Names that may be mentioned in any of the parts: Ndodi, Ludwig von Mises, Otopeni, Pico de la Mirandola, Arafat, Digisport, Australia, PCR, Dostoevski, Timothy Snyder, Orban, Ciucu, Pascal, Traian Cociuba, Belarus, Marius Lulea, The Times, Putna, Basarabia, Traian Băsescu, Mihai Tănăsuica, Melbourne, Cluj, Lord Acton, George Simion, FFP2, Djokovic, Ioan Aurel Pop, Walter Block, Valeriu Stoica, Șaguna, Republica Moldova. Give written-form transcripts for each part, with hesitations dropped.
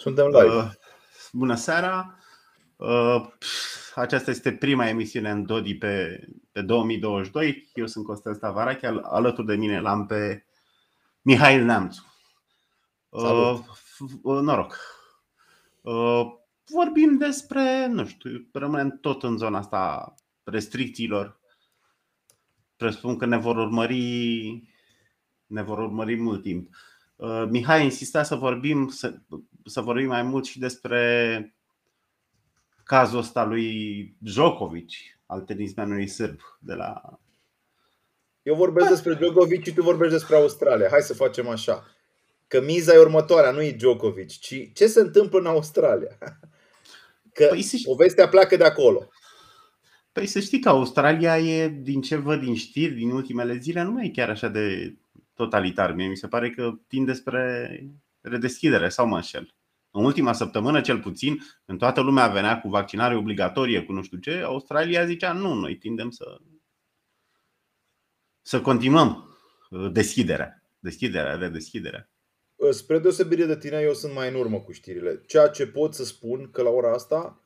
Suntem live. Bună seara. Aceasta este prima emisiune în Dodi pe 2022. Eu sunt Costel Stavarache, alături de mine l-am pe Mihail Neamțu. Salut. Noroc. Vorbim despre, nu știu, rămânem tot în zona asta restricțiilor. Presupun că ne vor urmări mult timp. Mihai insista să vorbim mai mult și despre cazul ăsta lui Djokovic, al tenismenului sârb de la... Eu vorbesc despre Djokovic și tu vorbești despre Australia. Hai să facem așa. Că miza e următoarea, nu e Djokovic, ci ce se întâmplă în Australia. Că povestea pleacă de acolo. Păi să știi că Australia e, din ce văd din știri din ultimele zile, nu mai e chiar așa de totalitar. Mie mi se pare că tinde spre redeschidere, sau mă înșel. În ultima săptămână, cel puțin, când toată lumea venea cu vaccinare obligatorie, cu nu știu ce, Australia zicea nu, noi tindem să continuăm redeschiderea. Spre deosebire de tine, eu sunt mai în urmă cu știrile. Ceea ce pot să spun că la ora asta,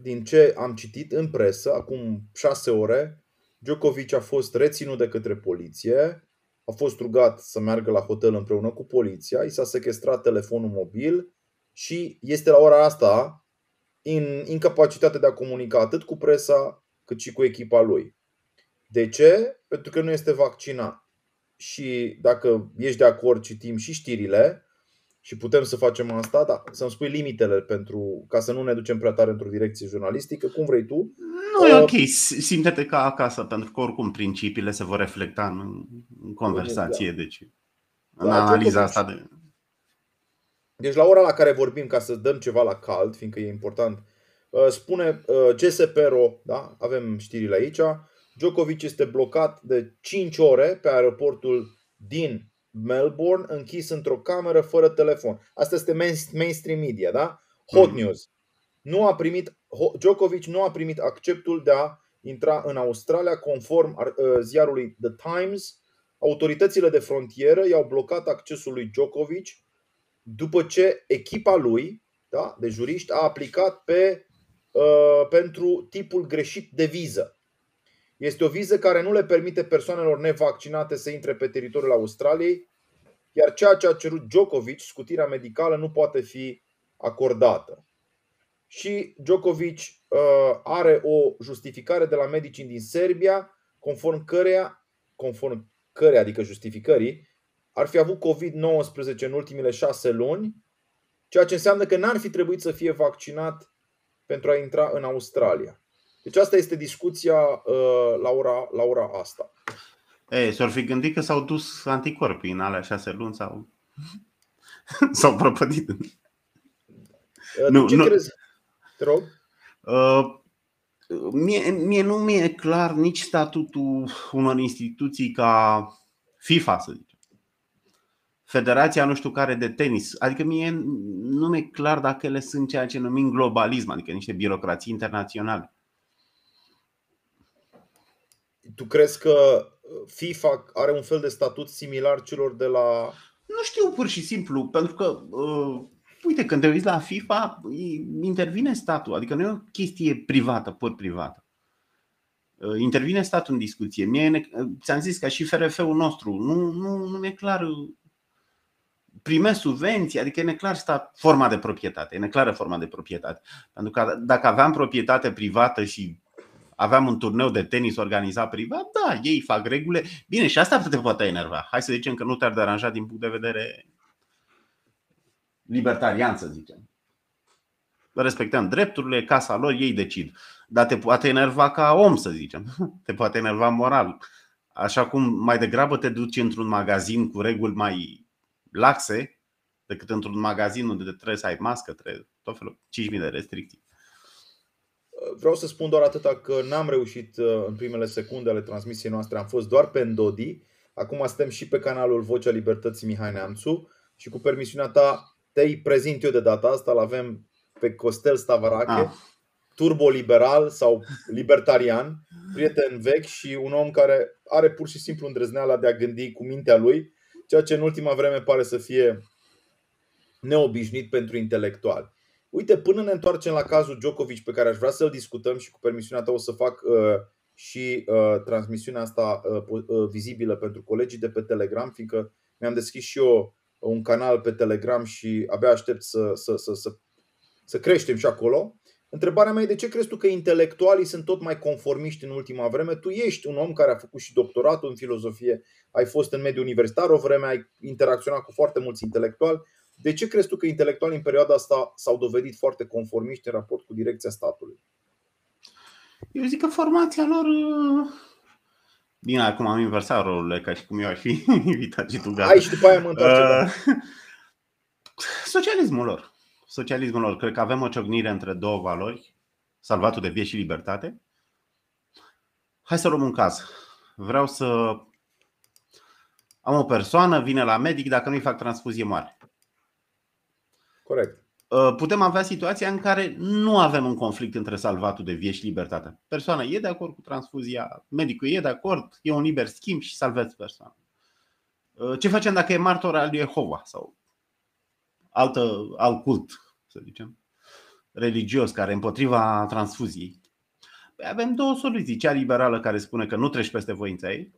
din ce am citit în presă, acum 6 ore, Djokovic a fost reținut de către poliție. A fost rugat să meargă la hotel împreună cu poliția, i s-a sechestrat telefonul mobil și este la ora asta în incapacitate de a comunica atât cu presa cât și cu echipa lui. De ce? Pentru că nu este vaccinat. Și dacă ești de acord, citim și știrile și putem să facem asta, dar să-mi spui limitele ca să nu ne ducem prea tare într-o direcție jurnalistică, cum vrei tu. Nu e ok, simte-te ca acasă, pentru că oricum principiile se vor reflecta în conversație, da. Deci în analiza asta de... Deci la ora la care vorbim, ca să dăm ceva la cald, fiindcă e important, spune GSPRO, da? Avem știrile aici, Djokovic este blocat de 5 ore pe aeroportul din Melbourne, închis într-o cameră fără telefon. Asta este mainstream media, da? Hot news. Djokovic nu a primit acceptul de a intra în Australia, conform ziarului The Times. Autoritățile de frontieră i-au blocat accesul lui Djokovic după ce echipa lui, da, de juriști, a aplicat pentru tipul greșit de viză. Este o viză care nu le permite persoanelor nevaccinate să intre pe teritoriul Australiei, iar ceea ce a cerut Djokovic, scutirea medicală, nu poate fi acordată. Și Djokovic are o justificare de la medicii din Serbia, conform căreia, adică justificării, ar fi avut COVID-19 în ultimele 6 luni, ceea ce înseamnă că n-ar fi trebuit să fie vaccinat pentru a intra în Australia. Deci asta este discuția la ora asta. S-ar fi gândit că s-au dus anticorpii în alea 6 luni sau s-au prăpădit. Nu. Crezi? Te rog. Mie nu mi-e clar nici statutul unor instituții ca FIFA, să zicem. Federația nu știu care de tenis. Adică mie nu mi-e clar dacă ele sunt ceea ce numim globalism, adică niște birocrații internaționale. Tu crezi că FIFA are un fel de statut similar celor de la... Nu știu, pur și simplu, pentru că, uite, când te uiți la FIFA, intervine statul. Adică nu e o chestie privată, pur privată. Intervine statul în discuție. Ți-am zis că și FRF-ul nostru nu mi-e clar, primește subvenții, adică e neclar forma de proprietate. E neclară forma de proprietate. Pentru că dacă aveam proprietate privată și aveam un turneu de tenis organizat privat, da, ei fac regulile. Bine, și asta te poate enerva. Hai să zicem că nu te-ar deranja din punct de vedere libertarian, să zicem. Respectăm drepturile, casa lor, ei decid. Dar te poate enerva ca om, să zicem. Te poate enerva moral. Așa cum mai degrabă te duci într-un magazin cu reguli mai laxe decât într-un magazin unde trebuie să ai mască, trebuie tot felul, 5.000 de restricții. Vreau să spun doar atâta că n-am reușit în primele secunde ale transmisiei noastre. Am fost doar pe Ndodi. Acum suntem și pe canalul Vocea Libertății Mihai Neamțu. Și cu permisiunea ta te-i prezint eu de data asta. L-avem pe Costel Stavarache, turboliberal sau libertarian, prieten vechi și un om care are pur și simplu îndrăzneala de a gândi cu mintea lui, ceea ce în ultima vreme pare să fie neobișnuit pentru intelectual. Uite, până ne întoarcem la cazul Djokovic, pe care aș vrea să-l discutăm și cu permisiunea ta o să fac și transmisiunea asta vizibilă pentru colegii de pe Telegram, fiindcă mi-am deschis și eu un canal pe Telegram și abia aștept să creștem și acolo. Întrebarea mea e de ce crezi tu că intelectualii sunt tot mai conformiști în ultima vreme? Tu ești un om care a făcut și doctoratul în filozofie, ai fost în mediul universitar o vreme, ai interacționat cu foarte mulți intelectuali. De ce crezi tu că intelectualii în perioada asta s-au dovedit foarte conformiști în raport cu direcția statului? Eu zic că formația lor... Din acum am inversat rolurile, ca și cum eu aș fi invitat și tu gata. Hai și după aia mă întoarce. Socialismul lor. Cred că avem o ciocnire între două valori, salvatul de vie și libertate. Hai să luăm un caz. Vreau să am o persoană, vine la medic, dacă nu-i fac transfuzie moare. Corect. Putem avea situația în care nu avem un conflict între salvatul de vie și libertate. Persoana e de acord cu transfuzia, medicul e de acord, e un liber schimb și salvează persoana. Ce facem dacă e martor al lui Jehova sau alt cult, să zicem, religios, care împotriva transfuziei? Păi avem două soluții. Cea liberală, care spune că nu treci peste voința ei,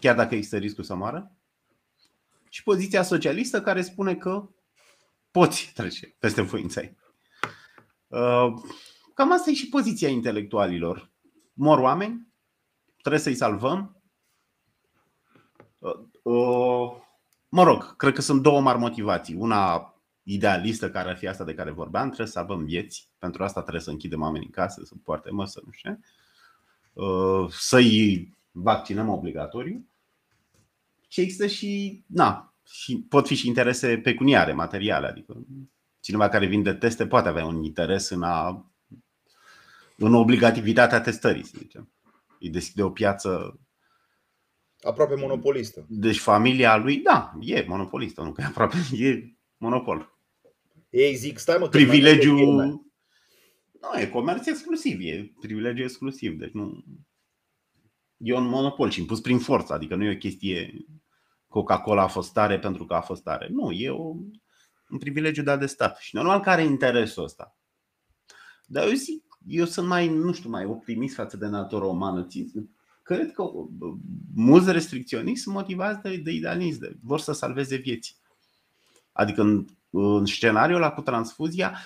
chiar dacă există riscul să moară, și poziția socialistă, care spune că poți trece peste voința ei. Cam asta e și poziția intelectualilor. Mor oameni, trebuie să-i salvăm. Mă rog, cred că sunt două mari motivații. Una idealistă, care ar fi asta de care vorbeam, trebuie să salvăm vieți. Pentru asta trebuie să închidem oamenii în casă, să poarte măsă, nu știu, să-i vaccinăm obligatoriu. Și există și... Și pot fi și interese pecuniare, materiale. Adică cineva care vinde teste poate avea un interes în obligativitatea testării, să zicem. Îi deschide o piață aproape monopolistă. Deci familia lui, e monopolistă, nu că e aproape, e monopol. Ei zic, stai mă, privilegiul. Nu, e comerț exclusiv, e privilegiu exclusiv, deci nu. E un monopol și impus prin forță, adică nu e o chestie Coca-Cola a fost tare pentru că a fost tare. Nu, e un privilegiu dat de stat. Și normal că are interesul ăsta. Dar eu sunt mai optimist față de natura umană. Cred că mulți restricționiști sunt motivați de idealism, vor să salveze vieți. Adică în scenariul ăla cu transfuzia,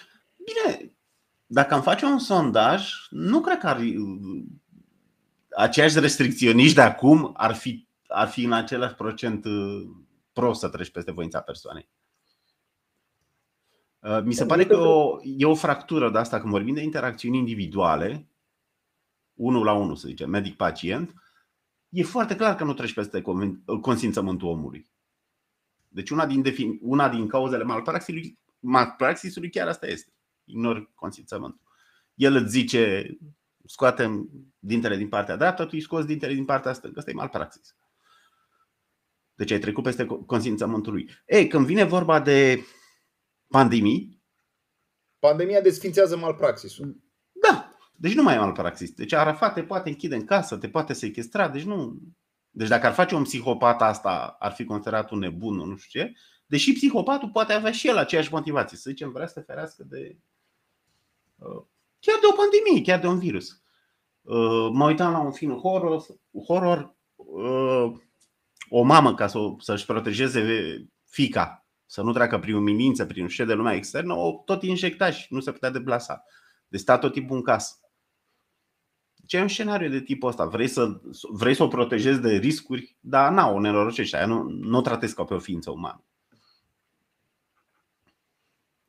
bine, dacă am face un sondaj, nu cred că aceiași restricționiști de acum ar fi în același procent pro să treci peste voința persoanei. Mi se pare că e o fractură de asta când vorbim de interacțiuni individuale, unul la unul, să zicem, medic-pacient. E foarte clar că nu treci peste consimțământul omului. Deci una din cauzele malpraxisului chiar asta este. Ignori consimțământul. El îți zice, scoatem dintele din partea dreaptă, tu îi scoți dintele din partea stângă. Asta e malpraxis. Deci ai trecut peste consimțământul lui. Când vine vorba de pandemii, pandemia desfințează malpraxisul. Da, deci nu mai e malpraxis. Deci Arafat te poate închide în casă, te poate sequestra, deci nu. Deci dacă ar face un psihopat asta, ar fi considerat un nebun, nu știu ce. Deși psihopatul poate avea și el aceeași motivație, să zicem, vrea să se ferească de chiar de o pandemie, chiar de un virus. Mă uitam la un film horror, o mamă, ca să-și protejeze fiica, să nu treacă prin umilință, prin ușe de lumea externă, o tot injecta și nu se putea deplasa. Deci sta tot timpul în casă. Deci e un scenariu de tipul ăsta. Vrei să o protejezi de riscuri, dar o nenorocești. Aia nu o tratezi ca pe o ființă umană.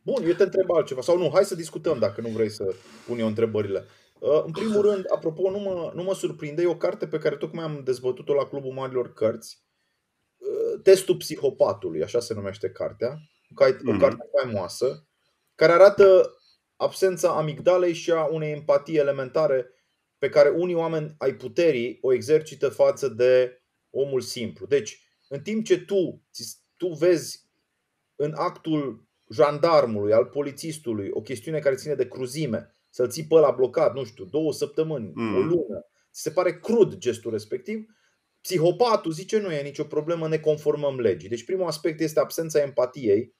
Bun, eu te întreb altceva. Sau nu, hai să discutăm dacă nu vrei să pun eu întrebările. În primul rând, apropo, nu mă surprinde, e o carte pe care tocmai am dezbătut-o la Clubul Marilor Cărți, Testul psihopatului, așa se numește cartea, o carte faimoasă, care arată absența amigdalei și a unei empatii elementare pe care unii oameni ai puterii o exercită față de omul simplu. Deci, în timp ce tu vezi în actul jandarmului, al polițistului, o chestiune care ține de cruzime, să-l ții pe ăla blocat, nu știu, 2 săptămâni, o lună, ți se pare crud gestul respectiv, psihopatul zice nu e nicio problemă, ne conformăm legii. Deci primul aspect este absența empatiei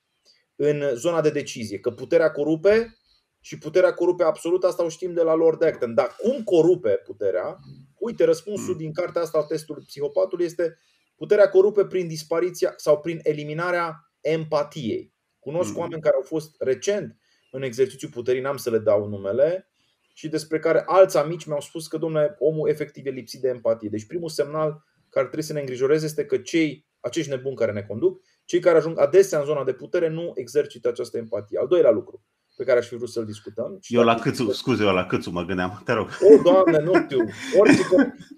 în zona de decizie. Că puterea corupe și puterea corupe absolut, asta o știm de la Lord Acton. Dar cum corupe puterea? Uite, răspunsul din cartea asta al testului psihopatului este: puterea corupe prin dispariția sau prin eliminarea empatiei. Cunosc oameni care au fost recent în exercițiul puterii, n-am să le dau numele, și despre care alți amici mi-au spus că, domnule, omul efectiv e lipsit de empatie. Deci primul semnal care trebuie să ne îngrijoreze este că acești nebuni care ne conduc, cei care ajung adesea în zona de putere, nu exercită această empatie. Al doilea lucru pe care aș fi vrut să-l discutăm. Eu la Câțu mă gândeam, te rog. O, Doamne, nu știu.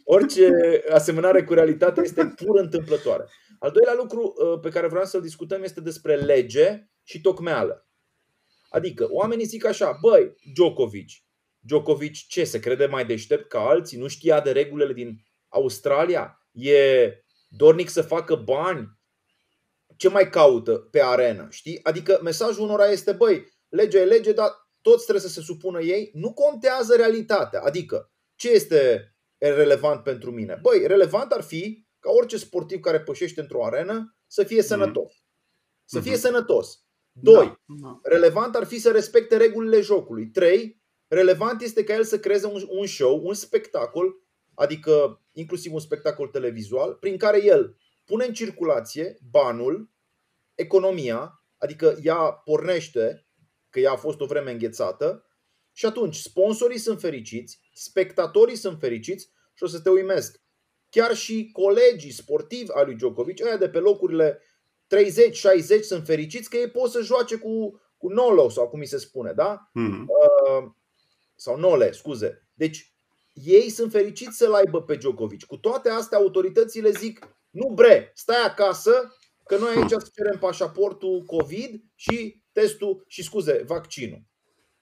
Orice asemănare cu realitatea este pur întâmplătoare. Al doilea lucru pe care vreau să-l discutăm este despre lege și tocmeală. Adică oamenii zic așa: băi, Djokovic ce, se crede mai deștept ca alții? Nu știa de regulile din Australia? E dornic să facă bani? Ce mai caută pe arenă? Știi? Adică mesajul unora este: băi, legea e lege, dar toți trebuie să se supună ei. Nu contează realitatea. Adică, ce este relevant pentru mine? Băi, relevant ar fi ca orice sportiv care pășește într-o arenă să fie sănătos. Să fie sănătos. 2. Relevant ar fi să respecte regulile jocului. 3. Relevant este ca el să creeze un show, un spectacol, adică inclusiv un spectacol televizual, prin care el pune în circulație banul, economia, adică ea pornește, că ea a fost o vreme înghețată, și atunci sponsorii sunt fericiți, spectatorii sunt fericiți și o să te uimesc. Chiar și colegii sportivi al lui Djokovic, ăia de pe locurile 30-60, sunt fericiți că ei pot să joace cu Nolo sau cum mi se spune, da? Sau Nole, scuze. Deci ei sunt fericiți să-l aibă pe Djokovic. Cu toate astea, autoritățile zic: nu bre, stai acasă, că noi aici îți cerem pașaportul COVID și testul și, scuze, vaccinul.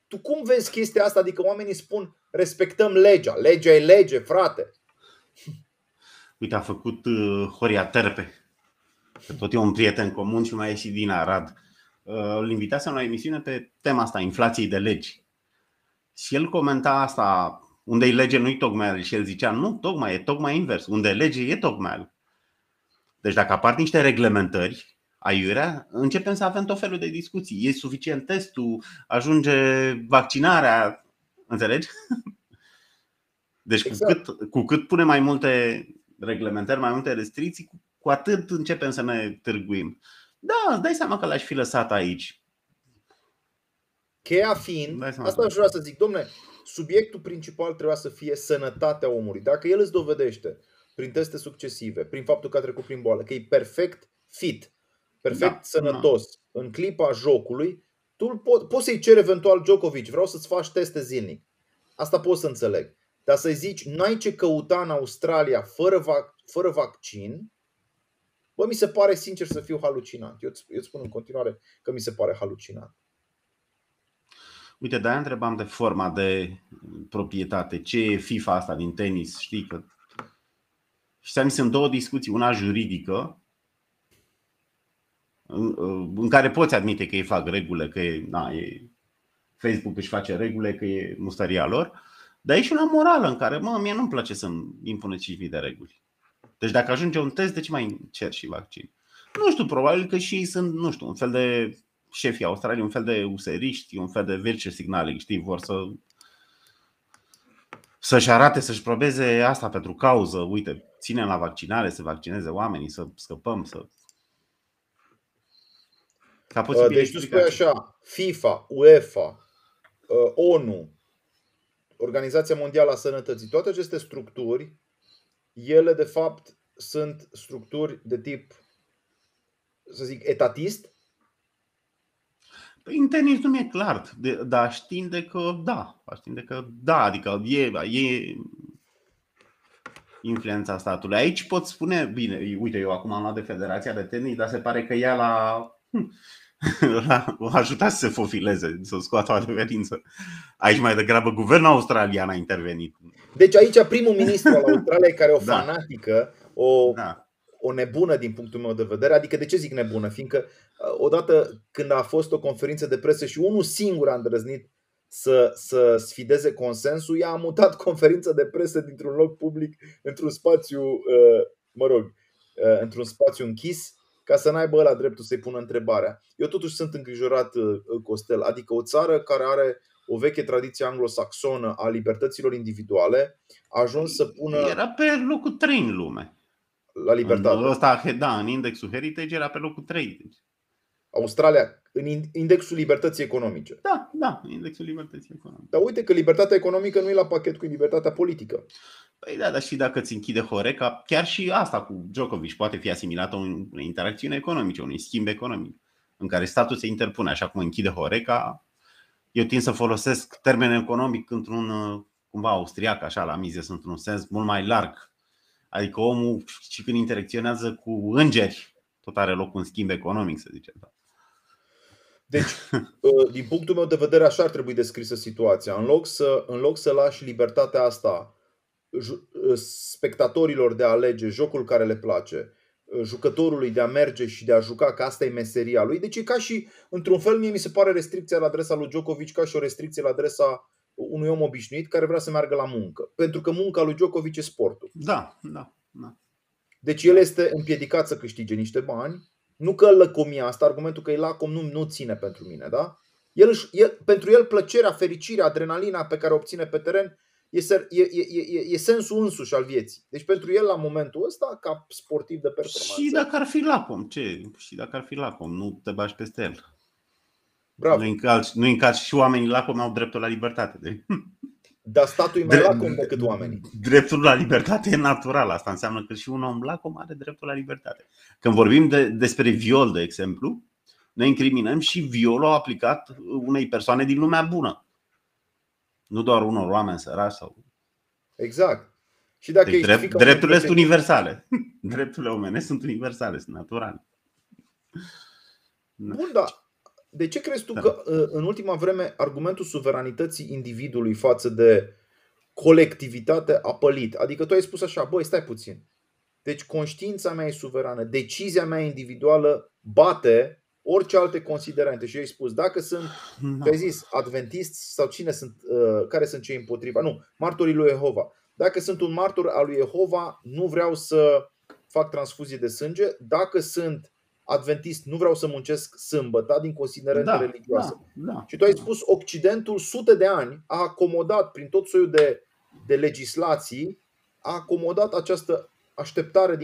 Tu cum vezi chestia asta? Adică oamenii spun: respectăm legea. Legea e lege, frate. Uite, a făcut Horia Terpe, că tot e un prieten comun și mai e și din Arad. Îl invitasem la emisiune pe tema asta, inflației de legi. Și el comenta asta: unde e lege, nu-i tocmeală. Și el zicea: nu, e tocmai invers. Unde e lege, e tocmeală. Deci dacă apar niște reglementări aiurea, începem să avem tot felul de discuții. E suficient testul? Ajunge vaccinarea? Înțelegi? Deci exact. cu cât punem mai multe reglementări, mai multe restricții, cu atât începem să ne târguim. Da, îți dai seama că l-aș fi lăsat aici. Cheia fiind, asta aș vrea să zic, domne, subiectul principal trebuia să fie sănătatea omului. Dacă el îți dovedește prin teste succesive, prin faptul că a trecut prin boală, că e perfect fit, perfect sănătos în clipa jocului, tu poți să-i ceri eventual: Djokovic, vreau să-ți faci teste zilnic. Asta pot să înțeleg. Dar să-i zici: n-ai ce căuta în Australia fără vaccin, bă, mi se pare, sincer să fiu, halucinant. Eu îți spun în continuare că mi se pare halucinant. Uite, de-aia întrebam de forma de proprietate. Ce e FIFA asta din tenis? Știi că... Și ți-am zis, sunt două discuții, una juridică, în care poți admite că ei fac regulile, că Facebook își face regulile, că e mustăria lor. Dar e și una morală, în care mie nu-mi place să-mi impune 5.000 de reguli. Deci dacă ajunge un test, de ce mai cer și vaccin? Nu știu, probabil că și ei sunt, nu știu, un fel de șefii Australiei, un fel de useriști, un fel de virtue signaling, știi, vor să-și arate, să-și probeze asta pentru cauză. Uite, ținem la vaccinare, să vaccineze oamenii, să scăpăm, să... Deci tu spui așa: FIFA, UEFA, ONU, Organizația Mondială a Sănătății, toate aceste structuri, ele de fapt sunt structuri de tip, să zic, etatist? În tenis nu mi-e clar, dar aș tinde că da, adică e influența statului. Aici pot spune, bine, uite, eu acum am luat de Federația de Tenis, dar se pare că ea l-a ajutat să se fofileze, să scoată o adeverință. Aici mai degrabă guvernul australian a intervenit. Deci aici primul ministru al Australiei, care e o fanatică, o nebună din punctul meu de vedere. Adică, de ce zic nebună? Fiindcă odată când a fost o conferință de presă și unul singur a îndrăznit să sfideze consensul, ea a mutat conferința de presă dintr-un loc public într-un spațiu, într-un spațiu închis, ca să n-aibă ăla dreptul să-i pună întrebarea. Eu totuși sunt îngrijorat, Costel, adică o țară care are o veche tradiție anglosaxonă a libertăților individuale a ajuns să pună... Era pe locul 3 în lume. La libertate. Ăsta, da, în indexul Heritage era pe locul 3. Australia, în indexul libertății economice. Da, da, indexul libertății economice. Dar uite că libertatea economică nu e la pachet cu libertatea politică. Păi da, dar și dacă îți închide Horeca, chiar și asta cu Djokovic poate fi asimilată unei interacțiuni economice, unui schimb economic, în care statul se interpune, așa cum închide Horeca. Eu tind să folosesc termenul economic într-un cumva austriac, așa la mize, sunt într-un sens mult mai larg. Adică omul și când interacționează cu îngeri, tot are loc un schimb economic, să zicem. Deci, din punctul meu de vedere, așa ar trebui descrisă situația. În loc să lași libertatea asta spectatorilor de a alege jocul care le place, jucătorului de a merge și de a juca, că asta e meseria lui. Deci e ca și, într-un fel, mie mi se pare restricția la adresa lui Djokovic ca și o restricție la adresa unui om obișnuit care vrea să meargă la muncă. Pentru că munca lui Djokovic e sportul. Da, da, da. Deci el este împiedicat să câștige niște bani. Nu că lăcomia asta, argumentul că e lacom nu ține pentru mine, da? Pentru el plăcerea, fericirea, adrenalina pe care o obține pe teren e sensul însuși al vieții. Deci pentru el la momentul ăsta, ca sportiv de performanță. Și dacă ar fi lacom, ce? Și dacă ar fi lacom, nu te bagi peste el. Bravo. Nu încalci și oamenii lacom au dreptul la libertate. De? Dar statul e mai lacom decât oamenii. Dreptul la libertate e natural. Asta înseamnă că și un om lacom are dreptul la libertate. Când vorbim despre viol, de exemplu, noi incriminăm și violul aplicat unei persoane din lumea bună. Nu doar unor oameni săraci sau... Exact. Și dacă deci, drepturile sunt universale. Drepturile omenești sunt universale, sunt naturale. Bun, dar de ce crezi tu că în ultima vreme argumentul suveranității individului față de colectivitate a pălit? Adică tu ai spus așa, băi, stai puțin. Deci conștiința mea e suverană, decizia mea individuală bate orice alte considerante. Și eu i-ai spus, dacă sunt, te-ai zis, adventisti sau cine sunt, care sunt cei împotriva? Nu, martorii lui Jehova. Dacă sunt un martor al lui Jehova, nu vreau să fac transfuzie de sânge. Dacă sunt adventist, nu vreau să muncesc sâmbătă din considerente religioase. Da, da, și tu ai spus, Occidentul sute de ani a acomodat, prin tot soiul de legislații, a acomodat această așteptare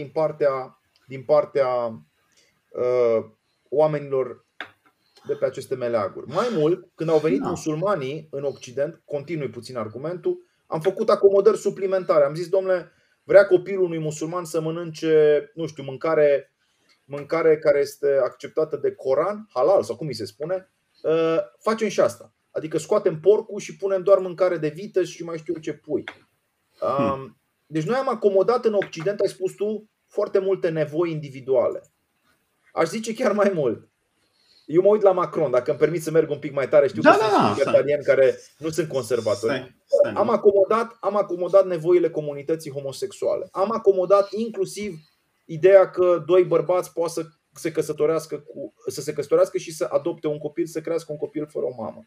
din partea oamenilor de pe aceste meleaguri. Mai mult, când au venit musulmanii în Occident, continui puțin argumentul, am făcut acomodări suplimentare. Am zis, domnule, vrea copilul unui musulman să mănânce, nu știu, mâncare care este acceptată de Coran, halal sau cum îi se spune, facem și asta. Adică scoatem porcul și punem doar mâncare de vită și mai știu eu ce pui. Deci noi am acomodat în Occident, ai spus tu, foarte multe nevoi individuale. Aș zice chiar mai mult. Eu mă uit la Macron, dacă îmi permit să merg un pic mai tare, știu că sunt libertarieni care nu sunt conservatori. Am acomodat nevoile comunității homosexuale. Am acomodat inclusiv ideea că doi bărbați poate să se căsătorească și să adopte un copil, să crească un copil fără o mamă.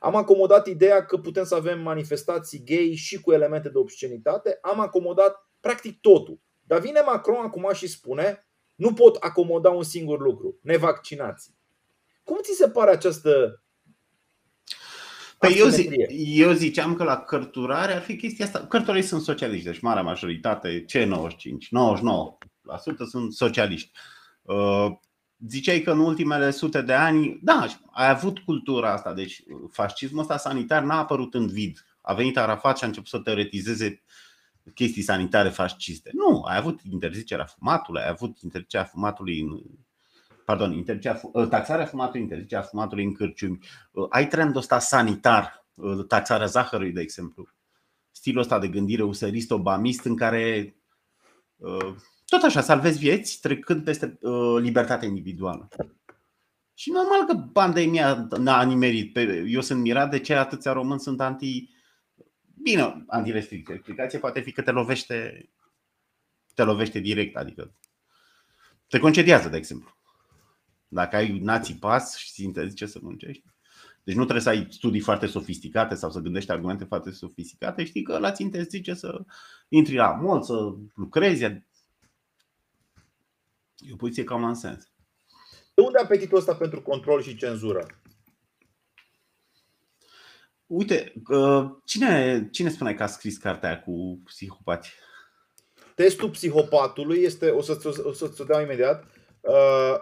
Am acomodat ideea că putem să avem manifestații gay și cu elemente de obscenitate. Am acomodat practic totul. Dar vine Macron acum și spune: nu pot acomoda un singur lucru, nevaccinații. Cum ți se pare această... Păi eu ziceam că la cărturare ar fi chestia asta. Cărturii sunt socialiști, deci marea majoritate, ce 95, 99% sunt socialiști. Ziceai că în ultimele sute de ani, da, ai avut cultura asta, deci fascismul ăsta sanitar n-a apărut în vid. A venit Arafat și a început să teoretizeze chestii sanitare fasciste. Nu, ai avut interzicerea fumatului, ai avut taxarea fumatului, interzicerea fumatului în cârciumi. Ai trendul ăsta sanitar, taxarea zahărului, de exemplu. Stilul ăsta de gândire usărist-obamist în care tot așa salvezi vieți trecând peste libertatea individuală. Și normal că pandemia n-a nimerit. Eu sunt mirat de ce atâția români sunt anti... Bine, antirestricție. Explicația poate fi că te lovește direct, adică te concediază, de exemplu. Dacă ai nații pas și ți interzice să muncești. Deci nu trebuie să ai studii foarte sofisticate sau să gândești argumente foarte sofisticate. Știi că ăla ți interzice să intri la mall, să lucrezi. E o poziție cam în sens. De unde apetitul ăsta pentru control și cenzură? Uite, cine spune că a scris cartea cu psihopatii? Testul psihopatului este, o să-ți o dau imediat,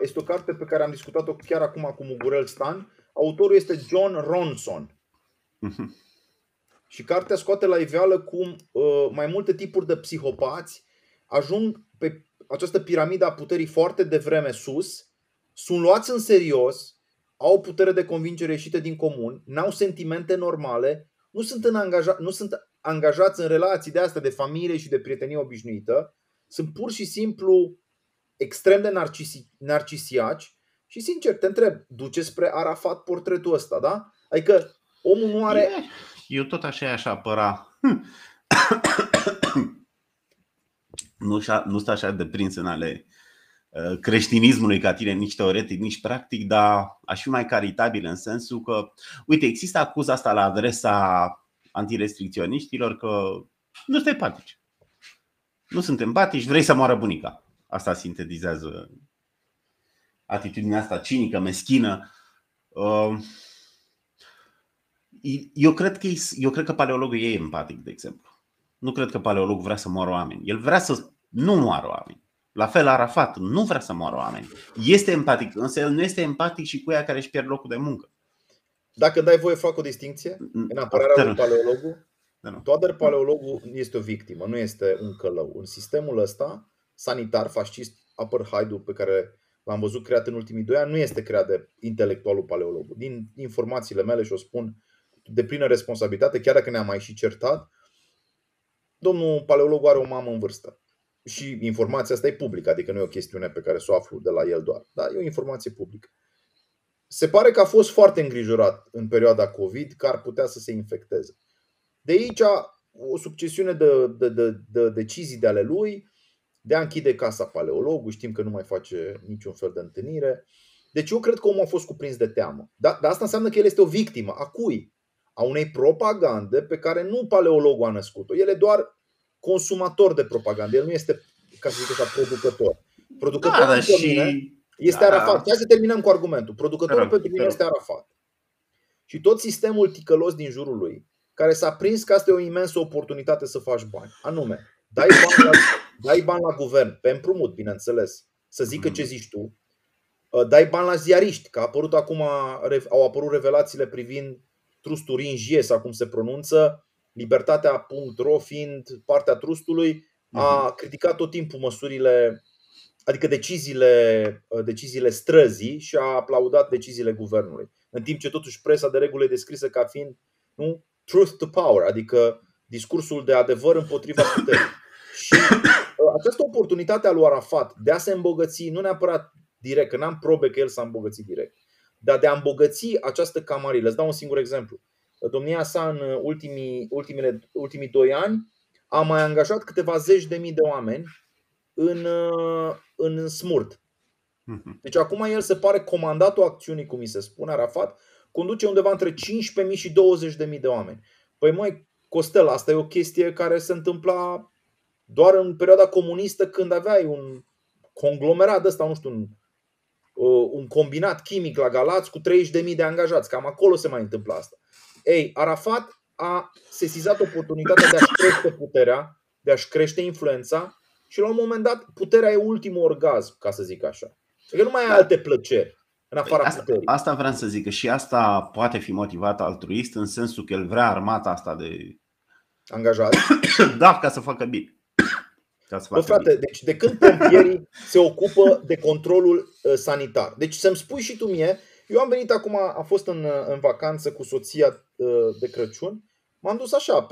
este o carte pe care am discutat-o chiar acum cu Mugurel Stan. Autorul este John Ronson. Și cartea scoate la iveală cum mai multe tipuri de psihopați ajung pe această piramidă a puterii foarte devreme sus, sunt luați în serios, au putere de convingere ieșită din comun, n-au sentimente normale, nu sunt angajați în relații de astea de familie și de prietenie obișnuită, sunt pur și simplu extrem de narcisiaci și, sincer, te întreb, duce spre Arafat portretul ăsta, da? Adică omul nu are... Eu tot așa aș apăra. Nu stă așa de prins în ale creștinismului ca tine, nici teoretic, nici practic, dar aș fi mai caritabil în sensul că, uite, există acuza asta la adresa antirestricționiștilor că nu sunt empatici. Nu sunt empatici, vrei să moară bunica. Asta sintetizează atitudinea asta cinică, meschină. Eu cred că paleologul e empatic, de exemplu. Nu cred că paleologul vrea să moară oameni. El vrea să nu moară oameni. La fel Arafat nu vrea să moară oameni. Este empatic, însă el nu este empatic și cu ea care își pierd locul de muncă. Dacă dai voie, fac o distinție în apărarea lui paleologul. Toader paleologul este o victimă, nu este un călău. În sistemul ăsta sanitar, fascist, apartheid-ul pe care l-am văzut creat în ultimii 2 ani, nu este creat de intelectualul paleologul. Din informațiile mele, și o spun de plină responsabilitate, chiar dacă ne-am mai și certat, domnul paleolog are o mamă în vârstă. Și informația asta e publică, adică nu e o chestiune pe care să o aflu de la el doar. Dar e o informație publică. Se pare că a fost foarte îngrijorat în perioada COVID că ar putea să se infecteze. De aici o succesiune de decizii de ale lui, de a închide casa paleologului, știm că nu mai face niciun fel de întâlnire. Deci eu cred că omul a fost cuprins de teamă. Dar asta înseamnă că el este o victimă. A cui? A unei propagande pe care nu paleologul a născut-o. El e doar consumator de propagandă. El nu este, ca să zic așa, producător. Producătorul este Arafat. Hai să terminăm cu argumentul. Producătorul pentru mine este Arafat. Și tot sistemul ticălos din jurul lui, care s-a prins că asta e o imensă oportunitate să faci bani. Anume, dai bani la guvern, pe împrumut, bineînțeles, să zică ce zici tu. Dai bani la ziariști, că au apărut revelațiile privind trustul Ringie, sau cum se pronunță, libertatea.ro fiind partea trustului, a criticat tot timpul măsurile, adică deciziile străzii, și a aplaudat deciziile guvernului. În timp ce totuși presa de regulă e descrisă ca fiind, nu, truth to power, adică discursul de adevăr împotriva puterii. Și această oportunitate a lui Arafat de a se îmbogăți, nu neapărat direct, că n-am probe că el s-a îmbogățit direct, dar de a îmbogăți această camarilă. Îți dau un singur exemplu. Domnia sa în ultimii 2 ani a mai angajat câteva zeci de mii de oameni în smurt. Deci acum el se pare comandatul acțiunii, cum mi se spune, Arafat, conduce undeva între 15.000 și 20.000 de oameni. Păi măi, Costel, asta e o chestie care se întâmpla doar în perioada comunistă, când aveai un conglomerat ăsta, nu știu, un combinat chimic la Galați cu 30.000 de angajați. Cam acolo se mai întâmplă asta. Ei, Arafat a sesizat oportunitatea de a-și crește puterea, de a-și crește influența și la un moment dat puterea e ultimul orgasm, ca să zic așa. Că nu mai ai alte plăceri în afara puterii. Asta vreau să zic, că și asta poate fi motivat altruist, în sensul că el vrea armata asta de angajați. Da, ca să facă bine. Bă, frate, deci de când pompierii se ocupă de controlul sanitar? Deci să-mi spui și tu mie, eu am venit acum, am fost în vacanță cu soția de Crăciun, m-am dus așa,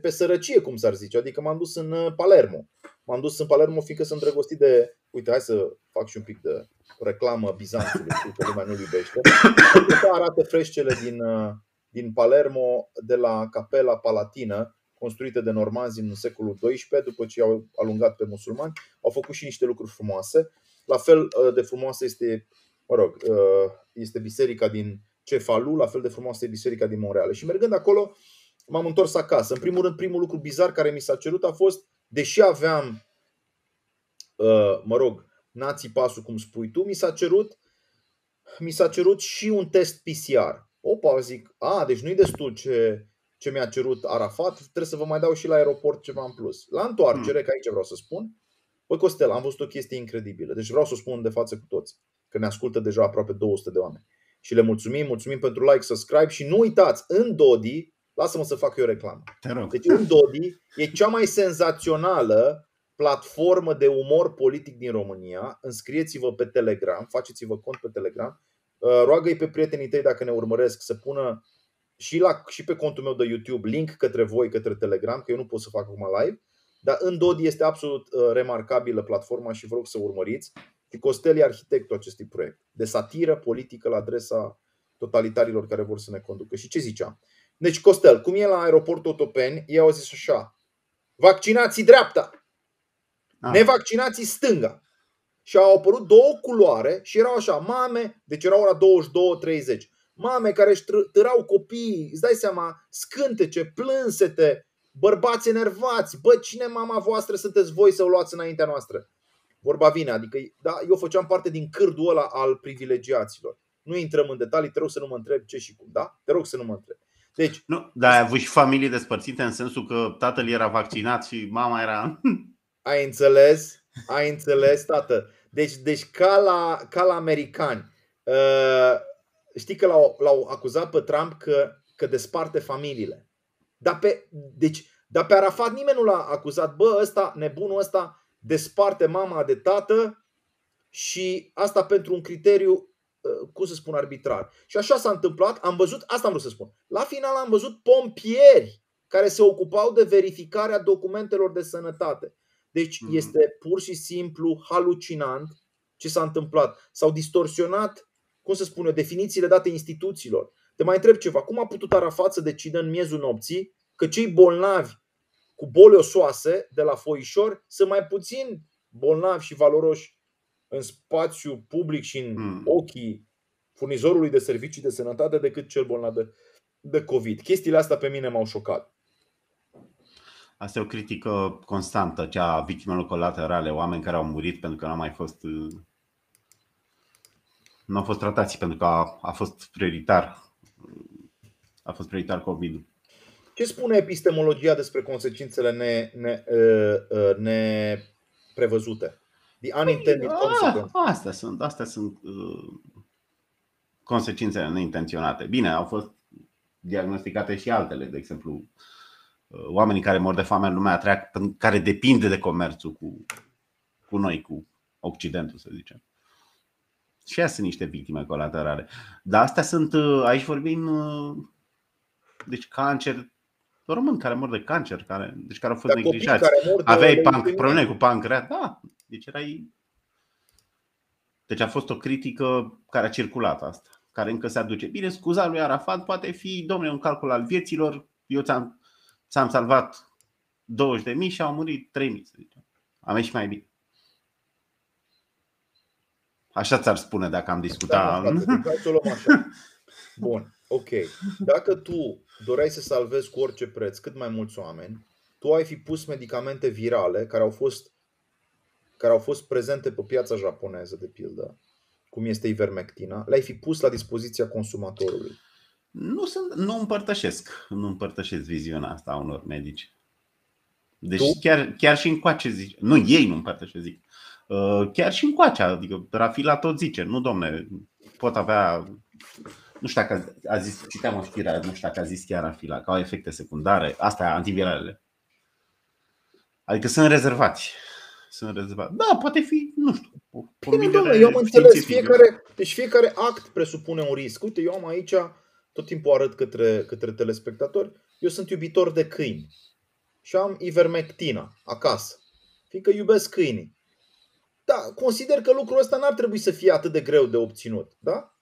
pe sărăcie, cum s-ar zice, adică m-am dus în Palermo. M-am dus în Palermo fiindcă sunt îndrăgostit de... Uite, hai să fac și un pic de reclamă Bizanțului, că lumea nu-l iubește. Așa arată freșcele din Palermo, de la Capela Palatină, construite de normanzi în secolul XII, după ce i-au alungat pe musulmani, au făcut și niște lucruri frumoase. La fel de frumoasă este, este biserica din Cefalu, la fel de frumoasă e biserica din Monreale. Și mergând acolo, m-am întors acasă. În primul rând, primul lucru bizar care mi s-a cerut a fost, deși aveam, n-a țipasul, cum spui tu, mi s-a cerut mi s-a cerut și un test PCR. Opa, zic, deci nu-i destul ce mi-a cerut Arafat, trebuie să vă mai dau și la aeroport ceva în plus. La întoarcere, că aici vreau să spun, băi Costel, am văzut o chestie incredibilă. Deci vreau să o spun de față cu toți, că ne ascultă deja aproape 200 de oameni. Și le mulțumim pentru like, subscribe și nu uitați, Ndodi, lasă-mă să fac eu reclamă. Deci Ndodi e cea mai senzațională platformă de umor politic din România. Înscrieți-vă pe Telegram, faceți-vă cont pe Telegram. Roagă-i pe prietenii tăi, dacă ne urmăresc, să pună și pe contul meu de YouTube link către voi, către Telegram, că eu nu pot să fac acum live. Dar Ndodi este absolut remarcabilă platforma și vă rog să urmăriți. Și Costel e arhitectul acestui proiect de satiră politică la adresa totalitarilor care vor să ne conducă. Și ce ziceam? Deci Costel, cum e la aeroportul Otopeni, ei au zis așa: vaccinații dreapta, nevaccinații stânga. Și au apărut două culoare și erau așa, mame, deci era ora 22:30. Mame care își târau copiii, îți dai seama, scântece, plânsete, bărbați enervați. Bă, cine mama voastră sunteți voi să o luați înaintea noastră? Vorba vine, adică da, eu făceam parte din cârdul ăla al privilegiaților. Nu intrăm în detalii, te rog să nu mă întreb ce și cum, da? Te rog să nu mă întreb. Deci, nu, dar ai avut și familii despărțite în sensul că tatăl era vaccinat și mama era... Ai înțeles? Ai înțeles, tată. Deci ca la americani. Știi că l-au acuzat pe Trump că desparte familiile. Dar pe Arafat nimeni nu l-a acuzat. Bă, ăsta, nebunul ăsta, desparte mama de tată și asta pentru un criteriu, cum să spun, arbitrar. Și așa s-a întâmplat. Am văzut, asta am vrut să spun. La final am văzut pompieri care se ocupau de verificarea documentelor de sănătate. Deci este pur și simplu halucinant ce s-a întâmplat. S-au distorsionat, cum să spun eu, definițiile date instituțiilor. Te mai întreb ceva. Cum a putut Arafat să decidă în miezul nopții că cei bolnavi cu boli osoase de la foișori sunt mai puțin bolnavi și valoroși în spațiu public și în ochii furnizorului de servicii de sănătate decât cel bolnav de COVID? Chestiile astea pe mine m-au șocat. Asta e o critică constantă, cea a victimelor colaterale, oameni care au murit pentru că nu au fost tratați, pentru că a fost prioritar COVID-ul. Ce spune epistemologia despre consecințele neprevăzute? The unintended consequences. Astea sunt consecințele neintenționate. Bine, au fost diagnosticate și altele, de exemplu, oamenii care mor de foame în lumea treia, care depinde de comerțul cu noi, cu Occidentul, să zicem. Și astea sunt niște victime colaterale. Dar astea sunt, aici vorbim, deci cancer, români care mor de cancer, care au fost neglijați. Aveai probleme cu pancreas, da, deci erai... Deci a fost o critică care a circulat asta, care încă se aduce. Bine, scuza lui Arafat poate fi, domnule, un calcul al vieților, eu ți-am salvat 20.000 și au murit 3.000, să zicem. Am ieșit mai bine. Așa ți-ar spune dacă am discutat. Bun, ok. Dacă tu doreai să salvezi cu orice preț cât mai mulți oameni, tu ai fi pus medicamente virale care au fost prezente pe piața japoneză, de pildă, cum este ivermectina, le-ai fi pus la dispoziția consumatorului. Nu împărtășesc viziunea asta a unor medici. Deci chiar și încoace zice. Nu, ei nu împărtășesc, zic. Chiar și încoace, adică Rafila tot zice, nu domne, pot avea, nu știu dacă a zis, citeam o știre, nu știu dacă a zis chiar Rafila, că au efecte secundare, astea antiviralele. Adică sunt rezervați. Da, poate fi, nu știu. Bine, domne, eu am înțeles, fiecare act presupune un risc. Uite, eu am aici, tot timpul arăt către telespectatori, eu sunt iubitor de câini și am ivermectina acasă, fiindcă iubesc câinii. Da, consider că lucrul ăsta n-ar trebui să fie atât de greu de obținut. Da?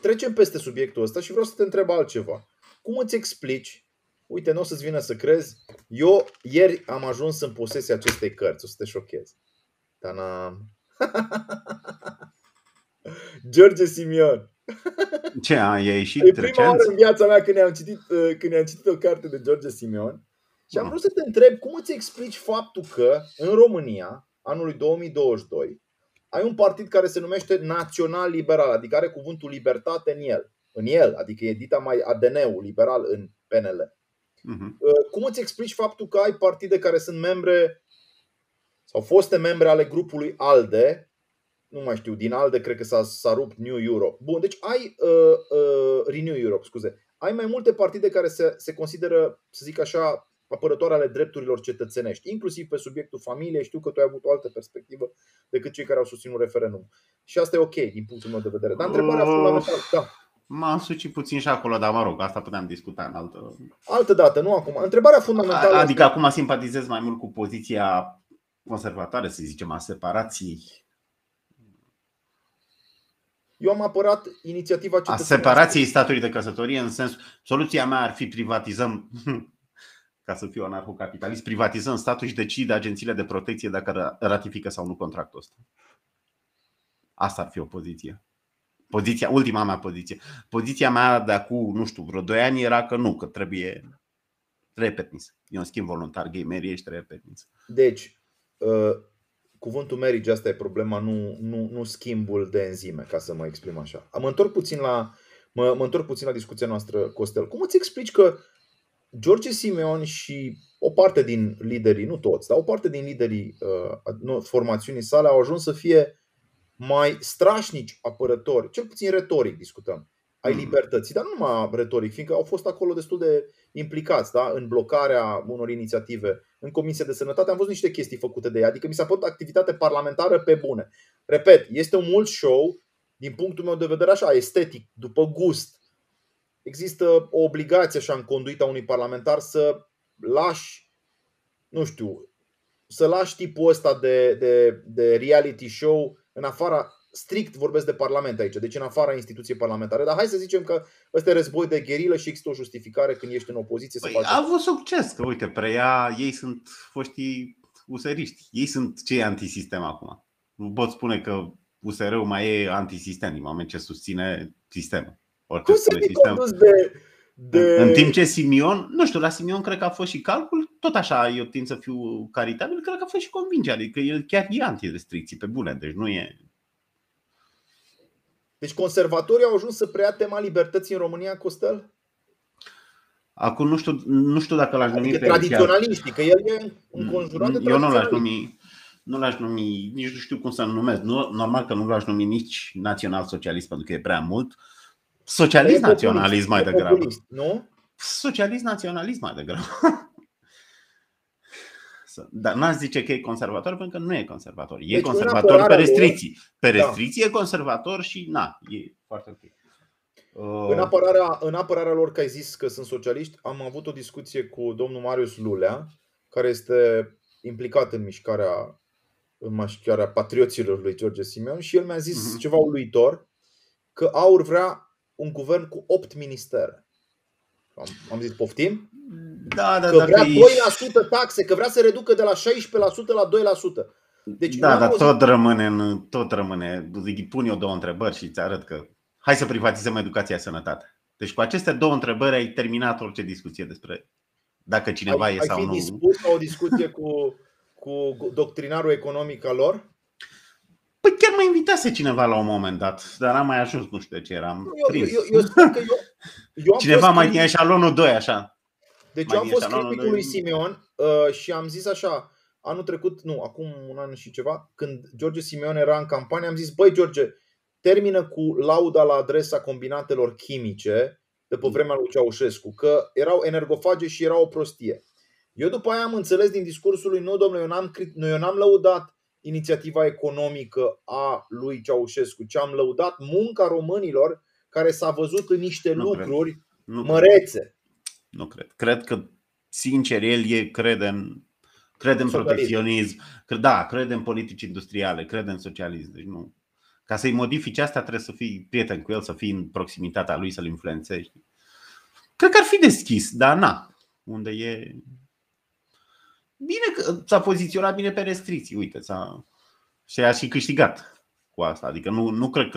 Trecem peste subiectul ăsta și vreau să te întreb altceva. Cum îți explici? Uite, nu o să-ți vină să crezi. Eu ieri am ajuns în posesia acestei cărți. O să te șochez. Ta-na! George Simion. Ce, i-a ieșit? E prima oară în viața mea când am citit o carte de George Simion. Și am vrut să te întreb cum îți explici faptul că în România, anului 2022, ai un partid care se numește Național Liberal, adică are cuvântul libertate în el, adică e dita mai ADN-ul liberal în PNL. Cum îți explici faptul că ai partide care sunt membre sau foste membre ale grupului ALDE? Nu mai știu, din ALDE cred că s-a rupt New Europe. Bun, deci ai Renew Europe, scuze. Ai mai multe partide care se consideră, să zic așa, apărătoare ale drepturilor cetățenești, inclusiv pe subiectul familiei. Știu că tu ai avut o altă perspectivă decât cei care au susținut referendum. Și asta e ok din punctul meu de vedere. Dar întrebarea fundamentală, da. M-am sucit puțin și acolo, dar mă rog, asta puteam discuta în altă dată, nu acum. Întrebarea fundamentală. Adică este... acum simpatizez mai mult cu poziția conservatoare, să zicem, a separației. Eu am apărat inițiativa a separației statului de căsătorie, în sensul, soluția mea ar fi privatizăm, ca să fiu anarhocapitalist, privatizăm statul și decide agențiile de protecție dacă ratifică sau nu contractul ăsta. Asta ar fi o poziție. Poziția, ultima mea poziție. Poziția mea de acum, nu știu, vreo 2 ani era că nu, că trebuie repetniță. E un schimb voluntar, gay marriage, ești repetniță. Deci, cuvântul marriage, asta e problema, nu schimbul de enzime, ca să mă exprim așa. Mă întorc puțin la discuția noastră, Costel. Cum îți explici că George Simion și o parte din liderii, nu toți, dar o parte din liderii formațiunii sale au ajuns să fie mai strașnici apărători, cel puțin retoric discutăm, ai libertății, dar nu numai retoric, fiindcă au fost acolo destul de implicați, da? În blocarea unor inițiative, în Comisia de Sănătate am văzut niște chestii făcute de ei, adică mi s-a părut activitate parlamentară pe bune. Repet, este un mult show, din punctul meu de vedere așa, estetic, după gust. Există o obligație așa în conduita unui parlamentar să lași, nu știu, să lași tipul ăsta de reality show în afara, strict vorbesc de parlament aici, deci în afara instituției parlamentare. Dar hai să zicem că ăsta e război de gherilă și există o justificare când ești în opoziție. Păi, a avut succes, că uite, preia, ei sunt foștii useriști, ei sunt cei antisistem acum. Nu pot spune că USR-ul mai e antisistem în moment ce susține sistemul. Orice sistem. În timp ce Simion, nu știu, la Simion cred că a fost și calcul, tot așa eu tind să fiu caritabil, cred că a fost și convingerea, adică el chiar e anti-restricții pe bune, deci nu e. Deci conservatorii au ajuns să preia tema libertății în România, Costel? Acum nu știu dacă l-aș numi adică tradiționaliștii, că el e înconjurat de tradiționaliști. Eu nu l-aș numi, nici nu știu cum să-l numesc. Normal că nu l-aș numi nici național-socialist, pentru că e prea mult. Socialist-naționalism mai degrabă. Socialist-naționalism mai degrabă. Dar n-aș zice că e conservator, pentru că nu e conservator. E deci conservator pe restricții. Pe restricții da. E conservator și na, e foarte ok. În apărarea lor că ai zis că sunt socialiști, am avut o discuție cu domnul Marius Lulea, care este implicat în mișcarea patrioților lui George Simion, și el mi-a zis ceva uluitor, că AUR vrea un guvern cu 8 ministere. Am zis poftim? Da, da, că vrea 2% taxe, că vrea să reducă de la 16% la 2%. Deci da, dar tot rămâne. Pun eu două întrebări și îți arăt că hai să privatizăm educația și sănătatea. Deci cu aceste două întrebări ai terminat orice discuție despre dacă cineva e sau nu. Ai fi dispus la o discuție cu doctrinarul economic al lor? Păi chiar mă invitase cineva la un moment dat, dar n-am mai ajuns, nu știu de ce eram prins. Eu cineva mai din eșalonul 2 așa. Deci eu am fost criticul lui Simion și am zis așa, anul trecut, nu, acum un an și ceva, când George Simion era în campanie, am zis, băi George, termină cu lauda la adresa combinatelor chimice de pe vremea lui Ceaușescu, că erau energofage și era o prostie. Eu după aia am înțeles din discursul lui, nu domnule, eu n-am lăudat inițiativa economică a lui Ceaușescu, ci am lăudat munca românilor care s-a văzut în niște lucruri mărețe. Nu cred. Cred că, sincer, el crede în protecționism. Da, crede în politici industriale, crede în socialism. Deci nu. Ca să-i modifici asta trebuie să fii prieten cu el, să fii în proximitatea lui, să-l influențești. Cred că ar fi deschis, dar na. Unde e... Bine că s-a poziționat bine pe restricții. Uite, și-a și câștigat cu asta. Adică nu cred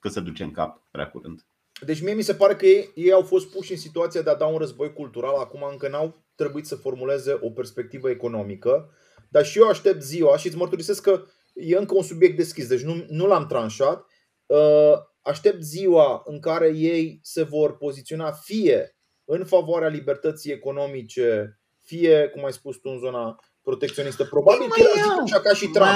că se duce în cap prea curând. Deci mie mi se pare că ei au fost puși în situația de a da un război cultural. Acum încă n-au trebuit să formuleze o perspectivă economică. Dar și eu aștept ziua și îți mărturisesc că E încă un subiect deschis, deci nu l-am tranșat. Aștept ziua în care ei se vor poziționa fie în favoarea libertății economice, fie, cum ai spus tu, în zona protecționistă. Probabil că era ca și Trump.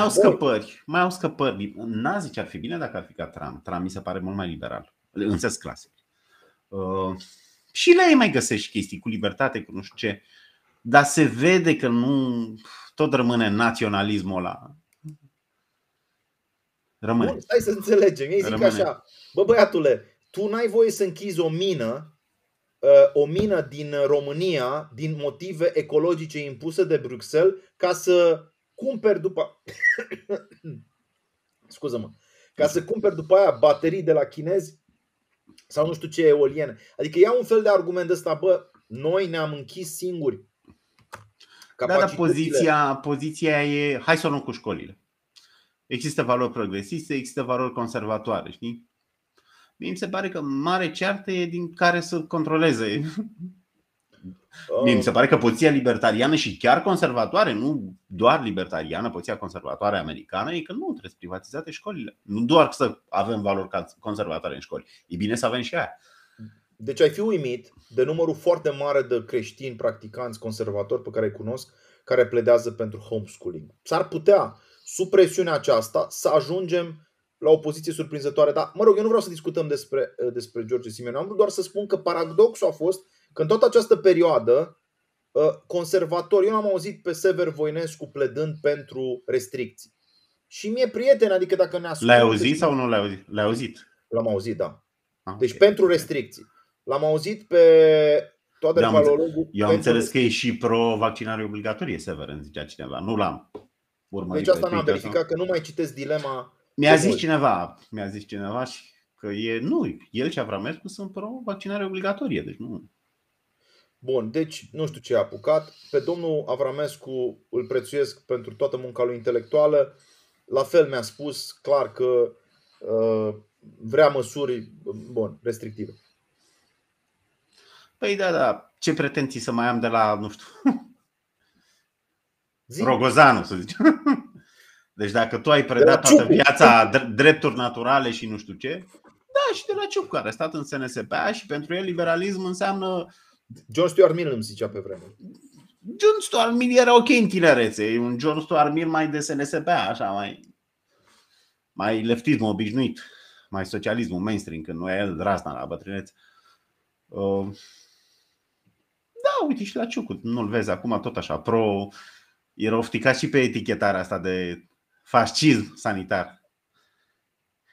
Mai au scăpări, N-a zice, ar fi bine dacă ar fi ca Trump. Trump mi se pare mult mai liberal, în sens clasic. Și la ei mai găsești chestii cu libertate, cu nu știu ce. Dar se vede că nu tot rămâne naționalismul ăla. Rămâne. Bun, stai să înțelegem. Ei zic așa: bă, băiatule, tu n-ai voie să închizi o mină din România din motive ecologice impuse de Bruxelles ca să cumperi după scuză-mă, ca să cumperi după aia baterii de la chinezi sau nu știu ce eoliene. Adică ia un fel de argument de ăsta, bă, noi ne-am închis singuri. Dar poziția e hai să o luăm cu școlile. Există valori progresiste, există valori conservatoare, știi? Mie mi se pare că mare ceartă e din care să controleze. Mie mi se pare că poziția libertariană și chiar conservatoare, nu doar libertariană, poziția conservatoare americană e că nu trebuie privatizate școlile. Nu doar să avem valori conservatoare în școli, e bine să avem și aia. Deci ai fi uimit de numărul foarte mare de creștini, practicanți, conservatori pe care îi cunosc, care pledează pentru homeschooling. S-ar putea, sub presiunea aceasta, să ajungem la o poziție surprinzătoare. Dar, mă rog, eu nu vreau să discutăm despre George Simion. Am vrut doar să spun că paradoxul a fost că în toată această perioadă conservatori, eu n-am auzit pe Sever Voinescu pledând pentru restricții. Și mie, prieten, adică dacă ne ascultă... L-ai auzit sau nu l-ai auzit? L-ai auzit? L-am auzit, da. Ah, deci okay. Pentru restricții. L-am auzit pe toată valorul. Eu am înțeles că e și pro-vaccinare obligatorie, Sever, îmi zicea cineva. Nu l-am urmărit. Deci asta n-am verificat, că nu mai citesc dilema. Mi-a zis cineva și că e nu, el și Avramescu sunt pro-vaccinare obligatorie, deci nu. Bun, deci nu știu ce a apucat. Pe domnul Avramescu îl prețuiesc pentru toată munca lui intelectuală. La fel mi-a spus clar că vrea măsuri, bun, restrictive. Păi da, ce pretenții să mai am de la, nu știu, Rogozanu, să zicem. Deci dacă tu ai predat toată viața drepturi naturale și nu știu ce, da, și de la Ciucu, care a stat în SNSPA și pentru el liberalism înseamnă... John Stuart Mill îmi zicea pe vreme. John Stuart Mill era ok în tinerețe, e un John Stuart Mill mai de SNSPA, așa, mai leftism obișnuit, mai socialismul mainstream, când nu e el razna la bătrânețe. Da, uite și la Ciucu, nu-l vezi acum tot așa, era ofticat și pe etichetarea asta de fascism sanitar.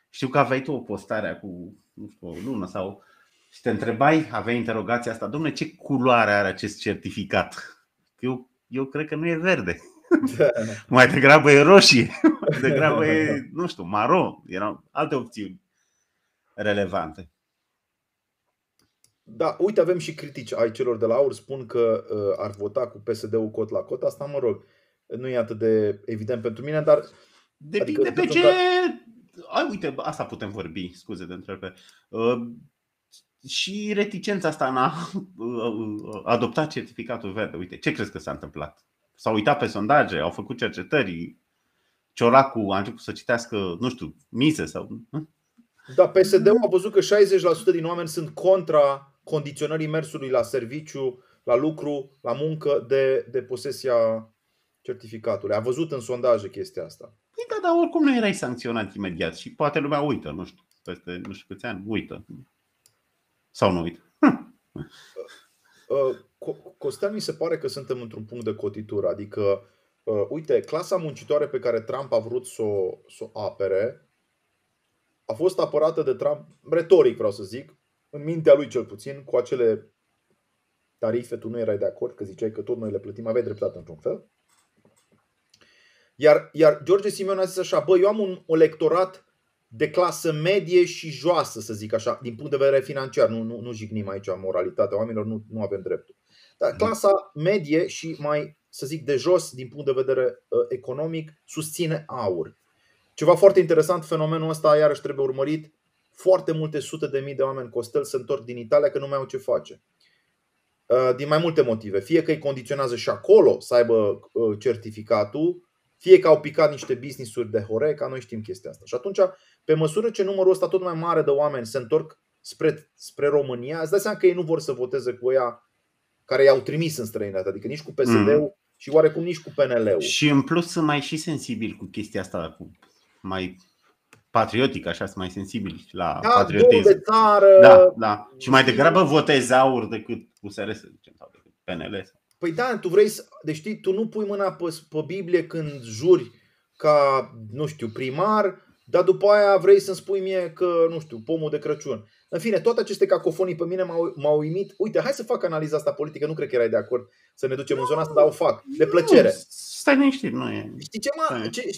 Știu că aveai tu o postare cu, nu știu, o lună sau și te întrebai, aveai interogația asta: dom'le, ce culoare are acest certificat? Eu cred că nu e verde. Mai degrabă e roșie. Mai degrabă e, nu știu, maro. Erau alte opțiuni relevante. Da, uite, avem și critici ai celor de la AUR. Spun că ar vota cu PSD-ul cot la cot. Asta, mă rog, nu e atât de evident pentru mine, dar depinde adică, pe ce... Ai, uite, asta putem vorbi, scuze de întrebare. Și reticența asta în a adopta certificatul verde. Uite, ce crezi că s-a întâmplat? S-au uitat pe sondaje, au făcut cercetări. Ciolacu a început să citească, nu știu, Mise sau... Da, PSD-ul a văzut că 60% din oameni sunt contra condiționării mersului la serviciu, la lucru, la muncă de posesia certificatului. A văzut în sondaje chestia asta. Păi da, dar oricum nu erai sancționat imediat și poate lumea uită, nu știu, peste nu știu câți ani, uită. Sau nu uită. Costel, mi se pare că suntem într-un punct de cotitură. Adică, uite, clasa muncitoare pe care Trump a vrut să o apere a fost apărată de Trump, retoric vreau să zic, în mintea lui cel puțin, cu acele tarife. Tu nu erai de acord, că ziceai că tot noi le plătim, aveai dreptate într-un fel. Iar George Simion a zis așa: bă, eu am un electorat de clasă medie și joasă, să zic așa, din punct de vedere financiar. Nu jignim aici moralitatea oamenilor, nu avem dreptul. Dar clasa medie și mai, să zic, de jos, din punct de vedere economic, susține AUR. Ceva foarte interesant, fenomenul ăsta iarăși trebuie urmărit. Foarte multe sute de mii de oameni, Costel, se întorc din Italia că nu mai au ce face. Din mai multe motive. Fie că îi condiționează și acolo să aibă certificatul, Fie că au picat niște business-uri de Horeca, noi știm chestia asta. Și atunci, pe măsură ce numărul ăsta tot mai mare de oameni se întorc spre România, îți dai seama că ei nu vor să voteze cu ăia care i-au trimis în străinătate, adică nici cu PSD-ul și oarecum nici cu PNL-ul. Și în plus sunt mai și sensibili cu chestia asta, cu mai patriotic, așa, sunt mai sensibili la patriotism. De țară, da. Și mai degrabă votezi AUR decât USR, să zicem, sau decât PNL. Păi da, tu vrei să, deci știi, tu nu pui mâna pe Biblie când juri ca, nu știu, primar, dar după aia vrei să-mi spui mie că, nu știu, pomul de Crăciun. În fine, toate aceste cacofonii pe mine m-au uimit. Uite, hai să fac analiza asta politică, nu cred că erai de acord să ne ducem în zona asta, dar o fac, de plăcere. Stai liniștit, nu e. Știi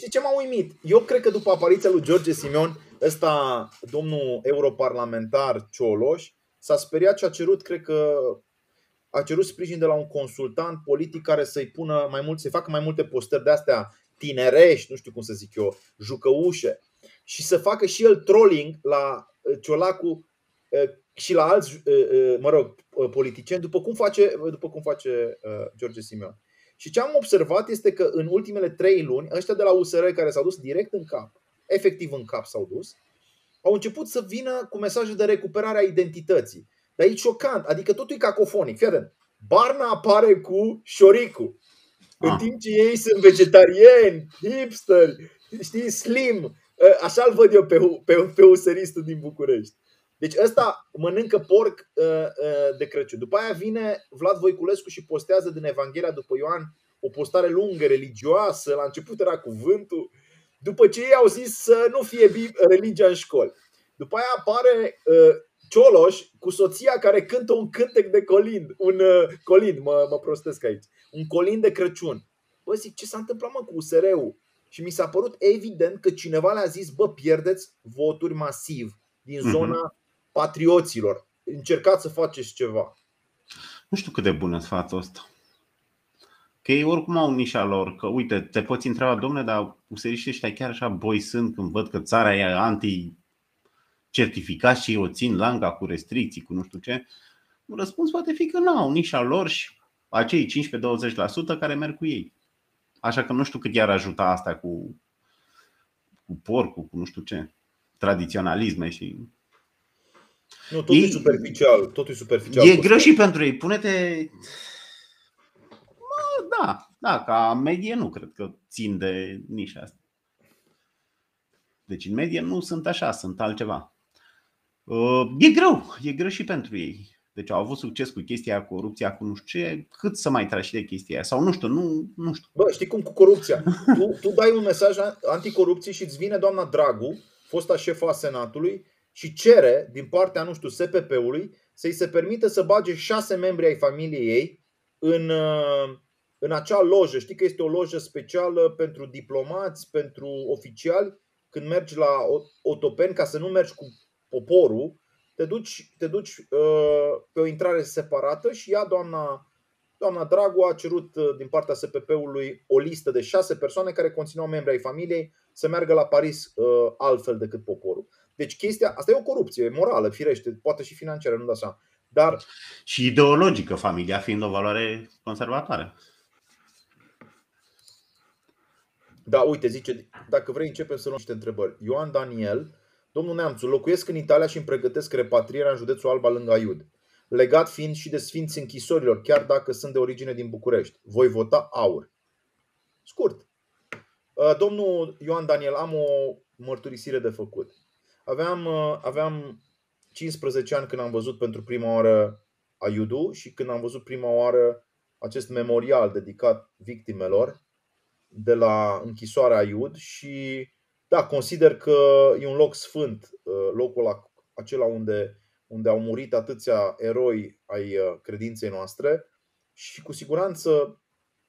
ce m-a uimit? Eu cred că după apariția lui George Simion, ăsta, domnul europarlamentar Cioloș, s-a speriat și a cerut, cred că, a cerut sprijin de la un consultant politic care să-i facă mai multe postări de astea tinerești, nu știu cum să zic eu, jucăușe, și să facă și el trolling la Ciolacu și la alți, mă rog, politicieni, după cum face George Simion. Și ce am observat este că în ultimele 3 luni, ăștia de la USR care s-au dus direct în cap, efectiv în cap s-au dus, au început să vină cu mesaje de recuperare a identității. Dar e șocant, adică totul e cacofonic. Fii atent, Barna apare cu Șoricu, în timp ce ei sunt vegetariani, hipsteri, știi, slim. Așa îl văd eu pe useristul din București. Deci ăsta mănâncă porc de Crăciun. După aia vine Vlad Voiculescu și postează din Evanghelia după Ioan o postare lungă, religioasă. La început era cuvântul. După ce ei au zis să nu fie religia în școli. După aia apare Cioloș cu soția care cântă un cântec de colind. Mă prostesc aici. Un colind de Crăciun. Bă, zic, ce s-a întâmplat, mă, cu USR-ul? Și mi s-a părut evident că cineva le-a zis, bă, pierdeți voturi masiv din zona patrioților. Încercați să faceți ceva. Nu știu cât de bună sfatul ăsta. Că ei oricum au nișa lor. Că uite, te poți întreba, domne, dar useriștii ăștia chiar așa boi sunt când văd că țara e anti-certificat și o țin langa cu restricții, cu nu știu ce. Un răspuns poate fi că nu au nișa lor și acei 15-20% care merg cu ei. Așa că nu știu cât i-ar ajuta asta cu porcul, cu nu știu ce, tradiționalisme și... Nu, totul e superficial, E greu și pentru ei, pune-te... Da, ca medie nu cred că țin de nișa asta. Deci în medie nu sunt așa, sunt altceva. E greu și pentru ei. Deci au avut succes cu chestia, corupția, cu nu știu ce, cât să mai tragi de chestia aia? Sau nu știu. Bă, știi cum cu corupția? Tu dai un mesaj anticorupție și îți vine doamna Dragu, fosta șefă a Senatului, și cere din partea, nu știu, SPP-ului să-i se permită să bage 6 membri ai familiei ei în acea lojă. Știi că este o lojă specială pentru diplomați, pentru oficiali, când mergi la Otopeni, ca să nu mergi cu poporul. Te duci pe o intrare separată și ea, doamna Dragu, a cerut din partea SPP-ului o listă de 6 persoane care conțineau membri ai familiei să meargă la Paris altfel decât poporul. Deci chestia asta e o corupție morală, firește, poate și financiară, nu da seama. Dar și ideologică, familia fiind o valoare conservatoare. Da, uite, zice, dacă vrei începem să luăm niște întrebări. Ioan Daniel: domnul Neamțu, locuiesc în Italia și îmi pregătesc repatrierea în județul Alba lângă Aiud, legat fiind și de sfinții închisorilor, chiar dacă sunt de origine din București. Voi vota AUR. Scurt. Domnul Ioan Daniel, am o mărturisire de făcut. Aveam 15 ani când am văzut pentru prima oară Aiudul și când am văzut prima oară acest memorial dedicat victimelor de la închisoarea Aiud și... Da, consider că e un loc sfânt, locul acela unde au murit atâția eroi ai credinței noastre și cu siguranță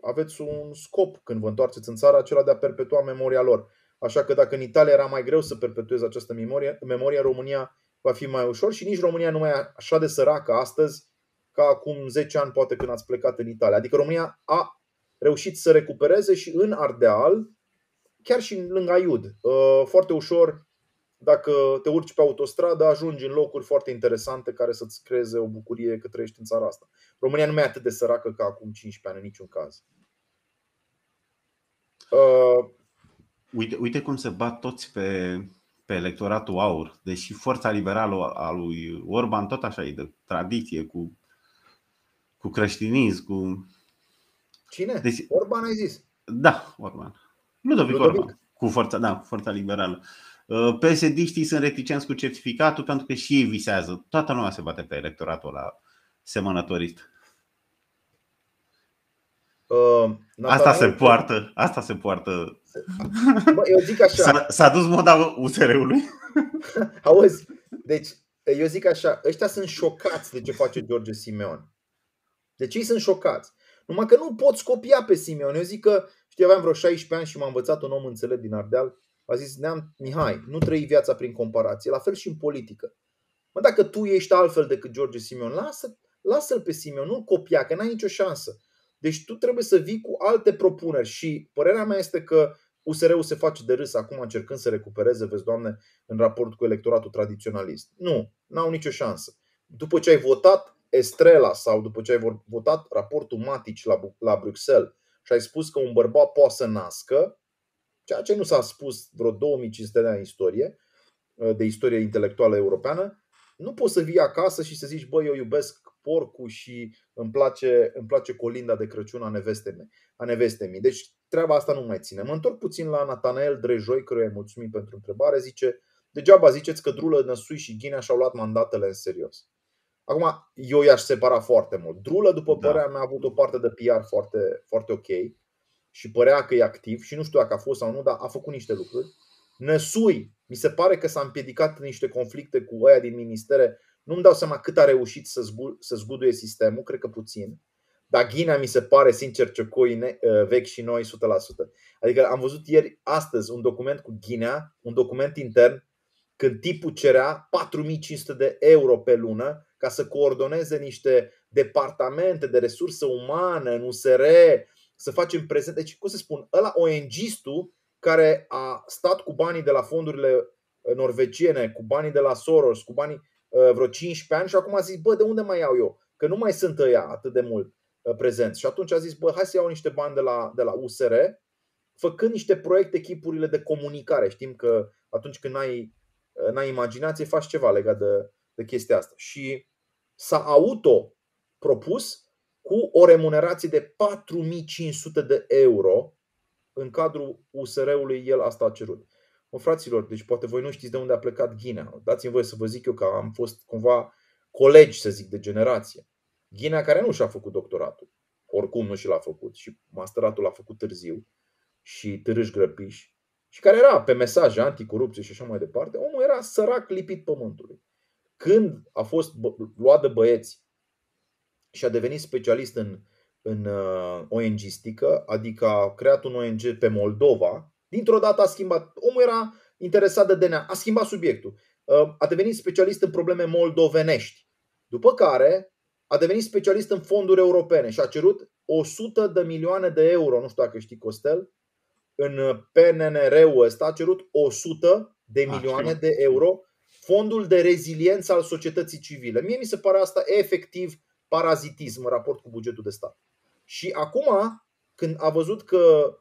aveți un scop când vă întoarceți în țară, acela de a perpetua memoria lor. Așa că dacă în Italia era mai greu să perpetueze această memorie, în România va fi mai ușor și nici România nu mai e așa de săracă astăzi ca acum 10 ani poate când ați plecat în Italia. Adică România a reușit să recupereze și în Ardeal, chiar și lângă Aiud, foarte ușor, dacă te urci pe autostradă, ajungi în locuri foarte interesante care să-ți creeze o bucurie că trăiești în țara asta. România nu mai e atât de săracă ca acum 15 ani în niciun caz. Uite cum se bat toți pe electoratul AUR. Deși forța liberală a lui Orban tot așa e, de tradiție, cu creștinism, cu... Cine? Deci... Orban ai zis? Da, Orban. Ludovic. Orban, cu forța, da, cu forța liberală. PSD-știi sunt reticenți cu certificatul pentru că și ei visează. Toată lumea se bate pe electoratul ăla semănătorist. Asta se poartă. Asta se poartă. Bă, eu zic așa. S-a dus moda USR-ului. Auzi, deci eu zic așa, ăștia sunt șocați de ce face George Simion. Deci ei sunt șocați. Numai că nu poți copia pe Simion. Eu zic că, știi, aveam vreo 16 ani și m-a învățat un om înțelept din Ardeal. A zis: Mihai, nu trăi viața prin comparație. La fel și în politică. Mă, dacă tu ești altfel decât George Simion, lasă-l pe Simion, nu-l copia, că n-ai nicio șansă. Deci tu trebuie să vii cu alte propuneri. Și părerea mea este că USR-ul se face de râs acum, încercând să recupereze, vezi Doamne, în raport cu electoratul tradiționalist. Nu, n-au nicio șansă. După ce ai votat Estrela sau după ce ai votat raportul Matici la Bruxelles și ai spus că un bărbat poate să nască, ceea ce nu s-a spus vreo 2500 de ani de istorie intelectuală europeană, nu poți să vii acasă și să zici: băi, eu iubesc porcul și îmi place colinda de Crăciun a nevestei mele. Deci treaba asta nu mai ține. Mă întorc puțin la Natanael Drejoi, căruia îi mulțumim pentru întrebare. Zice: degeaba ziceți că Drulă, Năsui și Ghinea și-au luat mandatele în serios. Acum, eu i-aș separa foarte mult. Drulă, după părerea mea, a avut o parte de PR foarte, foarte ok și părea că e activ și nu știu dacă a fost sau nu, dar a făcut niște lucruri. Năsui, mi se pare că s-a împiedicat în niște conflicte cu ăia din ministere. Nu-mi dau seama cât a reușit să zguduie sistemul, cred că puțin. Dar Ghinea mi se pare, sincer, ciocoi vechi și noi 100%. Adică am văzut ieri, astăzi, un document cu Ghinea, un document intern, când tipul cerea 4500 de euro pe lună ca să coordoneze niște departamente de resursă umană în USR, să facem prezent. Deci, cum să spun, ăla ONG-istul care a stat cu banii de la fondurile norvegiene, cu banii de la Soros, cu banii vreo 15 ani și acum a zis: bă, de unde mai iau eu? Că nu mai sunt ăia atât de mult prezenți. Și atunci a zis: bă, hai să iau niște bani de la USR, făcând niște proiecte, chipurile de comunicare. Știm că atunci când n-ai imaginație, faci ceva legat de chestia asta. Și s-a autopropus cu o remunerație de 4500 de euro în cadrul USR-ului, el asta a cerut. Mă, fraților, deci poate voi nu știți de unde a plecat Ghinea. Dați-mi voie să vă zic eu că am fost cumva colegi, să zic, de generație. Ghinea, care nu și-a făcut doctoratul, oricum nu și l-a făcut, și masteratul l-a făcut târziu și târâși grăpiși, și care era pe mesaje anticorupție și așa mai departe, omul era sărac lipit pământului. Când a fost luat de băieți și a devenit specialist în ONG-istică, adică a creat un ONG pe Moldova, dintr-o dată a schimbat. Omul era interesat de DNA, a schimbat subiectul. A devenit specialist în probleme moldovenești. După care a devenit specialist în fonduri europene și a cerut 100 de milioane de euro, nu știu dacă știi, Costel, în PNR-ul ăsta a cerut 100 de milioane de euro, fondul de reziliență al societății civile. Mie mi se pare asta efectiv parazitism în raport cu bugetul de stat. Și acum, când a văzut că,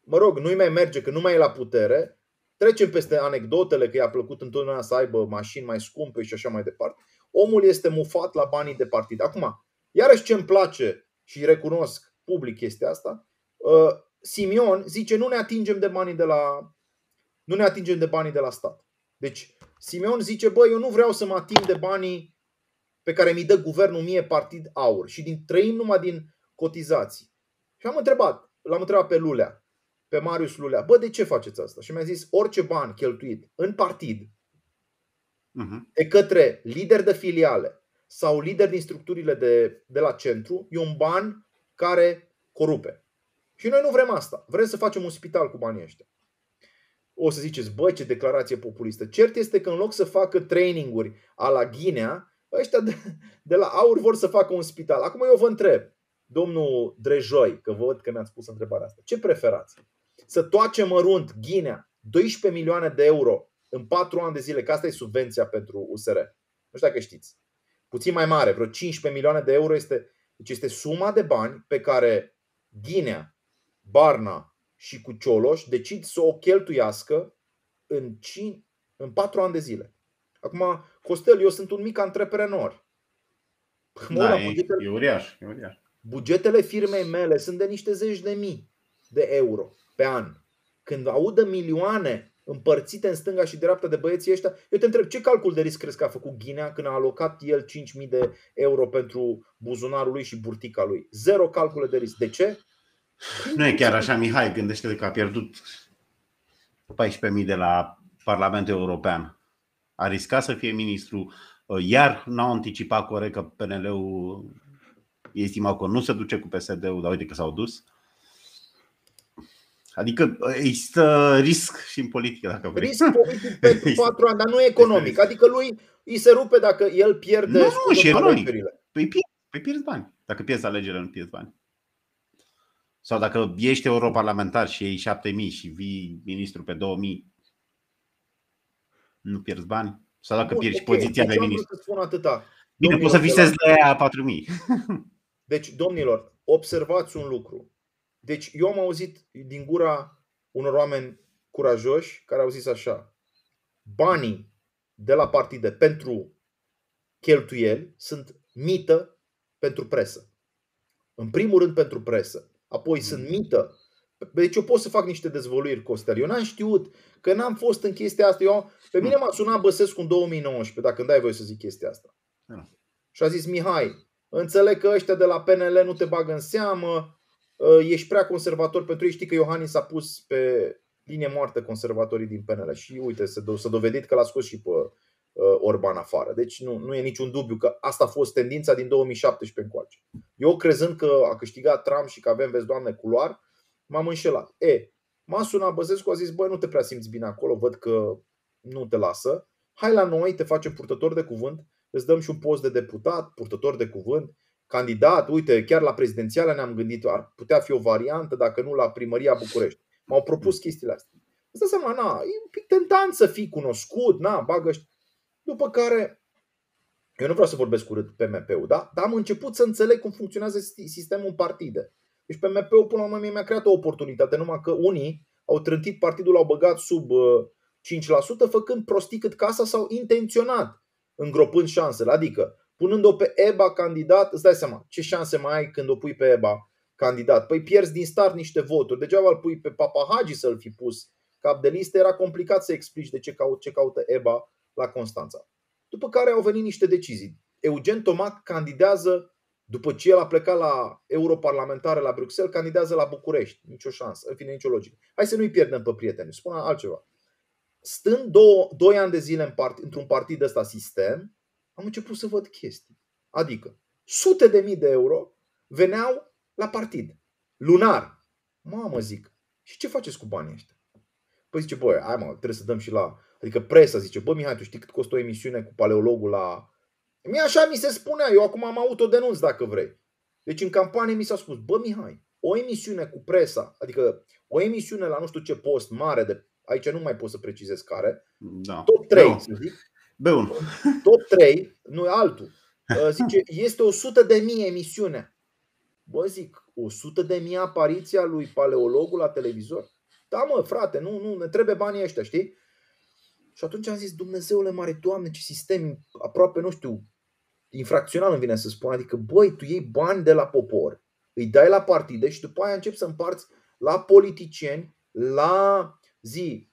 mă rog, nu-i mai merge, că nu mai e la putere, trecem peste anecdotele că i-a plăcut întotdeauna să aibă mașini mai scumpe și așa mai departe. Omul este mufat la banii de partid. Acum, iarăși ce îmi place și recunosc public chestia asta, Simion zice: nu ne atingem de banii de la stat. Deci Simion zice: bă, eu nu vreau să mă ating de banii pe care mi dă guvernul mie, partid AUR, și trăim numai din cotizații. Și l-am întrebat pe Lulea, pe Marius Lulea: bă, de ce faceți asta? Și mi-a zis: orice bani cheltuit în partid de către lideri de filiale sau lideri din structurile de la centru e un ban care corupe. Și noi nu vrem asta. Vrem să facem un spital cu banii ăștia. O să ziceți: bă, ce declarație populistă. Cert este că în loc să facă traininguri a la Ghinea, ăștia de la AUR vor să facă un spital. Acum eu vă întreb, domnul Drejoi, că văd că mi-ați pus întrebarea asta, ce preferați? Să toace mărunt Ghinea 12 milioane de euro în 4 ani de zile, că asta e subvenția pentru USR. Nu știu dacă știți. Puțin mai mare, vreo 15 milioane de euro este, deci este suma de bani pe care Ghinea, Barna și cu Cioloș decid să o cheltuiască în 4 ani de zile. Acum, Costel, eu sunt un mic antreprenor. Da, bugetele, e uriaș, e uriaș. Bugetele firmei mele sunt de niște zeci de mii de euro pe an. Când audă milioane împărțite în stânga și dreapta de băieții ăștia, eu te întreb, ce calcul de risc crezi că a făcut Ghinea când a alocat el 5.000 de euro pentru buzunarul lui și burtica lui? Zero calcule de risc. De ce? Nu e chiar așa, Mihai, gândește-te că a pierdut 14.000 de la Parlamentul European. A riscat să fie ministru, iar n-au anticipat corect că PNL-ul ei stimau că nu se duce cu PSD-ul, dar uite că s-au dus. Adică există risc și în politică, dacă vrei. Risc politic pentru 4 ani, dar nu economic. Adică lui îi se rupe dacă el pierde. Nu, și ironic. Păi pierzi bani. Dacă pierzi alegerile, nu pierzi bani. Sau dacă ești europarlamentar și iei 7.000 și vii ministru pe 2.000, nu pierzi bani. Sau dacă pierzi poziția de ministru. Bine, poți să visezi la 4.000. Deci, domnilor, observați un lucru. Deci eu am auzit din gura unor oameni curajoși care au zis așa: banii de la partide pentru cheltuieli sunt mită pentru presă. În primul rând pentru presă. Apoi sunt mită. Deci eu pot să fac niște dezvăluiri, Costel. Eu n-am știut, că n-am fost în chestia asta. Pe mine m-a sunat Băsescu în 2019, dacă îmi dai voie să zic chestia asta. Și a zis: Mihai, înțeleg că ăștia de la PNL nu te bagă în seamă, ești prea conservator pentru ei, știi că Iohannis a pus pe linie moartă conservatorii din PNL și uite, s-a dovedit că l-a scos și pe Orban afară. Deci nu e niciun dubiu că asta a fost tendința din 2017 încoace. Eu, crezând că a câștigat Trump și că avem, vezi Doamne, culoar, m-am înșelat. M-a sunat Băsescu, a zis: băi, nu te prea simți bine acolo, văd că nu te lasă, hai la noi, te facem purtător de cuvânt, îți dăm și un post de deputat, purtător de cuvânt, candidat, uite, chiar la prezidențială ne-am gândit, ar putea fi o variantă, dacă nu la primăria București. M-au propus chestiile astea. Îți dai seama, e un pic tentant să fii cunoscut, bagă-și. După care, eu nu vreau să vorbesc urât PMP-ul, da? Dar am început să înțeleg cum funcționează sistemul în partide. Deci PMP-ul până la urmă mi-a creat o oportunitate, numai că unii au trântit partidul, l-au băgat sub 5%, făcând prostii cât casa sau intenționat, îngropând șansele, adică punând-o pe EBA candidat, îți dai seama ce șanse mai ai când o pui pe EBA candidat. Păi pierzi din start niște voturi. Degeaba îl pui pe Papahagi să-l fi pus cap de listă. Era complicat să explici de ce caută EBA la Constanța. După care au venit niște decizii. Eugen Tomat candidează, după ce el a plecat la europarlamentare la Bruxelles, candidează la București. Nicio șansă, în fine, nicio logică. Hai să nu-i pierdem pe prieteni, spune altceva. Stând 2 ani de zile într-un partid ăsta sistem, am început să văd chestii. Adică sute de mii de euro veneau la partid, lunar. Mamă, zic, și ce faceți cu banii ăștia? Păi zice: băi, hai mă, trebuie să dăm și la... Adică presa zice: bă, Mihai, tu știi cât costă o emisiune cu Paleologul la... Mie așa mi se spunea, eu acum am autodenunț dacă vrei. Deci în campanie mi s-a spus: bă, Mihai, o emisiune cu presa, adică o emisiune la nu știu ce post mare de... Aici nu mai pot să precizez care, da. Top 3, no, să zic. Bun. Top 3, nu e altul. Zice, este 100.000 emisiunea. Bă, zic, 100.000 apariția lui Paleologul la televizor? Da, mă, frate, nu, ne trebuie banii ăștia, știi? Și atunci am zis: Dumnezeule mare, Doamne, ce sistem aproape, nu știu, infracțional îmi vine să spun. Adică, băi, tu iei bani de la popor, îi dai la partide și după aia începi să împarți la politicieni, la zi,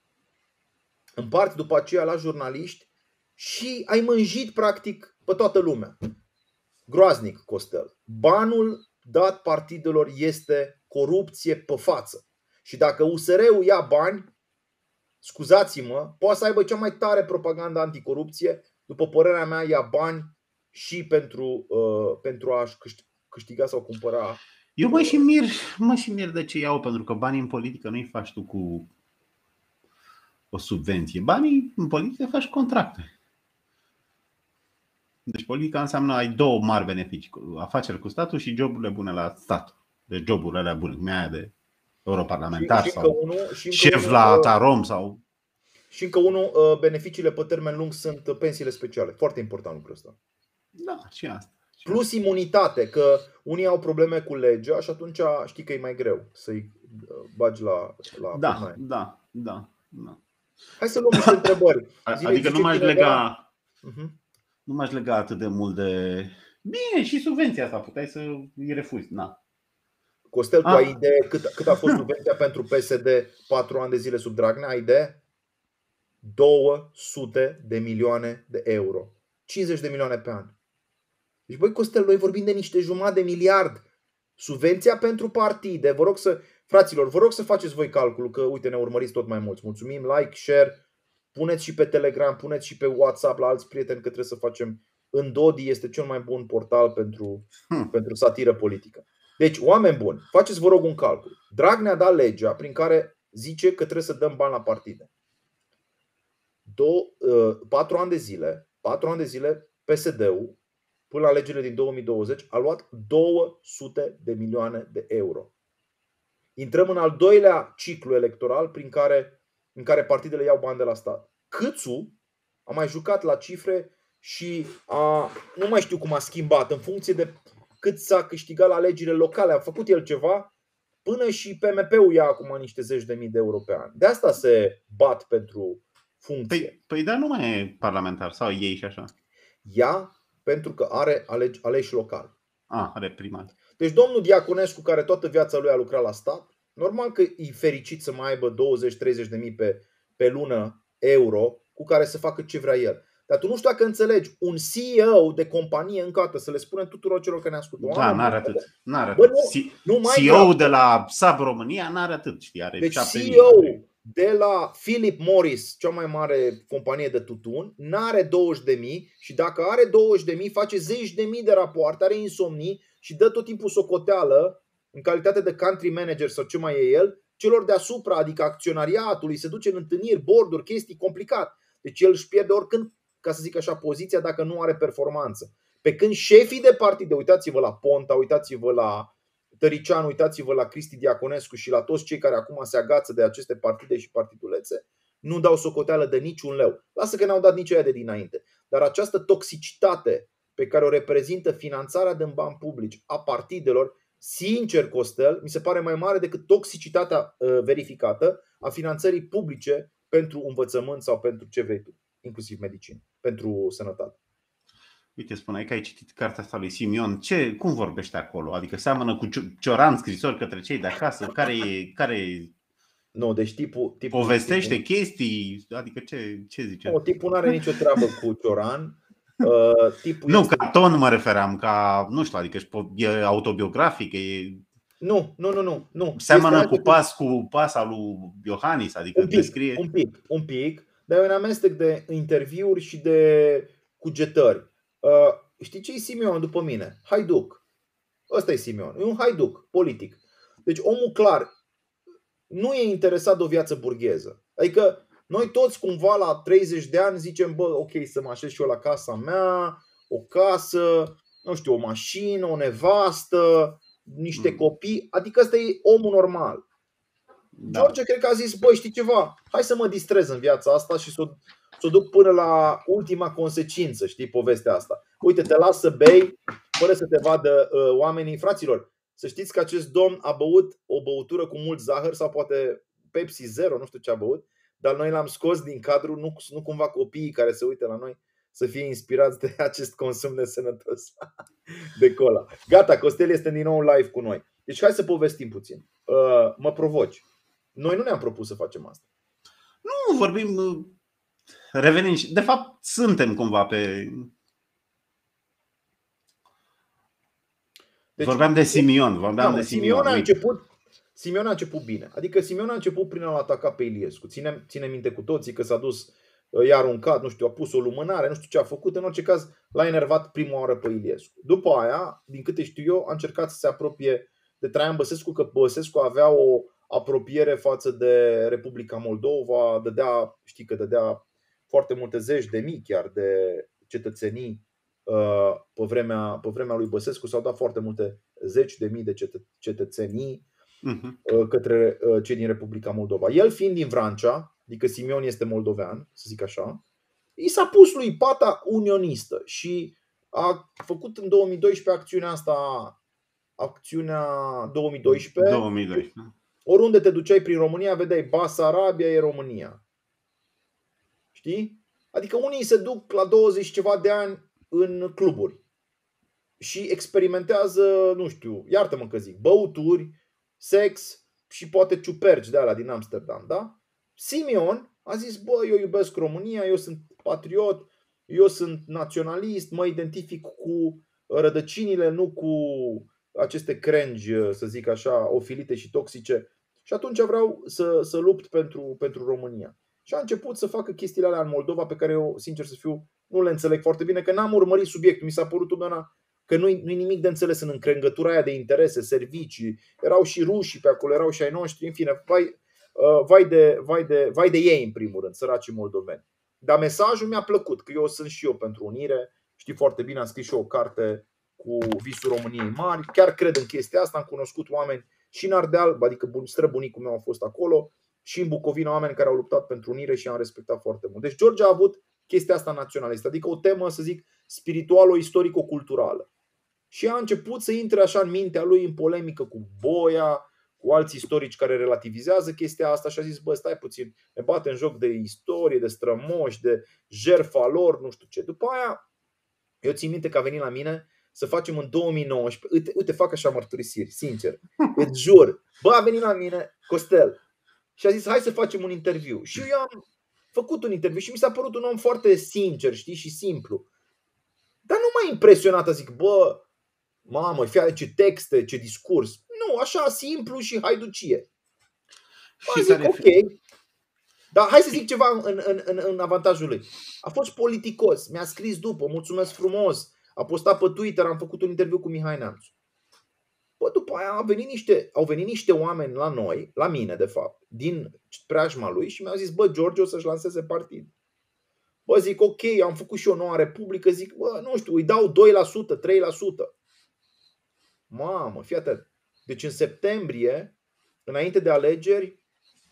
împarți după aceea la jurnaliști. Și ai mânjit, practic, pe toată lumea. Groaznic, Costel. Banul dat partidelor este corupție pe față. Și dacă USR-ul ia bani, scuzați-mă, poate să aibă cea mai tare propagandă anticorupție. După părerea mea, ia bani și pentru a-și câștiga sau cumpăra. Eu mă și mir de ce iau, pentru că banii în politică nu-i faci tu cu o subvenție. Banii în politică faci contracte. Deci politica înseamnă ai două mari beneficii: afaceri cu statul și joburile bune la stat. Deci joburile alea bune, cum aia de europarlamentar sau șef la Tarom sau... Și încă unul, beneficiile pe termen lung sunt pensiile speciale. Foarte important lucrul ăsta. Da, și asta. Plus imunitate, că unii au probleme cu legea și atunci știi că e mai greu să-i bagi la da, până. Da. Hai să luăm niște întrebări. Adică nu m-aș lega atât de mult de... Bine, și subvenția asta puteai să îi refuzi, na. Costel, tu ai idee cât a fost subvenția pentru PSD 4 ani de zile sub Dragnea? Ai idee? 200 de milioane de euro. 50 de milioane pe an. Deci, băi, Costel, noi vorbim de niște jumătate de miliard. Subvenția pentru partide. Vă rog să, fraților, vă rog să faceți voi calculul, că uite, ne urmăriți tot mai mulți. Mulțumim, like, share. Puneți și pe Telegram, puneți și pe WhatsApp la alți prieteni, că trebuie să facem. Ndodi este cel mai bun portal pentru satiră politică. Deci, oameni buni, faceți vă rog un calcul. Dragnea a dat legea prin care zice că trebuie să dăm bani la partide. 4 ani de zile PSD-ul, până la alegerile din 2020, a luat 200 de milioane de euro. Intrăm în al doilea ciclu electoral în care partidele iau bani de la stat. Câțu a mai jucat la cifre și nu mai știu cum a schimbat, în funcție de cât s-a câștigat la alegerile locale. A făcut el ceva, până și PMP-ul ia acum niște zeci de mii de euro pe an. De asta se bat pentru funcție. Păi dar nu mai e parlamentar sau ei și așa? Ia, pentru că are aleși locali. Are primar. Deci domnul Diaconescu, care toată viața lui a lucrat la stat, normal că e fericit să mai aibă 20-30 de mii pe lună euro cu care să facă ce vrea el. Dar tu nu știu dacă înțelegi, un CEO de companie, încă o dată, să le spunem tuturor celor care ne ascultă. Da, n-are atât. CEO de la SAB România n-are atât. Știi, are deci CEO de la Philip Morris, cea mai mare companie de tutun, n-are 20.000 și dacă are 20.000, face 10.000 de rapoarte, are insomnii și dă tot timpul socoteală în calitate de country manager sau ce mai e el, celor deasupra, adică acționariatului, se duce în întâlniri, board-uri, chestii complicate. Deci el își pierde oricând, ca să zic așa, poziția dacă nu are performanță. Pe când șefii de partide, uitați-vă la Ponta, uitați-vă la Tărician, uitați-vă la Cristi Diaconescu și la toți cei care acum se agață de aceste partide și partidulețe, nu dau socoteală de niciun leu. Lasă că n-au dat nici aia de dinainte. Dar această toxicitate pe care o reprezintă finanțarea din bani publici a partidelor, sincer, Costel, mi se pare mai mare decât toxicitatea verificată a finanțării publice pentru învățământ sau pentru ce vrei tu, inclusiv medicină, pentru sănătate. Uite, spuneai că ai citit cartea asta lui Simion. Cum vorbește acolo? Adică seamănă cu Cioran, scrisori către cei de acasă? Care e? Nu, deci tipul povestește tipul, chestii? Adică ce zice? Nu, tipul nu are nicio treabă cu Cioran. Nu, ca ton mă referam, ca, nu știu, adică e autobiografic, e... Nu. Seamănă cu pasa lui Iohannis, adică descrie... Un pic. Dar e un amestec de interviuri și de cugetări. Știi ce e Simion după mine? Haiduc. Ăsta e Simion. E un haiduc politic. Deci omul clar nu e interesat de o viață burgheză. Adică noi toți cumva la 30 de ani zicem, bă, ok, să mă așez și eu la casa mea, o casă, nu știu, o mașină, o nevastă, niște copii. Adică ăsta e omul normal. Da. George cred că a zis, băi, știi ceva, hai să mă distrez în viața asta și să o duc până la ultima consecință, știi, povestea asta. Uite, te las să bei fără să te vadă oamenii. Fraților, să știți că acest domn a băut o băutură cu mult zahăr sau poate Pepsi Zero, nu știu ce a băut, dar noi l-am scos din cadru, nu cumva copiii care se uită la noi să fie inspirați de acest consum nesănătos de cola. Gata, Costel este din nou live cu noi. Deci hai să povestim puțin. Mă provoci. Noi nu ne-am propus să facem asta. Nu, vorbim, revenim și... De fapt, suntem cumva pe... Deci, vorbeam de Simion. Simion a început bine. Adică Simion a început prin a-l ataca pe Iliescu. Ține minte cu toții că s-a dus, i-a aruncat, nu știu, a pus o lumânare, nu știu ce a făcut. În orice caz, l-a enervat prima oară pe Iliescu. După aia, din câte știu eu, a încercat să se apropie de Traian Băsescu, că Băsescu avea o apropiere față de Republica Moldova, dădea foarte multe zeci de mii chiar de cetățenii pe vremea lui Băsescu, s-au dat foarte multe zeci de mii de cetățenii către cei din Republica Moldova. El fiind din Vrancea, adică Simion este moldovean, să zic așa, i s-a pus lui pata unionistă și a făcut în 2012 acțiunea 2012 Oriunde te duceai prin România, vedeai Basarabia e România. Știi? Adică unii se duc la 20 ceva de ani în cluburi și experimentează, nu știu, iartă-mă că zic, băuturi, sex și poate ciuperci de alea din Amsterdam, da? Simion a zis, bă, eu iubesc România, eu sunt patriot, eu sunt naționalist, mă identific cu rădăcinile, nu cu aceste crengi, să zic așa, ofilite și toxice. Și atunci vreau să lupt pentru România. Și a început să facă chestiile alea în Moldova, pe care eu, sincer să fiu, nu le înțeleg foarte bine, că n-am urmărit subiectul. Mi s-a părut totdeauna că nu-i nimic de înțeles în încrengătura aia de interese, servicii. Erau și rușii pe acolo, erau și ai noștri, în fine, vai de ei în primul rând, săracii moldoveni. Dar mesajul mi-a plăcut, că eu sunt și eu pentru unire. Știi foarte bine, am scris și eu o carte cu visul României mari. Chiar cred în chestia asta, am cunoscut oameni și în Ardeal, adică străbunicul meu a fost acolo, și în Bucovina oameni care au luptat pentru unire și am respectat foarte mult. Deci George a avut chestia asta naționalistă, adică o temă, să zic, spiritualo-istorico-culturală. Și a început să intre așa în mintea lui în polemică cu Boia, cu alți istorici care relativizează chestia asta și a zis, bă, stai puțin, ne bate în joc de istorie, de strămoși, de jertfa lor, nu știu ce. După aia, eu țin minte că a venit la mine să facem în 2019, uite, fac așa mărturisiri, sincer, îți jur, bă, a venit la mine Costel și a zis, hai să facem un interviu. Și eu am făcut un interviu și mi s-a părut un om foarte sincer, știi, și simplu. Dar nu m-a impresionat, zic, bă, mamă, fie ce texte, ce discurs. Nu, așa simplu și haiducie. Și zic, ok. Dar hai să zic ceva în avantajul lui. A fost politicos, mi-a scris după, mulțumesc frumos. A postat pe Twitter, am făcut un interviu cu Mihail Neamțu. Bă, după aia au venit niște oameni la noi, la mine de fapt, din preajma lui și mi-au zis, bă, George o să-și lanseze partid. Bă, zic, ok, am făcut și o nouă republică, zic, bă, nu știu, îi dau 2%, 3%. Mamă, fii atent. Deci în septembrie, înainte de alegeri,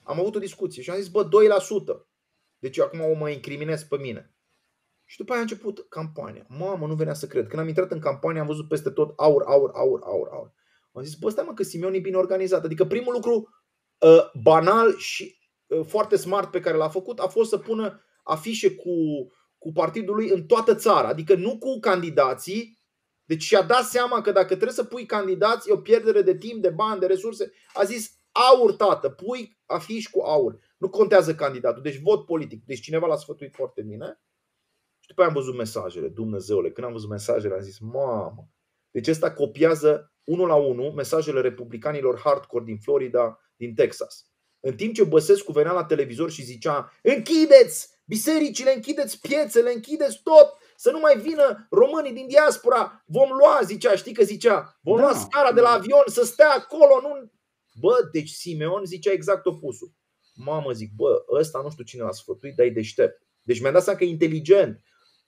am avut o discuție și am zis, bă, 2%. Deci acum o mă incriminez pe mine. Și după aia a început campania. Mamă, nu venea să cred. Când am intrat în campanie, am văzut peste tot AUR. Am zis, bă, stai mă că Simion e bine organizat. Adică primul lucru banal și foarte smart pe care l-a făcut a fost să pună afișe cu partidul lui în toată țara. Adică nu cu candidații. Deci și-a dat seama că dacă trebuie să pui candidați, e o pierdere de timp, de bani, de resurse. A zis, AUR, tată, pui afiș cu AUR. Nu contează candidatul, deci vot politic. Deci cineva l-a sfătuit foarte bine. Și după aia am văzut mesajele, Dumnezeule. Când am văzut mesajele am zis, mamă. Deci ăsta copiază 1 la 1 mesajele republicanilor hardcore din Florida, din Texas. În timp ce Băsescu venea la televizor și zicea, închideți bisericile, închideți piețele, închideți tot. Să nu mai vină românii din diaspora, vom lua, zicea, știi că zicea, vom lua scara de la avion să stea acolo. Nu... Bă, deci Simion zicea exact opusul. Mamă, zic, bă, ăsta nu știu cine l-a sfătuit, dar e deștept. Deci mi-am dat seama că e inteligent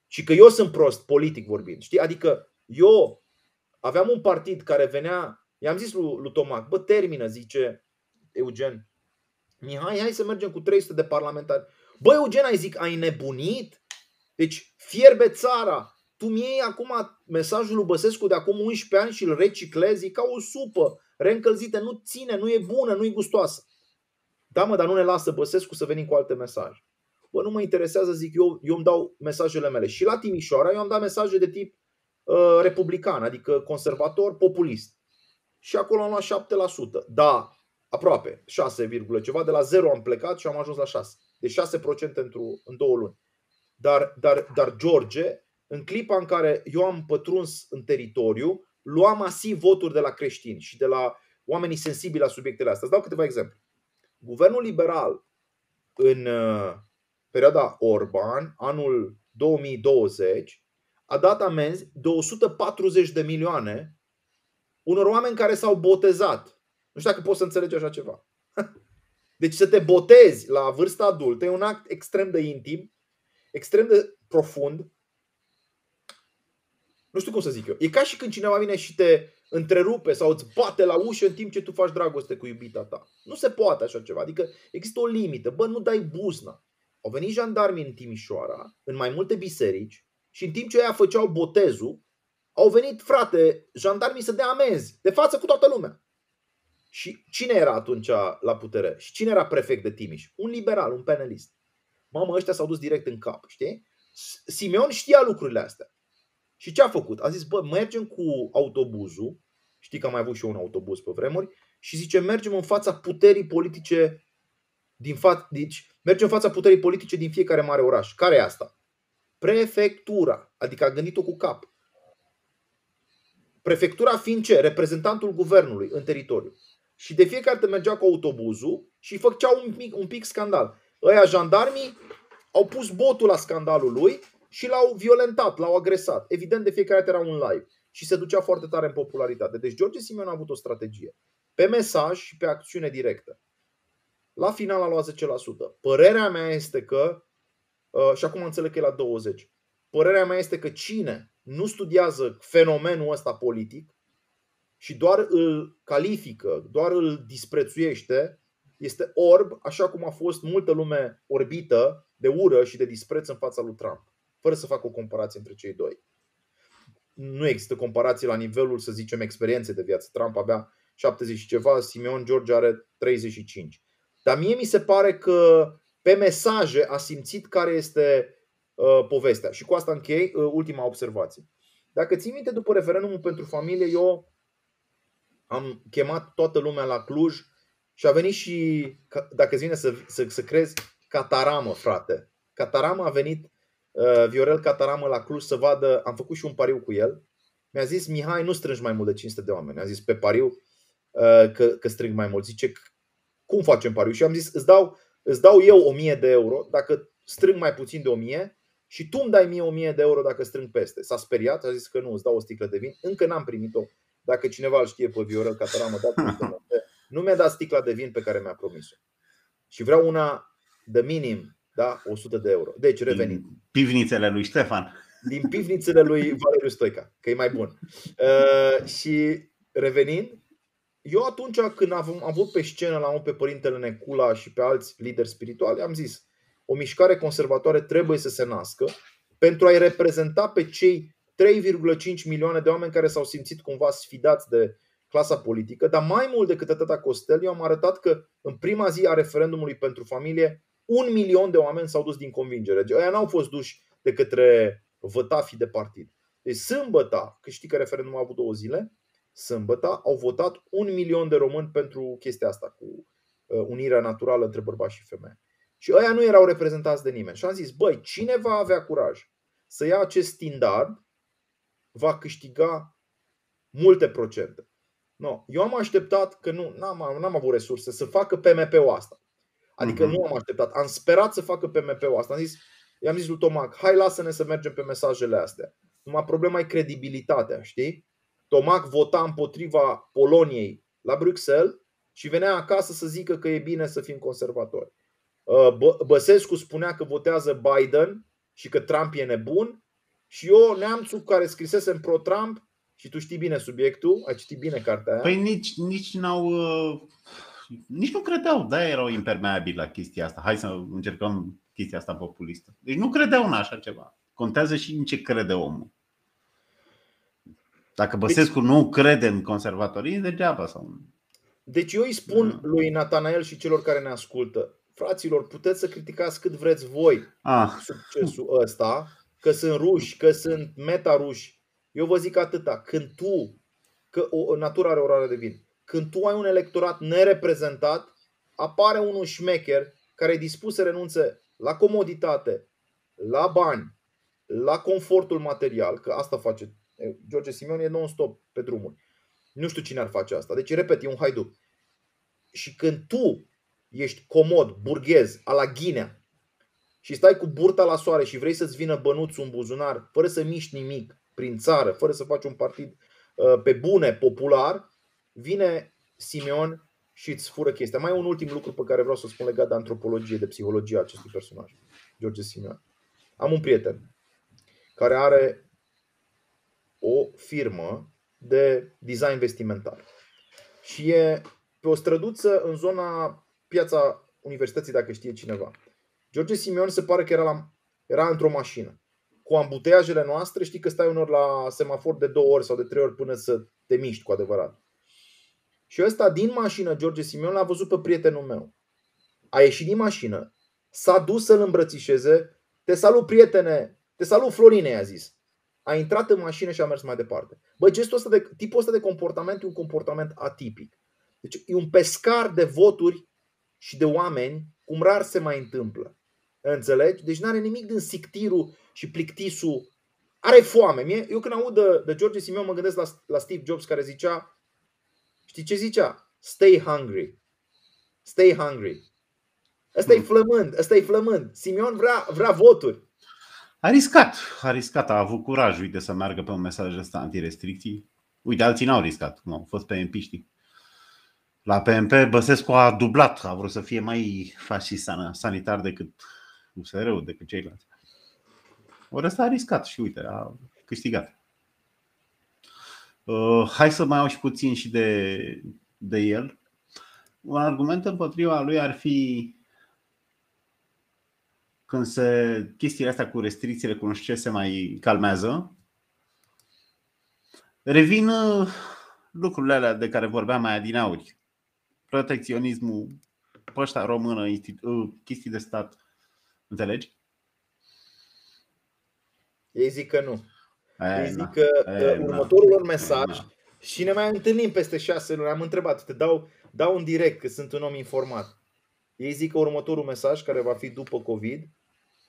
și că eu sunt prost, politic vorbind. Știi? Adică eu aveam un partid care venea, i-am zis lui Tomac, bă, termină, zice Eugen, Mihai, hai să mergem cu 300 de parlamentari. Bă, Eugen, ai zic, ai nebunit? Deci fierbe țara. Tu mi-ai acum mesajul lui Băsescu de acum 11 ani și îl reciclezi ca o supă reîncălzită. Nu ține, nu e bună, nu e gustoasă. Da mă, dar nu ne lasă Băsescu să venim cu alte mesaje. Bă, nu mă interesează, zic, eu îmi dau mesajele mele. Și la Timișoara eu am dat mesaje de tip republican, adică conservator, populist. Și acolo am luat 7%. Da, aproape, 6, ceva. De la 0 am plecat și am ajuns la 6. Deci 6% în 2 luni. Dar George, în clipa în care eu am pătruns în teritoriu, luam masiv voturi de la creștini și de la oamenii sensibili la subiectele astea. Îți dau câteva exemple. Guvernul liberal în perioada Orban, anul 2020, a dat amenzi de 140 de milioane unor oameni care s-au botezat. Nu știu dacă poți să înțelegi așa ceva. Deci să te botezi la vârsta adultă e un act extrem de intim, extrem de profund. Nu știu cum să zic eu. E ca și când cineva vine și te întrerupe sau îți bate la ușă în timp ce tu faci dragoste cu iubita ta. Nu se poate așa ceva. Adică există o limită. Bă, nu dai buzna. Au venit jandarmii în Timișoara, în mai multe biserici, și în timp ce aia făceau botezul, au venit, frate, jandarmii să dea amenzi de față cu toată lumea. Și cine era atunci la putere? Și cine era prefect de Timiș? Un liberal, un penalist. Mamă, ăștia s-au dus direct în cap, știi? Simion știa lucrurile astea. Și ce a făcut? A zis, bă, mergem cu autobuzul. Știi că am mai avut și eu un autobuz pe vremuri. Și zice, mergem în fața puterii politice din mergem în fața puterii politice din fiecare mare oraș. Care e asta? Prefectura. Adică a gândit-o cu cap. Prefectura fiind ce? Reprezentantul guvernului în teritoriu. Și de fiecare dată mergea cu autobuzul și făcea un pic scandal. Ăia jandarmii au pus botul la scandalul lui și l-au violentat, l-au agresat. Evident, de fiecare dată era un live și se ducea foarte tare în popularitate. Deci George Simion a avut o strategie. Pe mesaj și pe acțiune directă. La final a luat 10%. Părerea mea este că, și acum înțeleg că e la 20%, părerea mea este că cine nu studiază fenomenul ăsta politic și doar îl califică, doar îl disprețuiește, este orb, așa cum a fost multă lume orbită de ură și de dispreț în fața lui Trump. Fără să fac o comparație între cei doi. Nu există comparație la nivelul, să zicem, experienței de viață. Trump avea 70 și ceva, Simion George are 35. Dar mie mi se pare că pe mesaje a simțit care este povestea. Și cu asta închei ultima observație. Dacă ții minte, după referendumul pentru familie, eu am chemat toată lumea la Cluj și a venit și, dacă îți vine să crezi, Cataramă, frate. Cataramă a venit, Viorel Cataramă la Cluj să vadă, am făcut și un pariu cu el. Mi-a zis, Mihai, nu strângi mai mult de 500 de oameni. Am zis, pe pariu că strâng mai mult. Zice, cum facem pariu? Și am zis, îți dau eu 1000 de euro dacă strâng mai puțin de 1000 și tu îmi dai mie 1000 de euro dacă strâng peste. S-a speriat, a zis că nu, îți dau o sticlă de vin. Încă n-am primit-o. Dacă cineva îl știe pe Viorel Cataramă, nu mi-a dat sticla de vin pe care mi-a promis-o. Și vreau una de minim, da, 100 de euro. Deci revenit. Din pivnițele lui Ștefan. Din pivnițele lui Valeriu Stoica, că e mai bun. Și revenind, eu atunci când am avut pe scenă la om pe Părintele Necula și pe alți lideri spirituali, am zis, o mișcare conservatoare trebuie să se nască pentru a-i reprezenta pe cei 3,5 milioane de oameni care s-au simțit cumva sfidați de clasa politică. Dar mai mult decât atâta, Costel, eu am arătat că în prima zi a referendumului pentru familie 1 milion de oameni s-au dus din convingere. Aia n-au fost duși de către vătafii de partid. Deci sâmbăta, că știi că referendumul a avut 2 zile, sâmbăta au votat 1 milion de români pentru chestia asta cu unirea naturală între bărbați și femeie. Și ăia nu erau reprezentați de nimeni. Și am zis, băi, cine va avea curaj să ia acest standard va câștiga multe procente. No, eu am așteptat că n-am avut resurse să facă PMP-ul asta. Adică nu am așteptat, am sperat să facă PMP-ul asta. I-am zis lui Tomac, hai lasă-ne să mergem pe mesajele astea. Numai problema e credibilitatea, știi? Tomac vota împotriva Poloniei la Bruxelles și venea acasă să zică că e bine să fim conservatori. Băsescu spunea că votează Biden și că Trump e nebun. Și eu, Neamțu, care scrisese în pro-Trump, și tu știi bine subiectul, ai citit bine cartea aia. Păi nici n-au... Nici nu credeau, de-aia erau impermeabili la chestia asta. Hai să încercăm chestia asta populistă. Deci nu credeau în așa ceva. Contează și în ce crede omul. Dacă Băsescu nu crede în conservatorism, degeaba sau... Deci eu îi spun lui Natanael și celor care ne ascultă, fraților, puteți să criticați cât vreți voi succesul ăsta, că sunt ruși, că sunt metaruși. Eu vă zic atâta, când tu, că natura are orare de vin, când tu ai un electorat nereprezentat, apare unul șmecher care e dispus să renunțe la comoditate, la bani, la confortul material, că asta face George Simion, e non-stop pe drumuri. Nu știu cine ar face asta. Deci, repet, e un haiduc. Și când tu ești comod, burghez, a la Ghinea și stai cu burta la soare și vrei să-ți vină bănuțul în buzunar, fără să miști nimic prin țară, fără să faci un partid pe bune, popular, vine Simion și îți fură chestia. Mai e un ultim lucru pe care vreau să spun legat de antropologie, de psihologie a acestui personaj, George Simion. Am un prieten care are o firmă de design vestimentar și e pe o străduță în zona Piața Universității, dacă știe cineva. George Simion se pare că era într-o mașină. Cu ambuteiajele noastre, știi că stai unor la semafor de 2 ori sau de 3 ori până să te miști cu adevărat. Și ăsta din mașină, George Simion, l-a văzut pe prietenul meu. A ieșit din mașină, s-a dus să-l îmbrățișeze. Te salut, prietene, te salut, Florine, i-a zis. A intrat în mașină și a mers mai departe. Bă, gestul ăsta de, tipul ăsta de comportament e un comportament atipic. Deci e un pescar de voturi și de oameni, cum rar se mai întâmplă. Înțelegi? Deci n-are nimic din sictirul și plictisul. Are foame. Mie, eu când aud de George Simion mă gândesc la Steve Jobs, care zicea, știi ce zicea? Stay hungry. Stay hungry. Ăsta e flămând, ăsta e flămând. Simion vrea voturi. A riscat, a avut curaj, uite, să meargă pe un mesaj ăsta anti-restricții. Uite, alții n-au riscat, cum au fost PMP-știi. La PMP Băsescu a dublat, a vrut să fie mai fascist sanitar decât USR-ul, decât ceilalți. Ori ăsta a riscat și uite, a câștigat. Hai să mai au și puțin și de el. Un argument împotriva lui ar fi când chestiile astea cu restricțiile, cu nu știu ce, se mai calmează, revin lucrurile alea de care vorbeam mai adinauri. Protecționismul, pășta română, chestii de stat. Înțelegi? Ei zic că nu. Ei zic că următorul lor mesaj, și ne mai întâlnim peste 6 luni, am întrebat, te dau în direct că sunt un om informat. Ei zic că următorul mesaj, care va fi după COVID,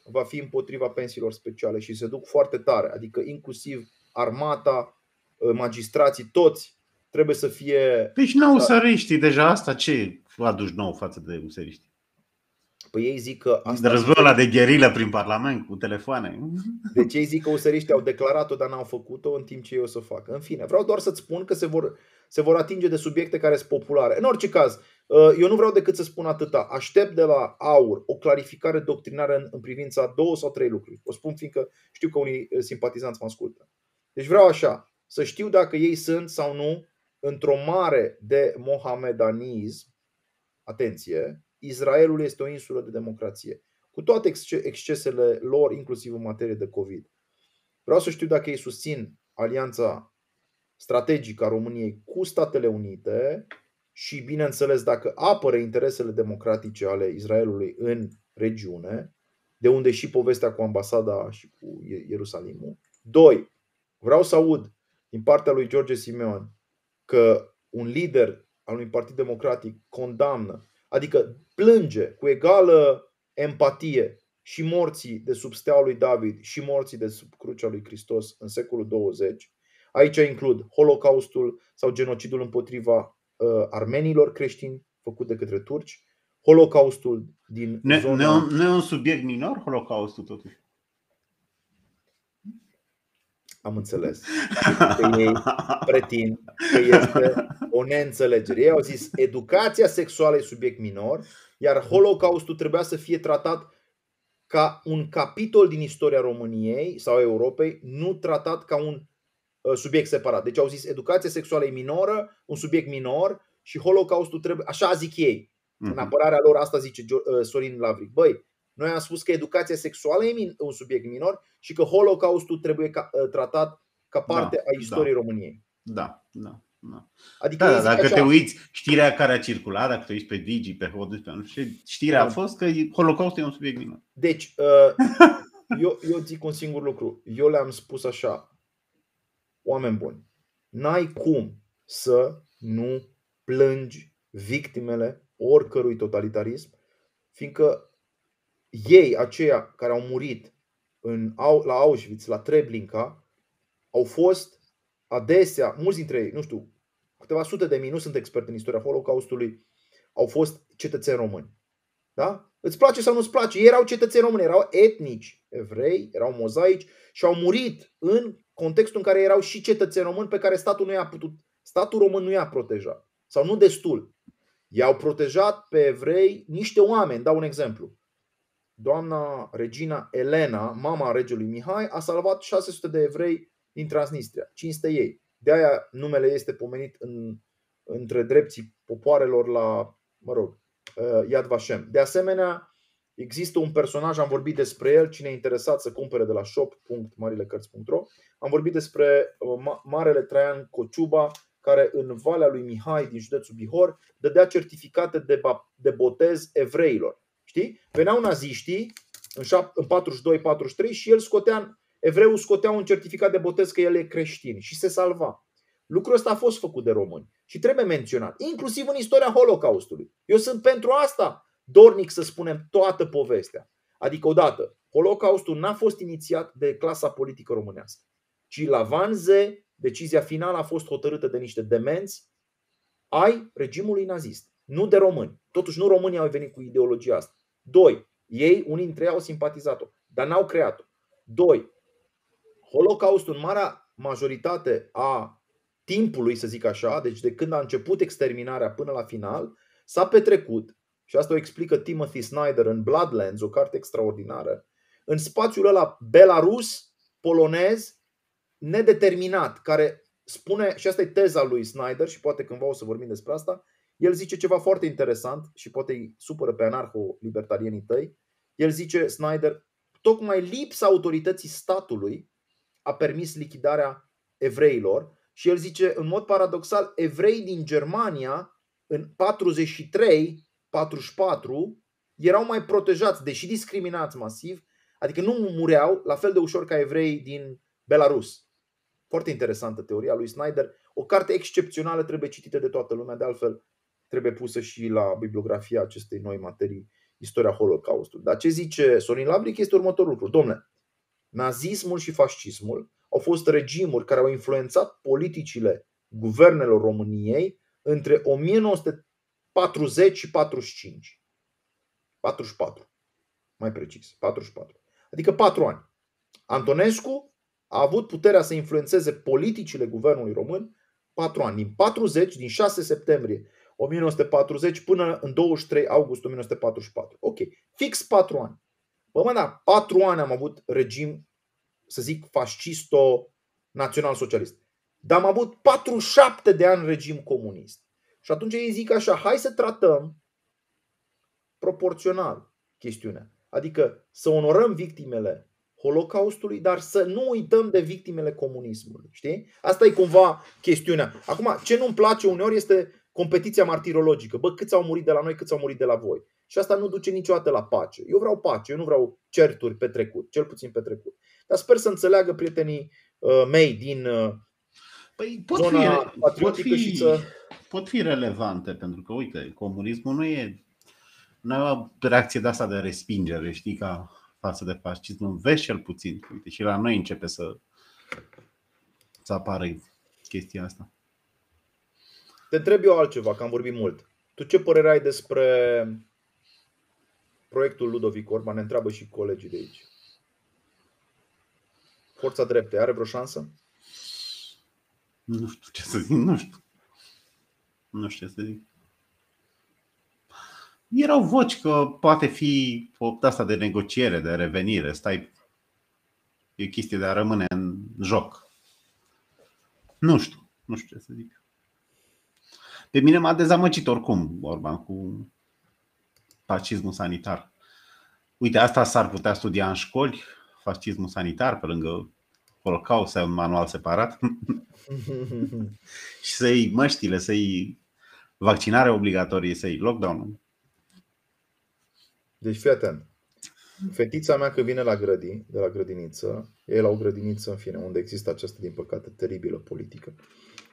va fi împotriva pensiilor speciale și se duc foarte tare. Adică inclusiv armata, magistrații, toți trebuie să fie... Păi și nu usăriștii deja asta, ce aduci nou față de usăriști? Păi ei zic că... Războiul ăla de gherilă prin Parlament cu telefoane. Deci ei zic că usăriștii au declarat-o, dar n-au făcut-o, în timp ce eu o să fac. În fine, vreau doar să-ți spun că se vor atinge de subiecte care sunt populare. În orice caz, eu nu vreau decât să spun atâta. Aștept de la AUR o clarificare doctrinară în privința a 2 sau 3 lucruri. O spun fiindcă știu că unii simpatizanți mă ascultă. Deci vreau așa, să știu dacă ei sunt sau nu într-o mare de mohamedanism. Atenție, Israelul este o insulă de democrație, cu toate excesele lor, inclusiv în materie de COVID. Vreau să știu dacă ei susțin alianța strategică a României cu Statele Unite și, bineînțeles, dacă apără interesele democratice ale Israelului în regiune, de unde și povestea cu ambasada și cu Ierusalimul. 2. Vreau să aud din partea lui George Simion că un lider al unui partid democratic condamnă, adică plânge cu egală empatie și morții de sub steaua lui David și morții de sub crucea lui Hristos în secolul 20. Aici includ Holocaustul sau genocidul împotriva armenilor creștini făcut de către turci, Holocaustul din zona... Nu e un subiect minor Holocaustul totuși. Am înțeles că ei pretind că este o neînțelegere. Ei au zis educația sexuală e subiect minor, iar Holocaustul trebuia să fie tratat ca un capitol din istoria României sau Europei, nu tratat ca un subiect separat. Deci au zis educația sexuală e minoră, un subiect minor și Holocaustul trebuie, așa zic ei. În apărarea lor asta zice Sorin Lavric. Băi, noi am spus că educația sexuală e un subiect minor și că Holocaustul trebuie tratat ca parte a istoriei României. Da. Adică dacă te uiți, știrea care a circulat, dacă te uiți pe Digi, pe Hodis, pe nu știu, știrea a fost că Holocaustul e un subiect minor. Deci, eu zic un singur lucru. Eu le-am spus așa. Oameni buni, n-ai cum să nu plângi victimele oricărui totalitarism, fiindcă ei, aceia care au murit la Auschwitz, la Treblinka, au fost adesea, mulți dintre ei, nu știu, câteva sute de mii, nu sunt expert în istoria Holocaustului, au fost cetățeni români. Da? Îți place sau nu-ți place? Ei erau cetățeni români, erau etnici evrei, erau mozaici și au murit în contextul în care erau și cetățeni români pe care statul român nu i-a protejat. Sau nu destul. I-au protejat pe evrei niște oameni. Dau un exemplu. Doamna regina Elena, mama regelui Mihai, a salvat 600 de evrei din Transnistria. Cinste ei. De aia numele este pomenit între drepții popoarelor la, mă rog, Yad Vashem. De asemenea, există un personaj, am vorbit despre el, cine e interesat să cumpere de la shop.marilecărți.ro. Am vorbit despre marele Traian Cociuba, care în Valea lui Mihai din județul Bihor dădea certificate de botez evreilor. Știi? Veneau naziștii în 42-43 și el scotea, evreul scotea un certificat de botez că el e creștin și se salva. Lucrul ăsta a fost făcut de români și trebuie menționat, inclusiv în istoria Holocaustului. Eu sunt pentru asta dornic să spunem toată povestea. Adică odată, Holocaustul n-a fost inițiat de clasa politică românească, ci la Wannsee decizia finală a fost hotărâtă de niște demenți ai regimului nazist, nu de români. Totuși nu românii au venit cu ideologia asta. 2. Ei, unii dintre ei au simpatizat-o, dar n-au creat-o. 2. Holocaustul în marea majoritate a timpului, să zic așa, deci de când a început exterminarea până la final, s-a petrecut, și asta o explică Timothy Snyder în Bloodlands, o carte extraordinară, în spațiul ăla belarus, polonez, nedeterminat, care spune, și asta e teza lui Snyder și poate cândva o să vorbim despre asta, el zice ceva foarte interesant și poate îi supără pe anarho-libertarienii tăi. El zice, Snyder, tocmai lipsa autorității statului a permis lichidarea evreilor și el zice, în mod paradoxal, evrei din Germania în 43 44 erau mai protejați, deși discriminați masiv, adică nu mureau la fel de ușor ca evrei din Belarus. Foarte interesantă teoria lui Snyder, o carte excepțională, trebuie citită de toată lumea, de altfel trebuie pusă și la bibliografia acestei noi materii, istoria Holocaustului. Dar ce zice Sorin Lavric este următorul lucru. Dom'le, nazismul și fascismul au fost regimuri care au influențat politicile guvernelor României între 1940 și 45. 44. Mai precis, 44. Adică 4 ani. Antonescu a avut puterea să influențeze politicile guvernului român 4 ani. Din 40, din 6 septembrie 1940 până în 23 august 1944. Ok, fix 4 ani. Bă, mă, da, 4 ani am avut regim, să zic, fascisto-național-socialist. Dar am avut 47 de ani regim comunist. Și atunci ei zic așa, hai să tratăm proporțional chestiunea. Adică să onorăm victimele Holocaustului, dar să nu uităm de victimele comunismului. Știi? Asta e cumva chestiunea. Acum, ce nu-mi place uneori este competiția martirologică. Bă, câți au murit de la noi, câți au murit de la voi. Și asta nu duce niciodată la pace. Eu vreau pace, eu nu vreau certuri pe trecut, cel puțin pe trecut. Dar sper să înțeleagă prietenii mei din zona patriotică și să... Pot fi relevante, pentru că, uite, comunismul nu e o reacție de asta de respingere, știi, ca față de fascism, vezi cel puțin. Uite, și la noi începe să apară chestia asta. Te întreb eu altceva, că am vorbit mult. Tu ce părere ai despre proiectul Ludovic Orban? Ne întreabă și colegii de aici. Forța Dreptei are vreo șansă? Nu știu ce să zic, nu știu ce să zic. Erau voci că poate fi asta de negociere, de revenire. Stai, e chestie de a rămâne în joc. Nu știu ce să zic. Pe mine m-a dezamăgit oricum Orban cu fascismul sanitar. Uite, asta s-ar putea studia în școli, fascismul sanitar, pe lângă Holocaust, un manual separat. Și să iei măștile, să iei vaccinare obligatorie, să iei lockdown. Deci fii atent. Fetița mea când vine la grădini, de la grădiniță, e la o grădiniță, în fine, unde există această, din păcate, teribilă politică.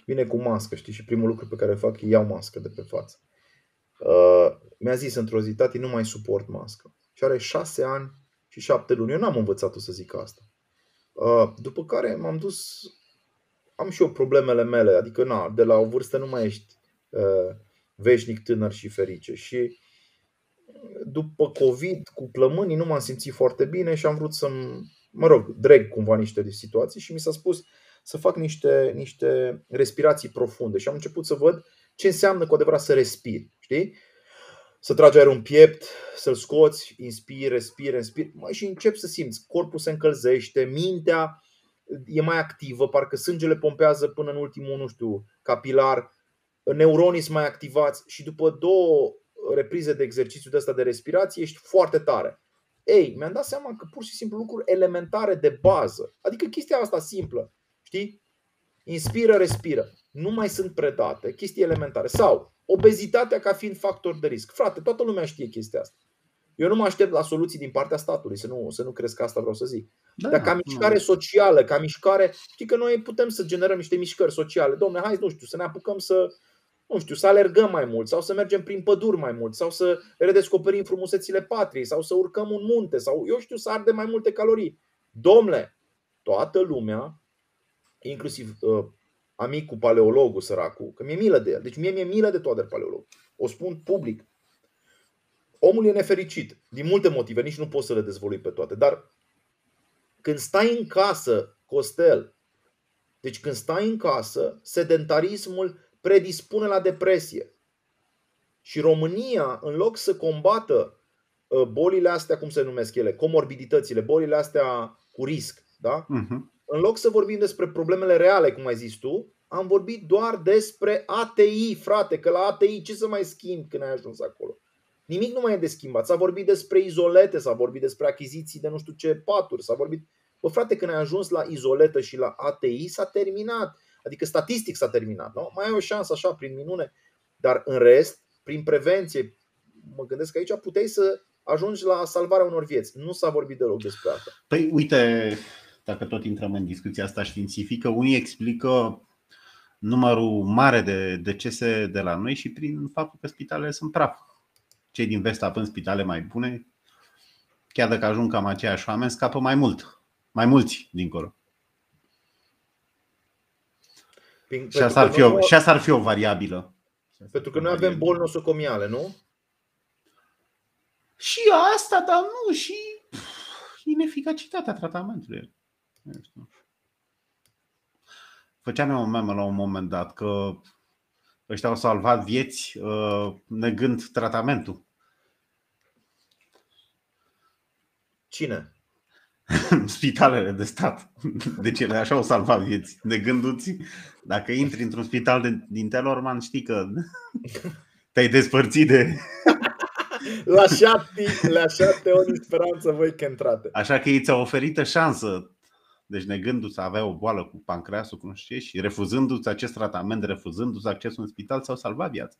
Vine cu mască, știi, și primul lucru pe care îl fac e iau mască de pe față. Mi-a zis într-o zi, tati, nu mai suport mască. Și are 6 ani și 7 luni. Eu n-am învățat-o să zic asta. După care m-am dus, am și eu problemele mele, adică na, de la o vârstă nu mai ești veșnic tânăr și ferice. Și după COVID cu plămânii nu m-am simțit foarte bine și am vrut să-mi, mă rog, dreg cumva niște situații și mi s-a spus să fac niște respirații profunde și am început să văd ce înseamnă cu adevărat să respir, știi? Să tragi aerul în piept, să-l scoți, inspiri, respiri, inspiri și încep să simți. Corpul se încălzește, mintea e mai activă, parcă sângele pompează până în ultimul, nu știu, capilar, neuronii sunt mai activați și după 2 reprize de exercițiu de ăsta de respirație ești foarte tare. Ei, mi-am dat seama că pur și simplu lucruri elementare de bază, adică chestia asta simplă, știi? Inspiră, respiră. nu mai sunt predate, chestii elementare. Sau obezitatea ca fiind factor de risc. Frate, toată lumea știe chestia asta. Eu nu mă aștept la soluții din partea statului, să nu crezi că asta vreau să zic. Da, dar ca mișcare socială, ca mișcare, știi că noi putem să generăm niște mișcări sociale. Dom'le, hai, nu știu, să ne apucăm să, nu știu, să alergăm mai mult sau să mergem prin păduri mai mult sau să redescoperim frumusețile patriei sau să urcăm un munte sau, eu știu, să ardem mai multe calorii. Dom'le, toată lumea, inclusiv amicul paleologul săracul, că mi-e milă de el, deci mie mi-e milă de Toader paleolog, o spun public. Omul e nefericit, din multe motive, nici nu pot să le dezvolui pe toate, dar când stai în casă, Costel, deci când stai în casă, sedentarismul predispune la depresie. Și România, în loc să combată bolile astea, cum se numesc ele, comorbiditățile, bolile astea cu risc, da? În loc să vorbim despre problemele reale, cum ai zis tu, am vorbit doar despre ATI, frate, că la ATI ce să mai schimbi când ai ajuns acolo? Nimic nu mai e de schimbat. S-a vorbit despre izolete, s-a vorbit despre achiziții de nu știu ce paturi, s-a vorbit... Bă, frate, când ai ajuns la izoletă și la ATI s-a terminat. Adică statistic s-a terminat, nu? Mai ai o șansă așa prin minune. Dar în rest, prin prevenție, mă gândesc că aici puteai să ajungi la salvarea unor vieți. Nu s-a vorbit deloc despre asta. Păi uite, dacă tot intrăm în discuția asta științifică, unii explică numărul mare de decese de la noi și prin faptul că spitalele sunt praf. Cei din vest apând spitale mai bune, chiar dacă ajung cam aceiași oameni, scapă mai mult, mai mulți dincolo. Și asta ar fi, o variabilă. Pentru că noi avem boli nosocomiale, nu? Și asta, dar nu, și ineficacitatea tratamentului. Făceam eu o memă la un moment dat că ăștia au salvat vieți negând tratamentul. Cine? Spitalele de stat. Deci ele așa au salvat vieți. Negându-ți, dacă intri într-un spital din Telorman, știi că te-ai despărțit de... La 7 ori speranță voi că intrate. Așa că ei ți-au oferită șansă. Deci negându-ți să avea o boală cu pancreasul, cum știi, și refuzându-ți acest tratament, refuzându-ți accesul în spital, s-au salvat viața.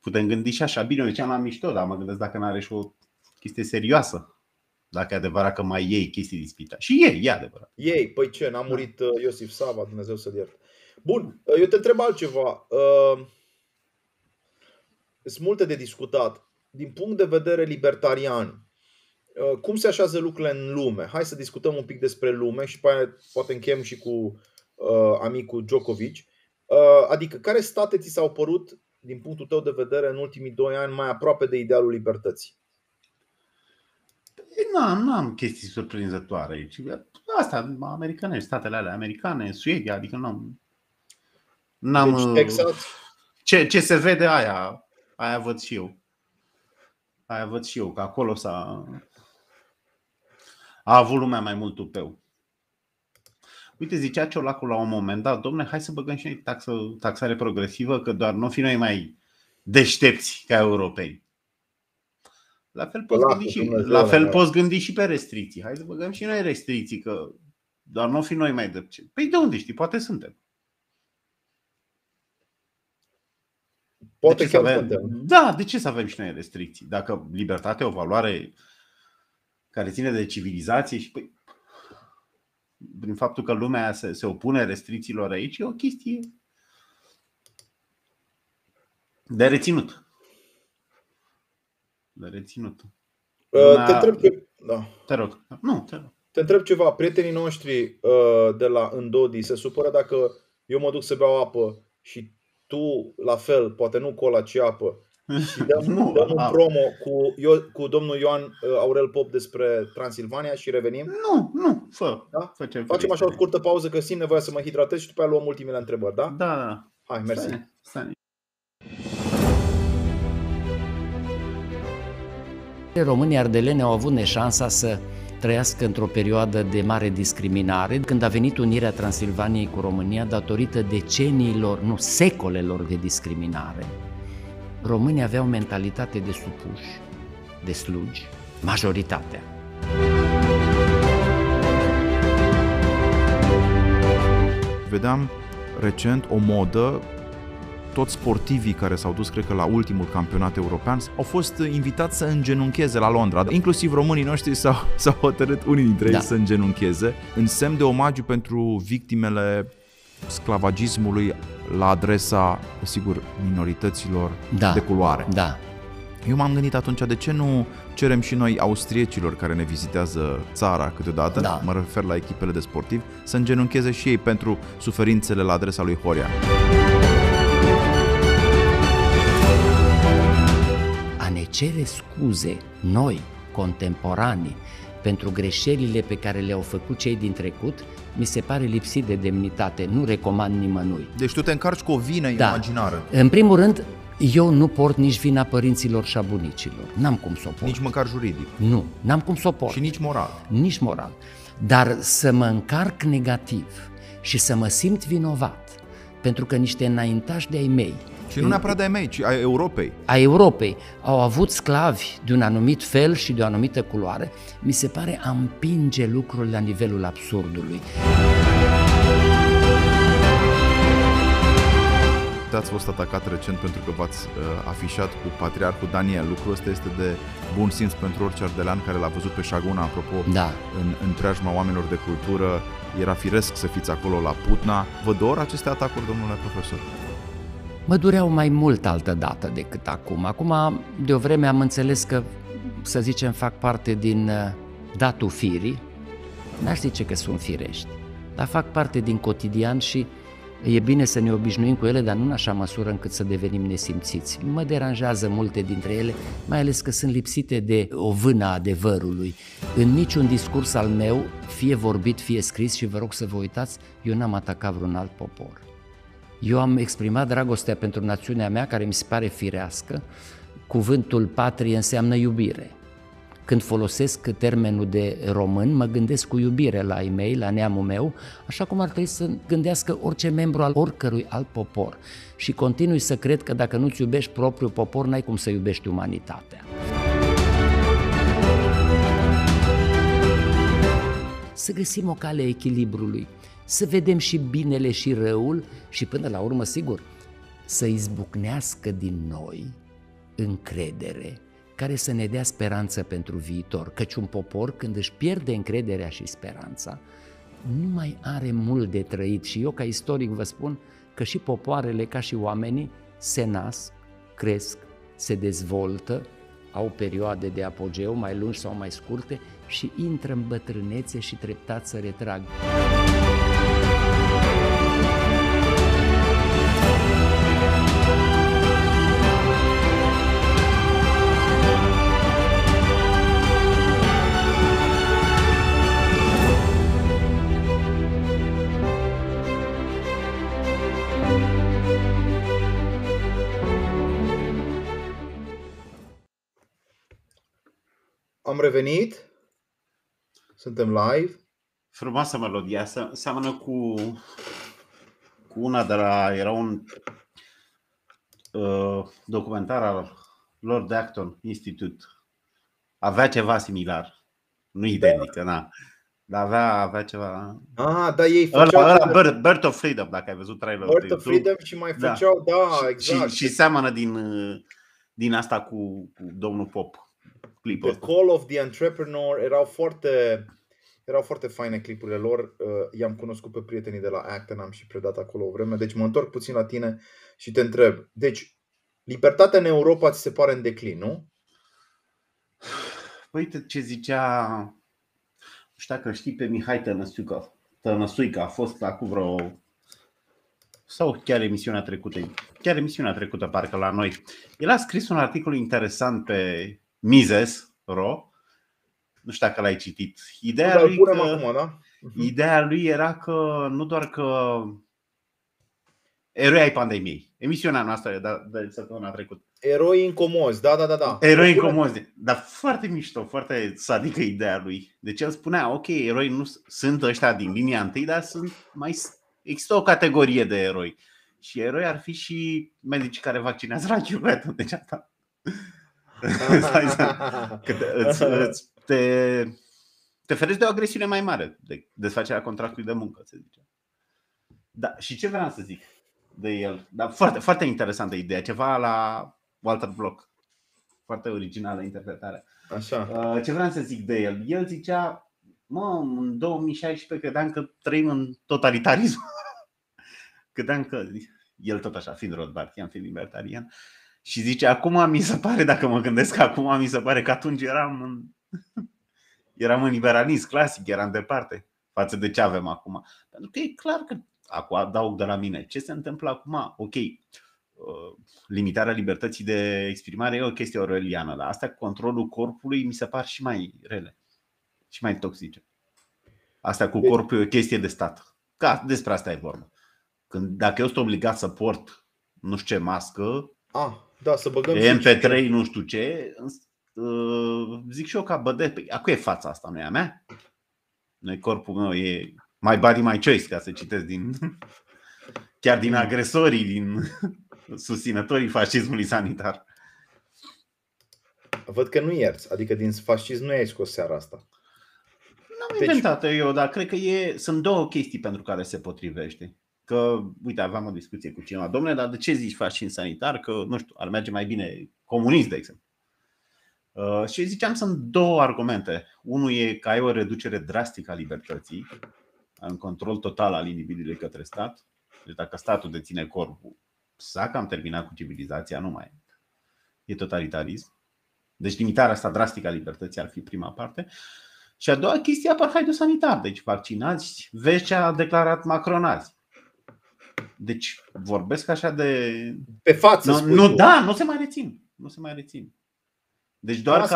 Putem gândi și așa. Bine, eu ziceam la mișto, dar mă gândesc dacă n-are și o chestie serioasă. Dacă e adevărat că mai iei chestii din spital. Și ei, e adevărat. Ei, păi ce, n-a murit Iosif Sava, Dumnezeu să-l ierte. Bun, eu te întreb altceva. Sunt multe de discutat. Din punct de vedere libertarian, cum se așează lucrurile în lume? Hai să discutăm un pic despre lume și pe aia poate încheiem și cu amicul Djokovic. Adică, care state ți s-au părut, din punctul tău de vedere, în ultimii 2 ani mai aproape de idealul libertății? Nu am chestii surprinzătoare aici. Asta, americane, statele alea americane, Suedia, adică n-am deci, exact. Ce se vede aia văd și eu. Aia văd și eu, că acolo a avut lumea mai mult tupeu. Uite, zicea Ciolacu la un moment dat, domne, hai să băgăm și noi taxare progresivă, că doar nu fi noi mai deștepți ca europeni. La fel poți gândi și pe restricții. Hai să băgăm și noi restricții, că doar nu fi noi mai deștepți. Păi de unde știi? Poate suntem. Poate chiar putem. Da, de ce să avem și noi restricții? Dacă libertatea e o valoare care ține de civilizație și prin faptul că lumea se opune restricțiilor aici, e o chestie de reținut. Te întreb ceva. Prietenii noștri de la Ndodi se supără dacă eu mă duc să beau apă și tu, la fel, poate nu cola, ci apă. Și dăm un promo cu domnul Ioan Aurel Pop despre Transilvania și revenim? Nu, fă. Da? Facem așa o scurtă pauză că simt nevoia să mă hidratez și după aia luăm ultimele întrebări, da? Da. Hai, mersi. Stai. Românii ardeleni au avut neșansa să trăiască într-o perioadă de mare discriminare, când a venit unirea Transilvaniei cu România datorită deceniilor, nu secolelor de discriminare. Românii aveau mentalitate de supuși, de slugi, majoritatea. Vedeam recent o modă, toți sportivii care s-au dus, cred că la ultimul campionat european, au fost invitați să îngenuncheze la Londra. Inclusiv românii noștri s-au hotărât, unii dintre ei, să îngenuncheze, în semn de omagiu pentru victimele sclavagismului la adresa, sigur, minorităților de culoare. Da. Eu m-am gândit atunci, de ce nu cerem și noi austriecilor care ne vizitează țara câteodată, mă refer la echipele de sportivi, să îngenuncheze și ei pentru suferințele la adresa lui Horia. A ne cere scuze noi, contemporanii, pentru greșelile pe care le-au făcut cei din trecut, mi se pare lipsit de demnitate, nu recomand nimănui. Deci tu te încarci cu o vină imaginară. În primul rând, eu nu port nici vina părinților și a bunicilor. N-am cum să o port. Nici măcar juridic. Nu, n-am cum să o port. Și nici moral. Nici moral. Dar să mă încarc negativ și să mă simt vinovat, pentru că niște înaintași de-ai mei, și nu neapărat de-ai mei, ci ai Europei. Ai Europei au avut sclavi de un anumit fel și de o anumită culoare, mi se pare a împinge lucrurile la nivelul absurdului. Ați fost atacat recent pentru că v-ați afișat cu patriarhul Daniel. Lucrul ăsta este de bun simț pentru orice ardelean care l-a văzut pe Șaguna, apropo, în preajma oamenilor de cultură. Era firesc să fiți acolo la Putna. Vă dor aceste atacuri, domnule profesor? Mă dureau mai mult altă dată decât acum. Acum, de o vreme, am înțeles că, să zicem, fac parte din datul firii. N-aș zice că sunt firești, dar fac parte din cotidian și e bine să ne obișnuim cu ele, dar nu în așa măsură încât să devenim nesimțiți. Mă deranjează multe dintre ele, mai ales că sunt lipsite de o vână a adevărului. În niciun discurs al meu, fie vorbit, fie scris, și vă rog să vă uitați, eu n-am atacat vreun alt popor. Eu am exprimat dragostea pentru națiunea mea, care mi se pare firească. Cuvântul patrie înseamnă iubire. Când folosesc termenul de român, mă gândesc cu iubire la ei mei, la neamul meu, așa cum ar trebui să gândească orice membru al oricărui alt popor. Și continui să cred că dacă nu-ți iubești propriul popor, n-ai cum să iubești umanitatea. Să găsim o cale echilibrului, să vedem și binele și răul și, până la urmă, sigur, să izbucnească din noi încredere, care să ne dea speranță pentru viitor, căci un popor, când își pierde încrederea și speranța, nu mai are mult de trăit. Și eu, ca istoric, vă spun că și popoarele, ca și oamenii, se nasc, cresc, se dezvoltă, au perioade de apogeu mai lungi sau mai scurte și intră în bătrânețe și treptat să retrag. Am revenit, suntem live. Frumoasă melodia, seamănă cu una de la, era un documentar al Lord Acton Institute. Avea ceva similar, nu identic, dar avea ceva. Ah, da, ei făceau Birth of Freedom, dacă ai văzut trailerul. Birth of Freedom și mai făceau, da, exact. Și seamănă din asta cu domnul Pop. The Call of the Entrepreneur, erau foarte faine clipurile lor. I-am cunoscut pe prietenii de la Acton, am și predat acolo o vreme. Deci mă întorc puțin la tine și te întreb. Deci, libertatea în Europa ți se pare în declin, nu? Uite ce zicea, nu știu dacă știi pe Mihai Tănăsuica, a fost acum vreo, sau chiar emisiunea trecută, parcă la noi. El a scris un articol interesant pe Mises.ro, nu știu dacă l-ai citit. Ideea lui era că nu doar că eroi ai pandemiei. Emisiunea noastră de săptămâna trecută. Eroi incomozi, da. Eroi incomozi, dar foarte mișto, foarte sadică ideea lui. Deci el spunea, ok, eroi nu sunt ăștia din linia întâi, dar există o categorie de eroi. Și eroi ar fi și medicii care vaccinează la chiuvetă. Deci asta. Te ferești de o agresiune mai mare, de desfacerea contractului de muncă, se zice. Da, și ce vreau să zic de el? Dar foarte, foarte interesantă ideea, ceva la Walter Block. Foarte originală interpretarea. Așa. Ce vreau să zic de el? El zicea, mă, în 2016 credeam că trăim în totalitarism. Credeam că, el tot așa, fiind rothbardian, fiind libertarian, și zice, acum mi se pare, dacă mă gândesc acum, mi se pare că atunci eram în liberalism clasic, eram departe față de ce avem acum. Pentru că e clar că, acum adaug de la mine, ce se întâmplă acum? Ok, limitarea libertății de exprimare e o chestie orwelliană, dar asta cu controlul corpului mi se par și mai rele și mai toxice. Asta cu corpul e o chestie de stat. Ca despre asta e vorba. Când, dacă eu sunt obligat să port nu știu ce mască, da, să băgăm MP3, nu știu ce, zic și eu ca bădesc, acu e fața asta, nu e a mea? Nu e corpul meu, e my body, my choice, ca să citesc din, chiar din agresorii, din susținătorii fascismului sanitar. Văd că nu ierți, adică din fascism nu ai scos seara asta. N-am inventat eu, dar cred că sunt două chestii pentru care se potrivește. Că, uite, aveam o discuție cu cineva, domnule, dar de ce zici fascism sanitar? Că, nu știu, ar merge mai bine comunist, de exemplu. Și ziceam, sunt două argumente. Unul e că ai o reducere drastică a libertății, un control total al individului către stat. Deci dacă statul deține corpul, s-a cam terminat cu civilizația, nu mai e totalitarism. Deci limitarea asta drastică a libertății ar fi prima parte. Și a doua chestie, apar haidul sanitar. Deci vaccinați, vezi ce a declarat Macron azi. Deci vorbesc așa de... Pe față, nu se mai rețin. Nu se mai rețin. Deci doar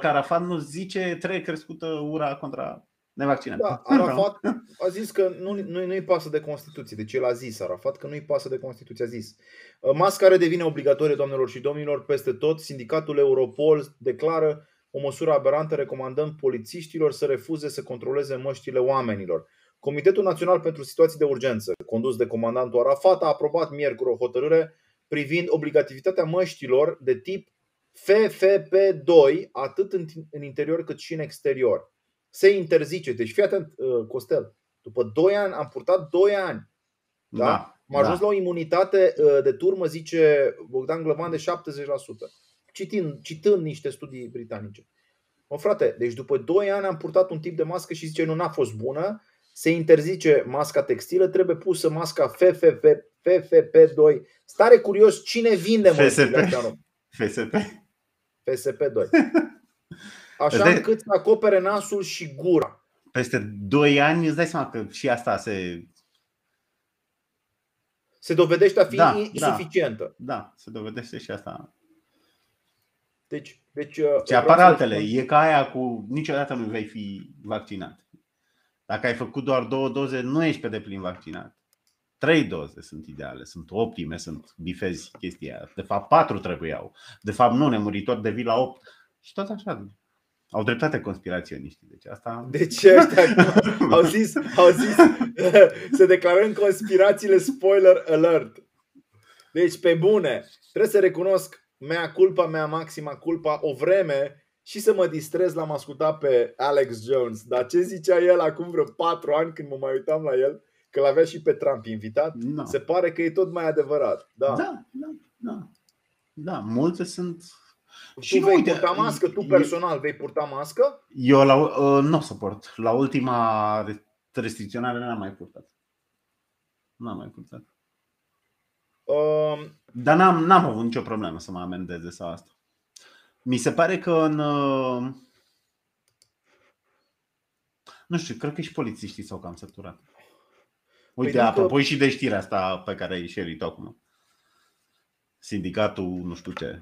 că Arafat nu zice trebuie crescută ura contra nevaccinat. Da, Arafat a zis că nu-i pasă de Constituție. Deci el a zis, Arafat, că nu-i pasă de Constituție. A zis, mascare devine obligatorie, doamnelor și domnilor, peste tot. Sindicatul Europol declară o măsură aberantă, recomandăm polițiștilor să refuze să controleze măștile oamenilor. Comitetul Național pentru Situații de Urgență, condus de comandantul Arafat, a aprobat miercuri o hotărâre privind obligativitatea măștilor de tip FFP2, atât în interior cât și în exterior. Se interzice. Deci fii atent, Costel, după 2 ani, am purtat 2 ani. Da? Da, m-a ajuns la o imunitate de turmă, zice Bogdan Glăvan, de 70%. Citând niște studii britanice. Mă, frate, deci după 2 ani am purtat un tip de mască și zice, nu, n-a fost bună. Se interzice masca textilă, trebuie pusă masca FFP2. Stare curios cine vinde măsile astea. FSP2. Așa încât să acopere nasul și gura. Peste 2 ani îți dai seama că și asta se dovedește a fi insuficientă. Da, se dovedește și asta. Deci apar altele. E ca aia cu niciodată nu vei fi vaccinat. Dacă ai făcut doar 2 doze, nu ești pe deplin vaccinat. 3 doze sunt ideale, sunt optime, sunt bifezi chestia. De fapt 4 trebuiau. De fapt nu, nemuritor devii la 8. Și tot așa. Au dreptate conspiraționiștii. Deci asta. Deci ăștia au zis să declarăm conspirațiile, spoiler alert. Deci pe bune, trebuie să recunosc mea culpa, mea maxima culpa, o vreme și să mă distrez, l-am ascultat pe Alex Jones. Dar ce zicea el acum vreo 4 ani când mă mai uitam la el? Că l-avea și pe Trump invitat, no. Se pare că e tot mai adevărat. Da. Mulți sunt. Și vei purta mască? Tu personal vei purta mască? Eu nu o să port. La ultima restricționare n-am mai purtat. Dar n-am avut nicio problemă să mă amendeze sau asta. Mi se pare că nu știu, cred că și polițiștii s-au cam săturat. Uite, apropo și de știrea asta pe care ai share-it-o acum. Sindicatul, nu știu ce,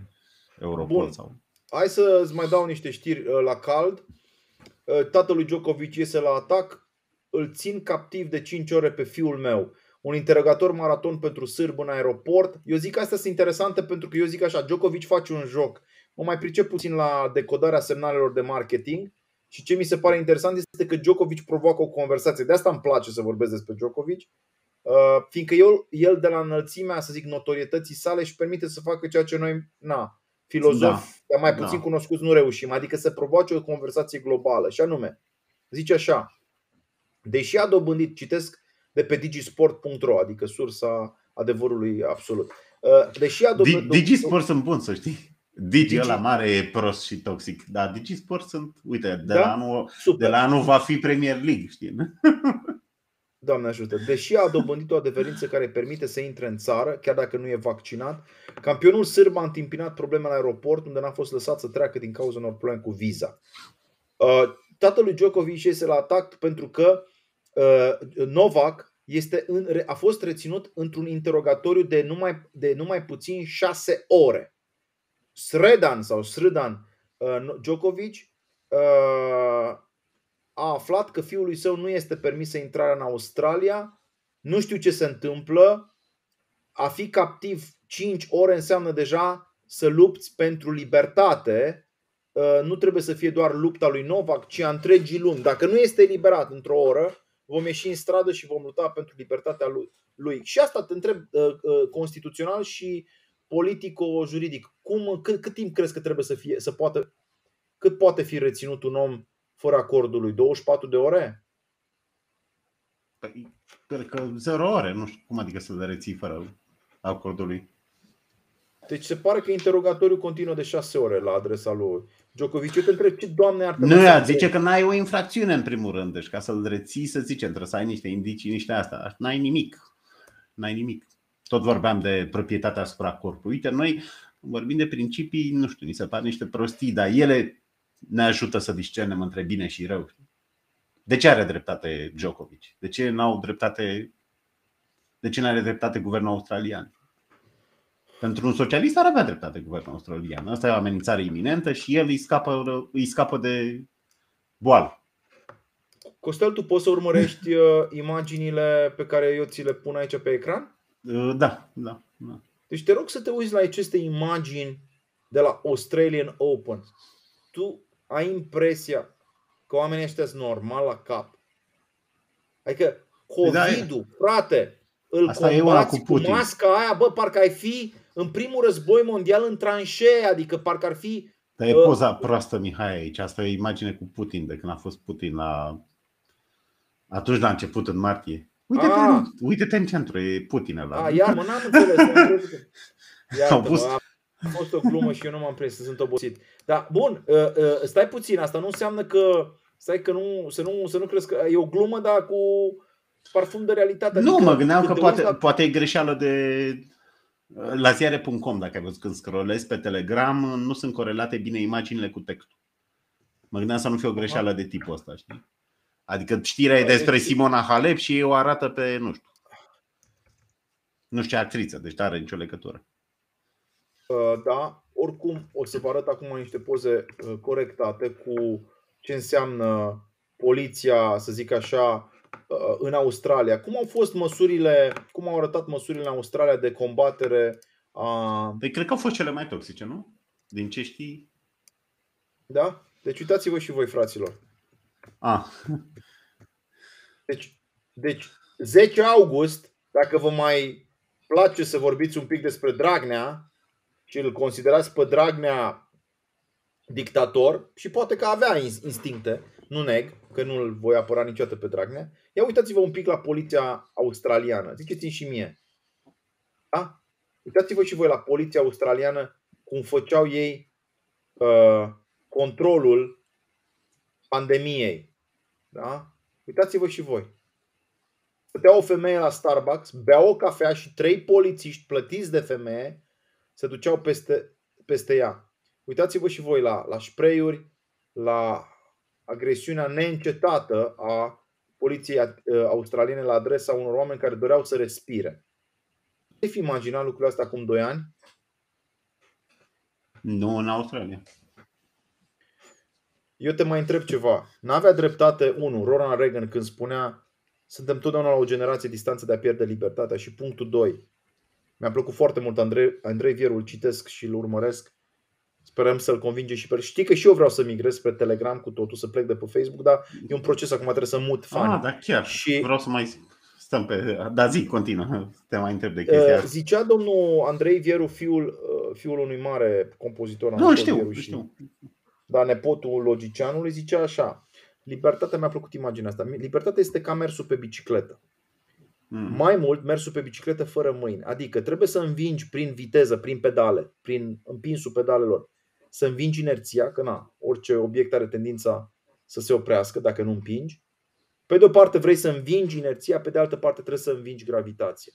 Europol sau... Hai să-ți mai dau niște știri la cald. Tatălui Djokovic iese la atac. Îl țin captiv de 5 ore pe fiul meu. Un interogator maraton pentru sârb în aeroport. Eu zic că astea sunt interesante pentru că eu zic așa, Djokovic face un joc. Mă mai pricep puțin la decodarea semnalelor de marketing. Și ce mi se pare interesant este că Djokovic provoacă o conversație. De asta îmi place să vorbesc despre Djokovic, fiindcă el de la înălțimea, să zic, notorietății sale își permite să facă ceea ce noi, filozofi, dar mai puțin cunoscuți nu reușim. Adică să provoace o conversație globală. Și anume, zice așa: deși a dobândit, citesc de pe digisport.ro, adică sursa adevărului absolut. Deși Digisport sunt bun, să știi. Digi ăla mare e prost și toxic, dar Digisport sunt, uite, de la anul va fi Premier League, știi? Doamne ajută. Deși a dobândit o adeverință care permite să intre în țară, chiar dacă nu e vaccinat, campionul sârb a întâmpinat probleme la aeroport, unde n-a fost lăsat să treacă din cauza unor probleme cu viza. Tatălui Djokovic iese la atac pentru că Novak a fost reținut într-un interogatoriu de numai puțin 6 ore. Djokovic a aflat că fiului său nu este permisă intrarea în Australia, nu știu ce se întâmplă, a fi captiv 5 ore înseamnă deja să lupți pentru libertate, nu trebuie să fie doar lupta lui Novak, ci a întregii lumi. Dacă nu este eliberat într-o oră, vom ieși în stradă și vom lupta pentru libertatea lui. Și asta te întreb constituțional și politico-juridic. Cât timp crezi că trebuie să fie, cât poate fi reținut un om fără acordul lui? 24 de ore? Păi, cred că 0 ore. Nu știu cum adică să le reții fără acordul lui. Deci se pare că interogatoriul continuă de 6 ore la adresa lui Djokovic. Eu te întreb ce, Doamne, ar trebui să zice că n-ai o infracțiune în primul rând. Deci ca să-l reții, să zicem, trebuie să ai niște indicii, niște astea. N-ai nimic. N-ai nimic. Tot vorbeam de proprietatea asupra corpului. Uite, noi vorbim de principii, nu știu, ni se par niște prostii, dar ele ne ajută să discernem între bine și rău. De ce are dreptate Djokovic? De ce n-au dreptate? De ce n-are dreptate guvernul australian? Pentru un socialist ar avea dreptate guvernul australian. Asta e o amenințare iminentă și el îi scapă de boală. Costel, tu poți să urmărești imaginile pe care eu ți le pun aici pe ecran? Da. Deci te rog să te uiți la aceste imagini de la Australian Open. Tu ai impresia că oamenii ăștia sunt normal la cap? Adică COVID-ul, frate, îl combați cu masca aia, bă, parcă ai fi în primul război mondial în tranșee, adică parcă ar fi... Dar e poza proastă, Mihai, aici. Asta e o imagine cu Putin, de când a fost Putin la... Atunci la început, în martie. Uite-te în centru, e Putin ăla. Iar mă, n-am înțeles. A fost o glumă și eu nu m-am prins, sunt obosit. Dar bun, stai puțin, asta nu înseamnă că... Stai că să nu crezi că e o glumă, dar cu... parfum de realitate. Nu, adică mă gândeam că poate e greșeală de la ziare.com, dacă ai văzut când scrollezi pe Telegram, nu sunt corelate bine imaginile cu textul. Mă gândeam să nu fie o greșeală de tipul ăsta, știi? Adică știrea e despre Simona Halep și o arată pe, nu știu ce actriță, deci nu are nicio legătură. Da, oricum o să vă arăt acum niște poze corectate cu ce înseamnă poliția, să zic așa, în Australia. Cum au fost măsurile, cum au arătat măsurile în Australia de combatere a... Păi cred că au fost cele mai toxice, nu? Din ce știi? Da? Deci uitați-vă și voi, fraților. Deci 10 august, dacă vă mai place să vorbiți un pic despre Dragnea și îl considerați pe Dragnea dictator și poate că avea instincte, nu neg, că nu îl voi apăra niciodată pe Dragnea. Ia uitați-vă un pic la poliția australiană. Ziceți-mi și mie. Da? Uitați-vă și voi la poliția australiană cum făceau ei controlul pandemiei. Da? Uitați-vă și voi. Putea o femeie la Starbucks, bea o cafea și 3 polițiști plătiți de femeie se duceau peste ea. Uitați-vă și voi la spray-uri, la agresiunea neîncetată a poliției australiene la adresa unor oameni care doreau să respire. Puteți fi imaginat lucrurile astea acum 2 ani? Nu, în Australia. Eu te mai întreb ceva. N-avea dreptate, Ronald Reagan când spunea suntem totdeauna la o generație distanță de a pierde libertatea. Și punctul 2. Mi-a plăcut foarte mult Andrei Vieru, îl citesc și îl urmăresc. Sperăm să-l convingem și pe el. Știi că și eu vreau să migrez pe Telegram cu totul, să plec de pe Facebook, dar e un proces acum, trebuie să mut fanii. Da, chiar. Și vreau să mai stăm pe... Dar zi, continuă. Te mai întreb de chestia. Zicea domnul Andrei Vieru, fiul unui mare compozitor. Nu, știu. Dar nepotul logicianului zicea așa. Libertatea, mi-a plăcut imaginea asta. Libertatea este ca mersul pe bicicletă. Mai mult mersul pe bicicletă fără mâini. Adică trebuie să învingi prin viteză, prin pedale, prin împinsul pedalelor, să învingi inerția, că na, orice obiect are tendința să se oprească dacă nu împingi. Pe de o parte vrei să învingi inerția, pe de altă parte trebuie să învingi gravitația.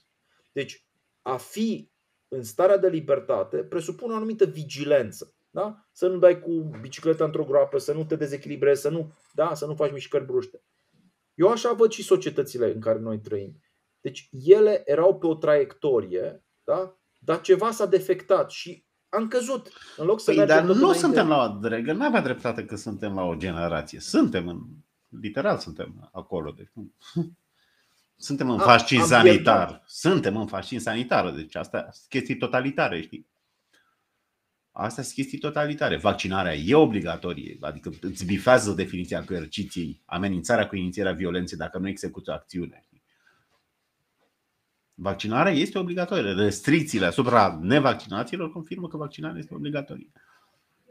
Deci a fi în starea de libertate presupune o anumită vigilență, da? Să nu dai cu bicicleta într-o groapă, să nu te dezechilibrezi, să nu faci mișcări bruște. Eu așa văd și societățile în care noi trăim. Deci ele erau pe o traiectorie, da? Dar ceva s-a defectat și am căzut. În loc să suntem la o dregă, nu avea dreptate că suntem la o generație. Literal suntem acolo. Deci, suntem în fascism sanitar. Suntem în fascism sanitar. Deci astea sunt chestii totalitare, știi? Astea sunt chestii totalitare. Vaccinarea e obligatorie. Adică îți bifează definiția coerciției, amenințarea cu inițierea violenței dacă nu execuți acțiune. Vaccinarea este obligatorie. Restricțiile asupra nevaccinaților confirmă că vaccinarea este obligatorie.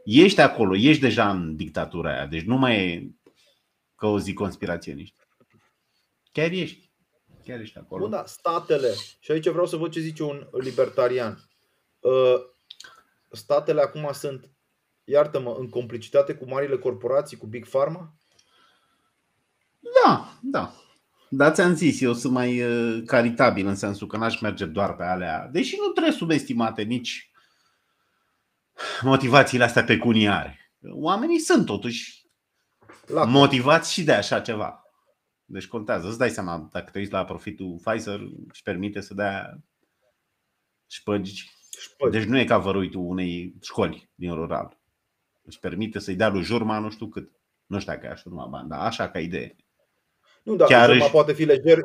Ești acolo, ești deja în dictatura aia. Deci nu mai e că o zi conspiraționiști. Chiar ești acolo. Bun, da, statele. Și aici vreau să văd ce zice un libertarian. Statele acum sunt, iartă-mă, în complicitate cu marile corporații, cu Big Pharma? Da. Dar ți-am zis, eu sunt mai caritabil în sensul că n-aș merge doar pe alea. Deși nu trebuie subestimate nici motivațiile astea pecuniare. Oamenii sunt totuși motivați și de așa ceva. Deci contează, îți dai seama dacă te uiți la profitul Pfizer, își permite să dea șpăgici. Deci nu e ca văruitul unei școli din rural. Își permite să-i dea lui Jurma nu știu cât. Nu știu dacă e Jurma bani, dar așa ca idee. Nu, da, Jurma poate fi lejer,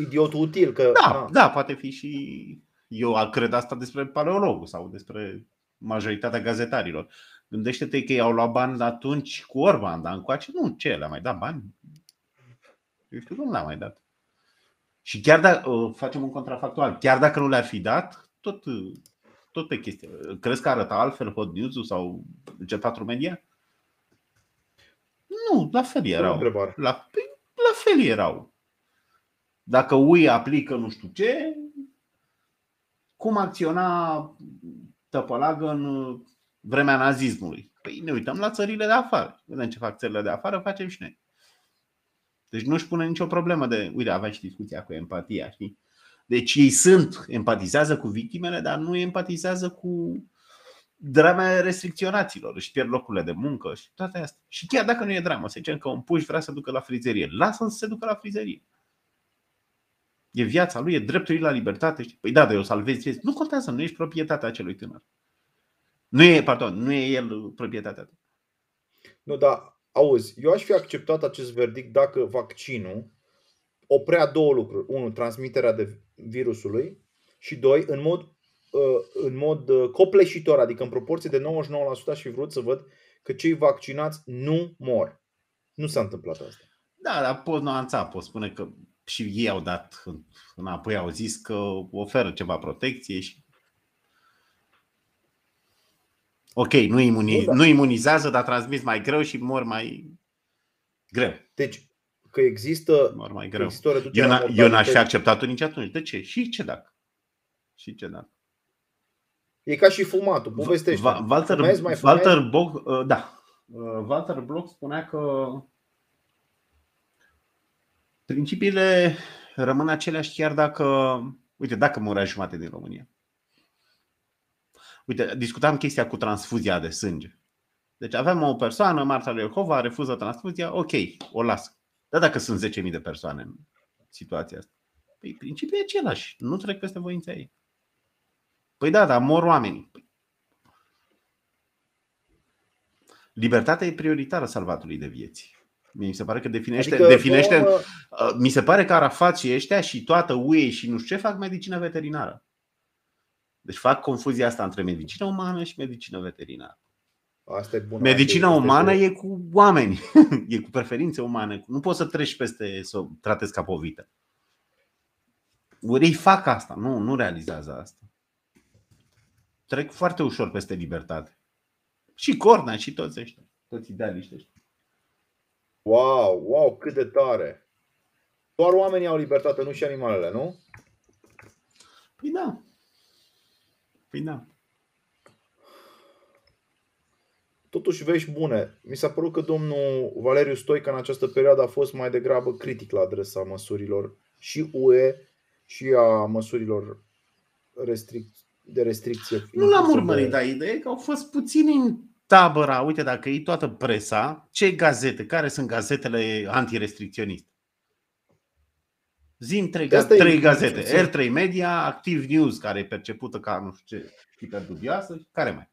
idiotul util. Că, da, poate fi și... Eu cred asta despre Paleologul sau despre majoritatea gazetarilor. Gândește-te că ei au luat bani atunci cu Orban, dar încoace nu, ce, le-a mai dat bani? Eu știu, nu l-a mai dat. Și chiar dacă facem un contrafactual, chiar dacă nu le-ar fi dat, tot pe chestia. Crezi că arăta altfel Hot News-ul sau G4 Media? Nu, la fel erau. La fel erau. Dacă UI aplică nu știu ce, cum acționa Tăpălagă în vremea nazismului? Păi ne uităm la țările de afară. Vedem ce fac țările de afară, facem și noi. Deci nu își pune nicio problemă de... Uite, avea și discuția cu empatia, știi? Deci ei empatizează cu victimele, dar nu empatizează cu drama restricționaților. Își pierd locurile de muncă și toate astea. Și chiar dacă nu e dramă, să zicem că un puș vrea să se ducă la frizerie. Lasă-l să se ducă la frizerie. E viața lui, e dreptul lui la libertate. Știi? Păi da, dar eu salvez vieți. Nu contează, nu ești proprietatea acelui tânăr. Nu e el proprietatea ta. Nu, da. Auzi, eu aș fi acceptat acest verdict dacă vaccinul oprea două lucruri. 1. Transmiterea de virusului și 2. În mod copleșitor, adică în proporție de 99% aș fi vrut să văd că cei vaccinați nu mor. Nu s-a întâmplat asta. Da, dar pot nuanța, pot spune că și ei au dat înapoi, au zis că oferă ceva protecție și... Ok, nu imunizează, dar transmis mai greu și mor mai greu. Deci că există, mor mai greu. Există o reducere. Eu n-aș fi acceptat-o nici atunci. De ce? Și ce dacă? E ca și fumatul. Povestește. Walter Block spunea că principiile rămân aceleași chiar dacă murea jumate din România. Uite, discutam chestia cu transfuzia de sânge. Deci avem o persoană, Marta Iorcova, refuză transfuzia, ok, o las. Dar dacă sunt 10.000 de persoane în situația asta? Păi principiul e același, nu trec peste voința ei. Păi da, dar mor oamenii. Libertatea e prioritară salvatului de vieți. Mi se pare că definește mi se pare că Arafat și ăștia și toată UE și nu știu ce fac medicină veterinară. Deci fac confuzia asta între medicină umană și medicină veterinară. Asta e bună. Medicina umană e cu oameni, e cu preferințe umane. Nu poți să treci peste, să o tratezi ca pe o vită. Ei fac asta, nu realizează asta. Trec foarte ușor peste libertate. Și Cornea și toți ăștia, toți idealiști ăștia. Wow, cât de tare! Doar oamenii au libertate, nu și animalele, nu? Păi da. Păi da. Totuși vești bune. Mi s-a părut că domnul Valeriu Stoica în această perioadă a fost mai degrabă critic la adresa măsurilor și UE și a măsurilor de restricție. Nu l-am urmărit, dar ideea e că au fost puțini în tabăra. Uite, dacă e toată presa, ce gazete? Care sunt gazetele antirestricționiste? Zi-mi trei gazete. R3 Media, Active News, care e percepută ca, nu știu ce, pică dubioasă. Care mai?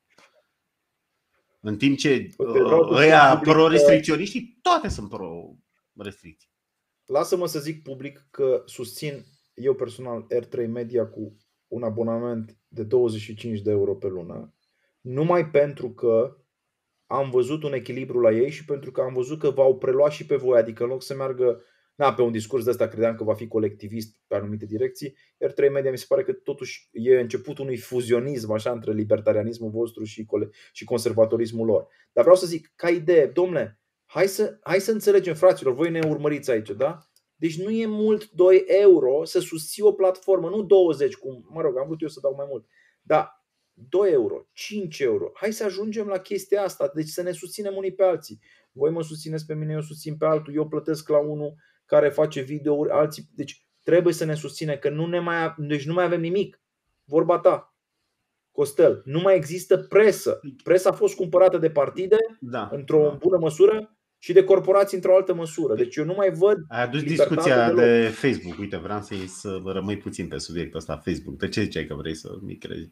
În timp ce ăia pro-restricționiștii, toate sunt pro-restricții. Lasă-mă să zic public că susțin eu personal R3 Media cu un abonament de 25 de euro pe lună, numai pentru că am văzut un echilibru la ei și pentru că am văzut că v-au preluat și pe voi. Adică în loc să meargă pe un discurs de ăsta, credeam că va fi colectivist pe anumite direcții, R3 Media mi se pare că totuși e începutul unui fuzionism așa între libertarianismul vostru și conservatorismul lor. Dar vreau să zic, ca idee, domnule, hai să înțelegem, fraților, voi ne urmăriți aici, da? Deci nu e mult 2 euro să susții o platformă, nu 20, cum, mă rog, am vrut eu să dau mai mult, dar 2 euro, 5 euro, hai să ajungem la chestia asta, deci să ne susținem unii pe alții. Voi mă susțineți pe mine, eu susțin pe altul, eu plătesc la unul care face videouri, alții, deci trebuie să ne susține, că deci nu mai avem nimic. Vorba ta, Costel, nu mai există presă. Presa a fost cumpărată de partide, da, într-o bună măsură, și de corporații într-o altă măsură. Deci eu nu mai văd. Ai adus discuția de Facebook. Uite, vreau să rămâi puțin pe subiectul ăsta, Facebook. De ce ziceai că vrei să mi crezi?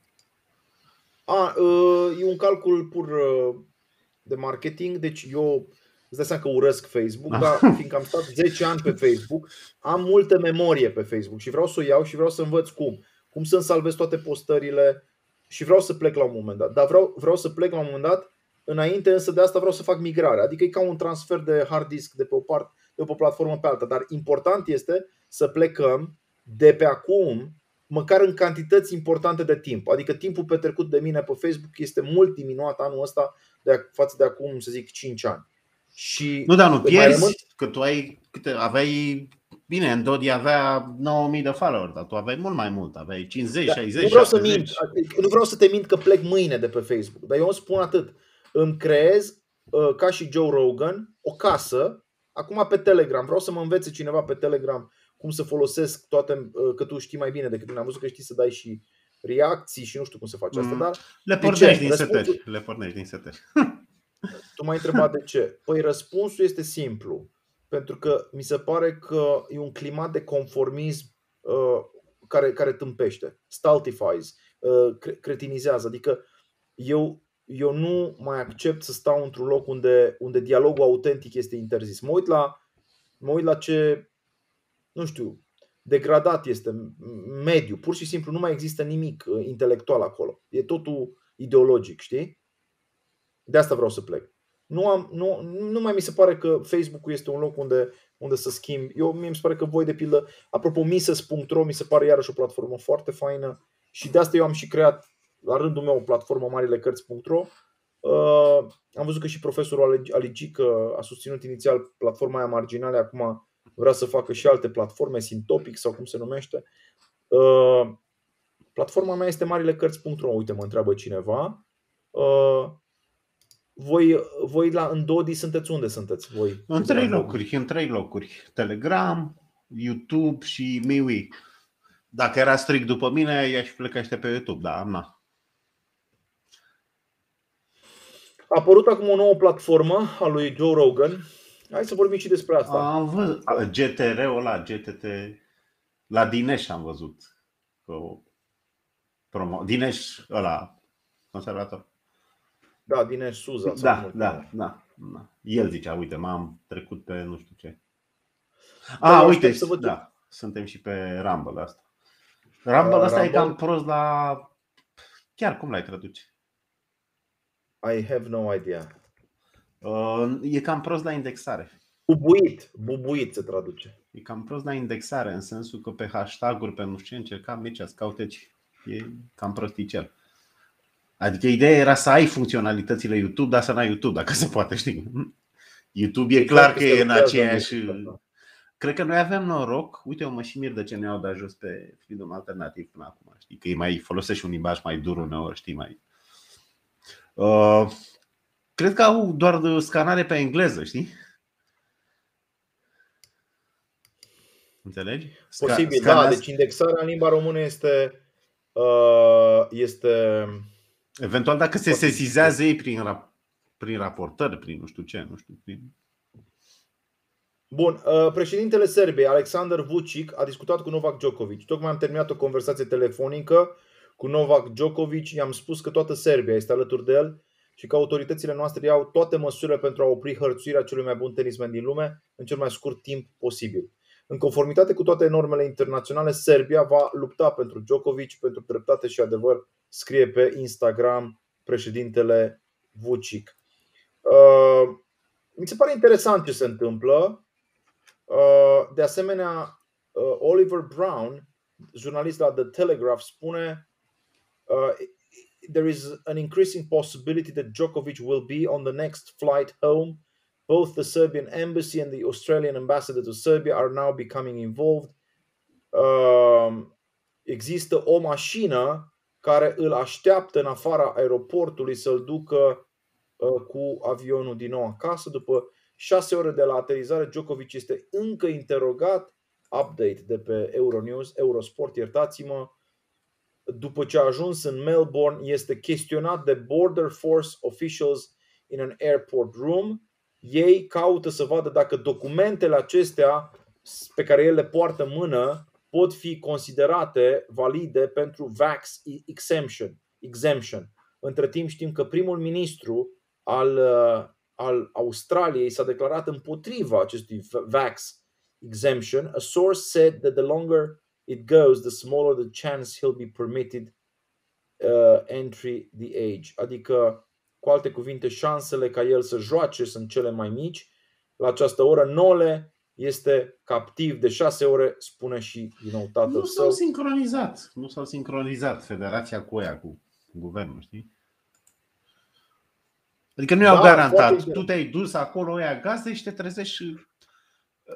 E un calcul pur de marketing, deci eu îți dai seama că urăsc Facebook, dar fiindcă am stat 10 ani pe Facebook, am multă memorie pe Facebook și vreau să o iau și vreau să învăț cum să-mi salvez toate postările și vreau să plec la un moment dat. Dar vreau să plec la un moment dat, înainte însă de asta vreau să fac migrare. Adică e ca un transfer de hard disk de pe o parte, de pe o platformă pe alta. Dar important este să plecăm de pe acum, măcar în cantități importante de timp. Adică timpul petrecut de mine pe Facebook este mult diminuat anul ăsta față de acum, să zic, 5 ani. Și nu, dar nu pierzi, că tu aveai, bine, Ndodi avea 9.000 de follower, dar tu aveai mult mai mult, aveai 50, da, 60, nu vreau 70. Să mint, nu vreau să te mint că plec mâine de pe Facebook, dar eu îmi spun atât, îmi creez, ca și Joe Rogan, o casă, acum pe Telegram, vreau să mă învețe cineva pe Telegram cum să folosesc toate, că tu știi mai bine decât mine, am văzut că știi să dai și reacții și nu știu cum se face asta, dar le pornești din setări, le pornești din setări. Tu m-ai întrebat de ce? Păi răspunsul este simplu. Pentru că mi se pare că e un climat de conformism care tâmpește. Stultifies, cretinizează. Adică eu nu mai accept să stau într-un loc unde dialogul autentic este interzis. Mă uit la ce, nu știu, degradat este mediu. Pur și simplu nu mai există nimic intelectual acolo. E totul ideologic, știi? De asta vreau să plec. Nu mai mi se pare că Facebook-ul este un loc unde să schimb. Mie mi se pare că voi, de pildă, apropo, Mises.ro mi se pare iarăși o platformă foarte faină și de asta eu am și creat la rândul meu o platformă, marillecărți.ro. Am văzut că și profesorul Aligică a susținut inițial platforma aia marginale, acum vrea să facă și alte platforme, Sintopic sau cum se numește. Platforma mea este marillecărți.ro. Uite, mă întreabă cineva. Voi la Ndodi sunteți unde sunteți? Voi? În trei locuri. Telegram, YouTube și MeWe. Dacă era strict după mine, i-aș plecaște pe YouTube, da, na. A apărut acum o nouă platformă a lui Joe Rogan. Hai să vorbim și despre asta. Am văzut GTR-ul ăla, GTT. La Dineș am văzut. Dineș ăla, conservator. Da, din Suza. Da. El zicea, uite, m-am trecut pe nu știu ce. Uite, să văd. Da, suntem și pe Rumble asta. Rumble ăsta e cam prost la... Chiar cum l-ai traduce? I have no idea. E cam prost la indexare. Bubuit se traduce. E cam prost la indexare, în sensul că pe hashtag-uri, pe nu știu ce, încercam aici să cauteci. E cam prosticel. Adică ideea era să ai funcționalitățile YouTube, dar să n-ai YouTube, dacă se poate, știi. YouTube e clar că e în aceeași Cred că noi avem noroc. Uite, eu mă și mir de ce ne-au dat jos pe Freedom Alternativ până acum. Știi că îi mai folosești un limbaj mai dur uneori, știi, mai... Cred că au doar scanare pe engleză, știi? Înțelegi? Posibil, da. Deci indexarea în limba română este... este... Eventual dacă se sesizează ei prin raportări, prin nu știu ce, nu știu, prin... Bun, președintele Serbiei, Aleksandar Vučić, a discutat cu Novak Djokovic. Tocmai am terminat o conversație telefonică cu Novak Djokovic. I-am spus că toată Serbia este alături de el și că autoritățile noastre iau toate măsurile pentru a opri hărțuirea celui mai bun tenismen din lume în cel mai scurt timp posibil. În conformitate cu toate normele internaționale, Serbia va lupta pentru Djokovic, pentru dreptate și adevăr, scrie pe Instagram președintele Vučić. Mi se pare interesant ce se întâmplă. De asemenea, Oliver Brown, jurnalist la The Telegraph, spune there is an increasing possibility that Djokovic will be on the next flight home. Both the Serbian embassy and the Australian ambassador to Serbia are now becoming involved. Există o mașină care îl așteaptă în afara aeroportului să-l ducă cu avionul din nou acasă. După 6 ore de la aterizare, Djokovic este încă interogat. Update de pe Euronews, Eurosport, iertați-mă. După ce a ajuns în Melbourne, este chestionat de Border Force officials in an airport room. Ei caută să vadă dacă documentele acestea pe care el le poartă în mână pot fi considerate valide pentru vax exemption. Între timp știm că primul ministru al Australiei s-a declarat împotriva acestui vax exemption. A source said that the longer it goes, the smaller the chance he'll be permitted entry the age. Adică, cu alte cuvinte, șansele ca el să joace sunt cele mai mici. La această oră, Nole este captiv de 6 ore, spune și din nou tatăl său. Nu s-au sincronizat federația cu ea, cu guvernul, știi? Adică nu i-au garantat. Tu te-ai dus acolo, ia gaze și te trezești și...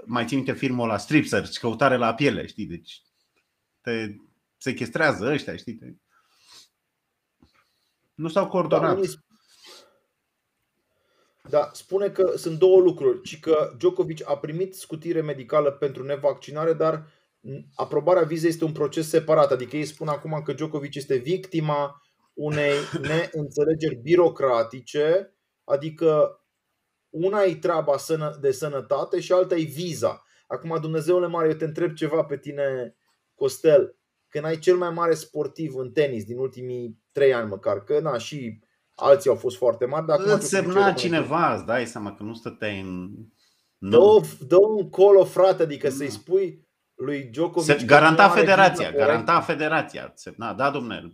Mai ții minte filmul la Strip Search, căutare la piele, știi? Deci te sechestrează ăștia, știi? Nu s-au coordonat. Da, spune că sunt două lucruri, ci că Djokovic a primit scutire medicală pentru nevaccinare, dar aprobarea vizei este un proces separat. Adică ei spun acum că Djokovic este victima unei neînțelegeri birocratice, adică una e treaba de sănătate și alta e viza. Acum, Dumnezeule mare, eu te întreb ceva pe tine, Costel, când ai cel mai mare sportiv în tenis din ultimii 3 ani măcar, că na, și alții au fost foarte mari, dar acum semna cineva, îți dai seama că nu stăteai în... Dă un colo, frate, adică no. Să-i spui lui Djokovic... Garanta federația. Da, domnule,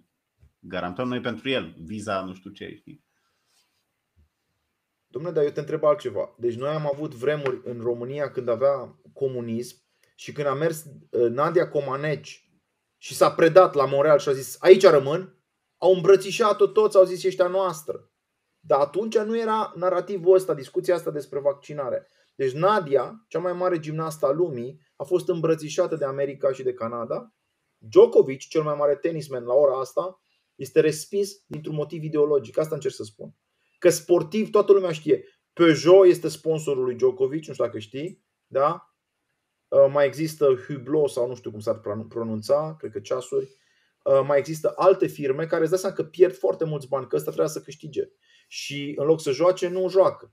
garantăm noi pentru el viza, nu știu ce, știi? Domnule, dar eu te întreb altceva. Deci noi am avut vremuri în România când avea comunism și când a mers Nadia Comaneci și s-a predat la Montreal și a zis aici rămân, au îmbrățișat-o toți, au zis ăștia noastră. Dar atunci nu era narativul ăsta, discuția asta despre vaccinare. Deci Nadia, cea mai mare gimnastă a lumii, a fost îmbrățișată de America și de Canada. Djokovic, cel mai mare tenisman la ora asta, este respins dintr-un motiv ideologic. Asta încerc să spun. Că sportiv toată lumea știe. Peugeot este sponsorul lui Djokovic, nu știu dacă știi, da? Mai există Hublot sau nu știu cum s-ar pronunța, cred că ceasuri. Mai există alte firme care îți dă seama că pierd foarte mulți bani, că ăsta trebuie să câștige. Și în loc să joace, nu joacă.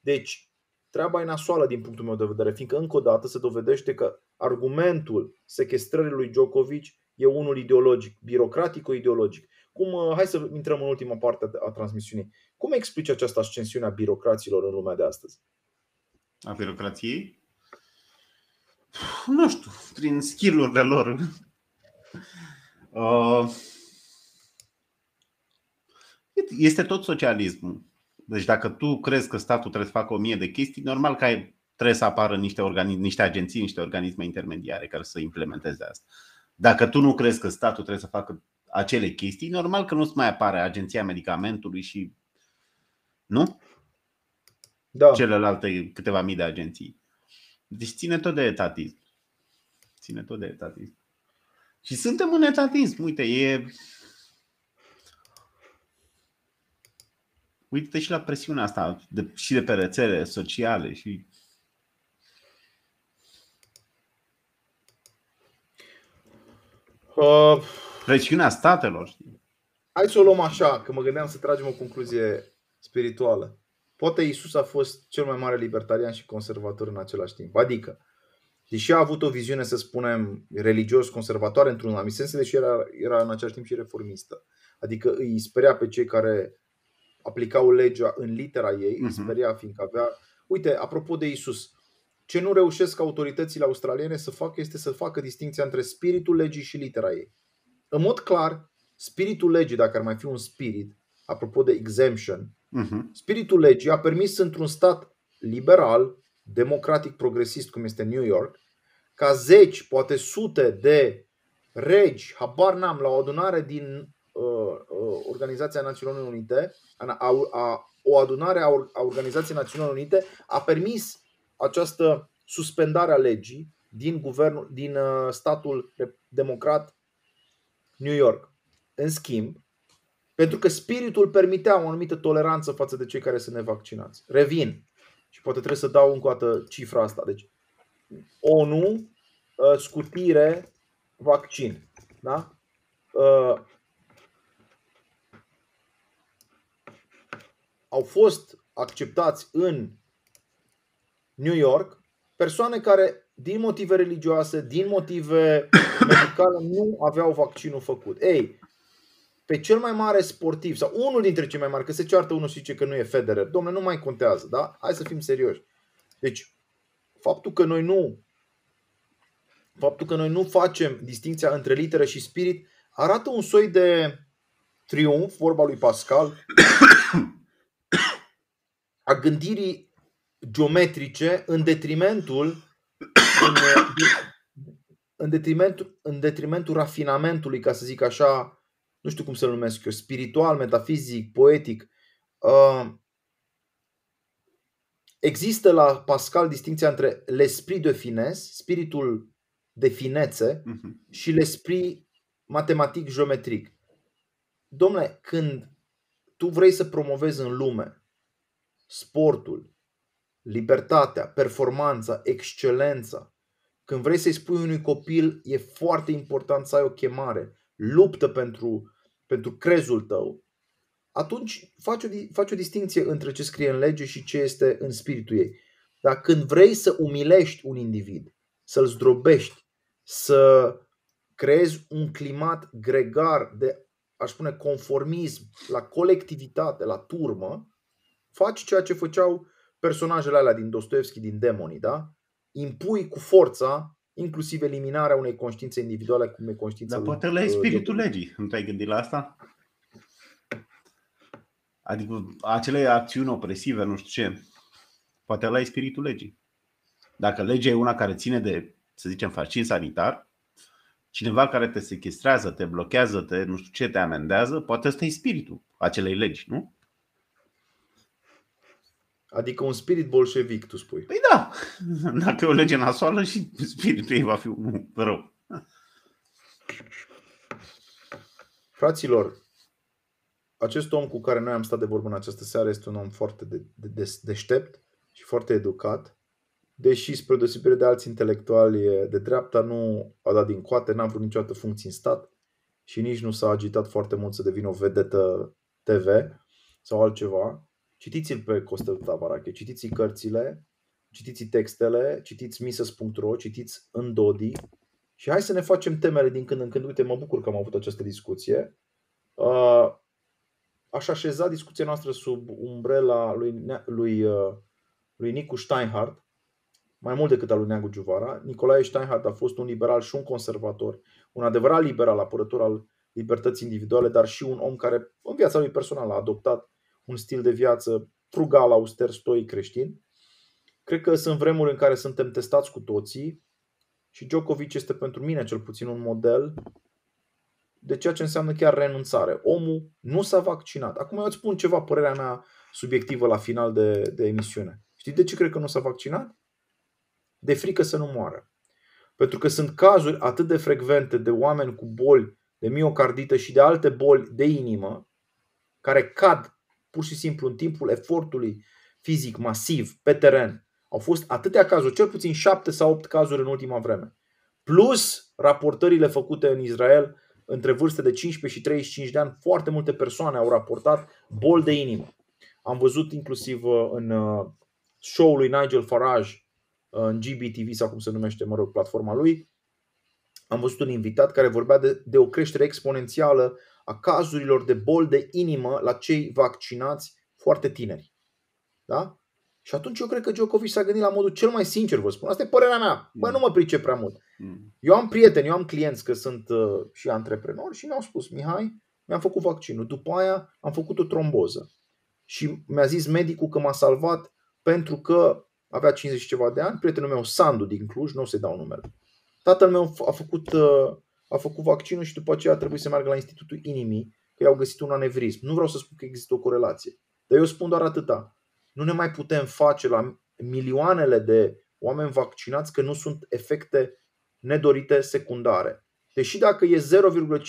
Deci treaba e nasoală din punctul meu de vedere, fiindcă încă o dată se dovedește că argumentul sechestrării lui Djokovic e unul ideologic, birocratico-ideologic. Hai să intrăm în ultima parte a transmisiunii. Cum explici această ascensiune a birocraților în lumea de astăzi? A birocrației? Nu știu, prin skill-urile lor. Este tot socialismul. Deci dacă tu crezi că statul trebuie să facă 1000 de chestii, normal că trebuie să apară niște agenții, niște organisme intermediare care să implementeze asta. Dacă tu nu crezi că statul trebuie să facă acele chestii, normal că nu-ți mai apare agenția medicamentului și nu? Da. Celelalte câteva mii de agenții. Deci ține tot de etatism. Ține tot de etatism. Și suntem în etatism. Uite, e... Uite-te și la presiunea asta și de pe rețele sociale și... Presiunea statelor. Hai să o luăm așa, că mă gândeam să tragem o concluzie spirituală. Poate Iisus a fost cel mai mare libertarian și conservator în același timp. Adică, deși a avut o viziune, să spunem, religios-conservatoare într-un anumit sens, deși era în același timp și reformistă. Adică îi speria pe cei care aplicau legea în litera ei, îi speria fiindcă avea... Uite, apropo de Iisus, ce nu reușesc autoritățile australiene să facă este să facă distinția între spiritul legii și litera ei. În mod clar, spiritul legii, dacă ar mai fi un spirit, apropo de exemption, spiritul legii a permis într-un stat liberal, democratic, progresist, cum este New York, ca zeci, poate sute de regi, habar n-am, la o adunare din Organizația Națiunilor Unite, o adunare a Organizației Națiunilor Unite a permis această suspendare a legii din guvernul, din statul democrat New York. În schimb, pentru că spiritul permitea o anumită toleranță față de cei care sunt nevaccinați. Revin. Și poate trebuie să dau încă o dată cifra asta. Deci, ONU, scutire, vaccin. Da? Au fost acceptați în New York persoane care, din motive religioase, din motive medicale, nu aveau vaccinul făcut. Ei, pe cel mai mare sportiv, sau unul dintre cei mai mari, că se ceartă unul și zice că nu e Federer. Dom'le, nu mai contează, da? Hai să fim serioși. Deci, faptul că noi nu facem distinția între literă și spirit arată un soi de triumf, vorba lui Pascal, a gândirii geometrice în detrimentul rafinamentului, ca să zic așa, nu știu cum să-l numesc eu, spiritual, metafizic, poetic. Există la Pascal distinția între l'esprit de finesse, spiritul de finețe, și l'esprit matematic geometric. Dom'le, când tu vrei să promovezi în lume sportul, libertatea, performanța, excelența, când vrei să-i spui unui copil e foarte important să ai o chemare, luptă pentru crezul tău, atunci faci o distinție între ce scrie în lege și ce este în spiritul ei. Dar când vrei să umilești un individ, să-l zdrobești, să creezi un climat gregar de, aș spune, conformism, la colectivitate, la turmă, faci ceea ce făceau personajele alea din Dostoevski, din Demonii, da? Impui cu forța, inclusiv eliminarea unei conștiințe individuale, cum e conștiința. Dar poate ăla e spiritul legii. Nu te-ai gândit la asta? Adică acele acțiuni opresive, nu știu ce, poate ăla e spiritul legii. Dacă legea e una care ține de, să zicem, fascin sanitar, cineva care te sechestrează, te blochează, te, nu știu ce, te amendează, poate ăsta e spiritul acelei legi, nu? Adică un spirit bolșevic, tu spui. Păi da, dacă e o lege nasoală și spiritul ei va fi unul rău. Fraților, acest om cu care noi am stat de vorbă în această seară este un om foarte deștept și foarte educat. Deși, spre deosebire de alți intelectuali de dreapta, nu a dat din coate, n-a vrut niciodată funcții în stat și nici nu s-a agitat foarte mult să devină o vedetă TV sau altceva. Citiți-l pe Costel Stavarache, citiți cărțile, citiți textele, citiți mises.ro, citiți Ndodi și hai să ne facem temele din când în când. Uite, mă bucur că am avut această discuție. Aș așeza discuția noastră sub umbrela lui Nicu Steinhardt, mai mult decât al lui Neagu Giuvara. Nicolae Steinhardt a fost un liberal și un conservator, un adevărat liberal, apărător al libertății individuale, dar și un om care în viața lui personală a adoptat un stil de viață frugal, auster, stoic, creștin. Cred că sunt vremuri în care suntem testați cu toții și Djokovic este pentru mine cel puțin un model de ceea ce înseamnă chiar renunțare. Omul nu s-a vaccinat. Acum eu îți spun ceva, părerea mea subiectivă la final de emisiune. Știi de ce cred că nu s-a vaccinat? de frică să nu moară. Pentru că sunt cazuri atât de frecvente de oameni cu boli de miocardită și de alte boli de inimă care cad pur și simplu în timpul efortului fizic masiv pe teren. Au fost atâtea cazuri, cel puțin 7 sau 8 cazuri în ultima vreme. Plus raportările făcute în Israel între vârste de 15 și 35 de ani, foarte multe persoane au raportat boli de inimă. Am văzut inclusiv în show-ul lui Nigel Farage în GBTV sau cum se numește, mă rog, platforma lui, am văzut un invitat care vorbea de o creștere exponențială a cazurilor de boli de inimă la cei vaccinați foarte tineri. Da? Și atunci eu cred că Djokovic s-a gândit la modul cel mai sincer, vă spun. Asta e părerea mea. Bă, nu mă pricep prea mult. Eu am prieteni, eu am clienți că sunt și antreprenori și mi-au spus: Mihai, mi-am făcut vaccinul, după aia am făcut o tromboză. Și mi-a zis medicul că m-a salvat pentru că avea 50 ceva de ani, prietenul meu Sandu din Cluj, nu o să-i dau numele. Tatăl meu a făcut vaccinul și după aceea a trebuit să meargă la Institutul Inimii, că i-au găsit un anevrism. Nu vreau să spun că există o corelație, dar eu spun doar atâta. Nu ne mai putem face la milioanele de oameni vaccinați că nu sunt efecte nedorite secundare. Deși dacă e 0,5%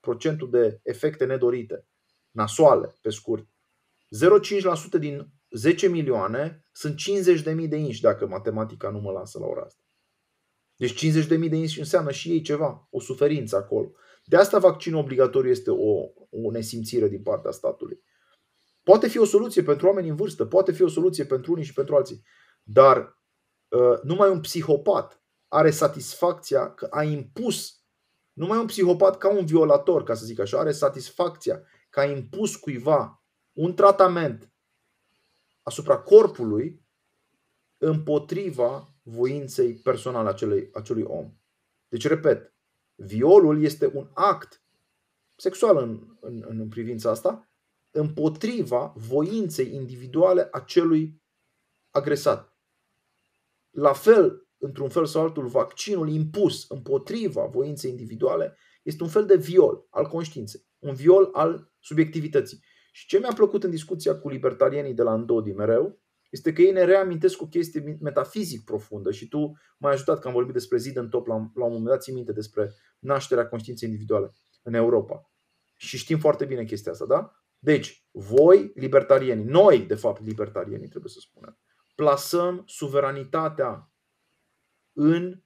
procentul de efecte nedorite, nasoale, pe scurt, 0,5% din 10 milioane sunt 50.000 de inși, dacă matematica nu mă lasă la ora asta. Deci 50.000 de inși înseamnă și ei ceva, o suferință acolo. De asta vaccinul obligatoriu este o nesimțire din partea statului. Poate fi o soluție pentru oameni în vârstă, poate fi o soluție pentru unii și pentru alții, dar numai un psihopat are satisfacția că a impus, numai un psihopat ca un violator, ca să zic așa, are satisfacția că a impus cuiva un tratament asupra corpului împotriva voinței personale acelui om. Deci, repet, violul este un act sexual în privința asta, împotriva voinței individuale a celui agresat. La fel, într-un fel sau altul, vaccinul impus împotriva voinței individuale este un fel de viol al conștiinței, un viol al subiectivității. Și ce mi-a plăcut în discuția cu libertarienii de la Ndodi mereu este că ei ne reamintesc o chestie metafizic profundă și tu m-ai ajutat că am vorbit despre zi în top la un moment dat, ții minte, despre nașterea conștiinței individuale în Europa. Și știm foarte bine chestia asta, da? Deci, voi, libertarienii, noi, de fapt, libertarienii, trebuie să spunem, plasăm suveranitatea în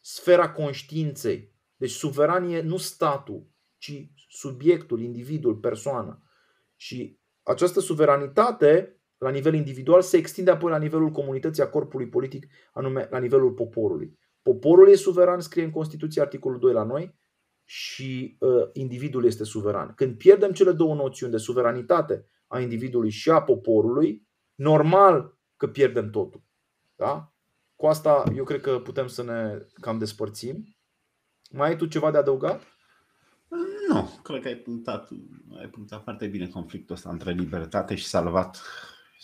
sfera conștiinței. Deci, suveran e nu statul, ci subiectul, individul, persoana. Și această suveranitate, la nivel individual, se extinde apoi la nivelul comunității, a corpului politic, anume la nivelul poporului. Poporul e suveran, scrie în Constituție, articolul 2 la noi, și individul este suveran. Când pierdem cele două noțiuni de suveranitate a individului și a poporului, normal că pierdem totul. Da? Cu asta eu cred că putem să ne cam despărțim. Mai ai tu ceva de adăugat? Nu, cred că ai punctat foarte bine conflictul ăsta între libertate și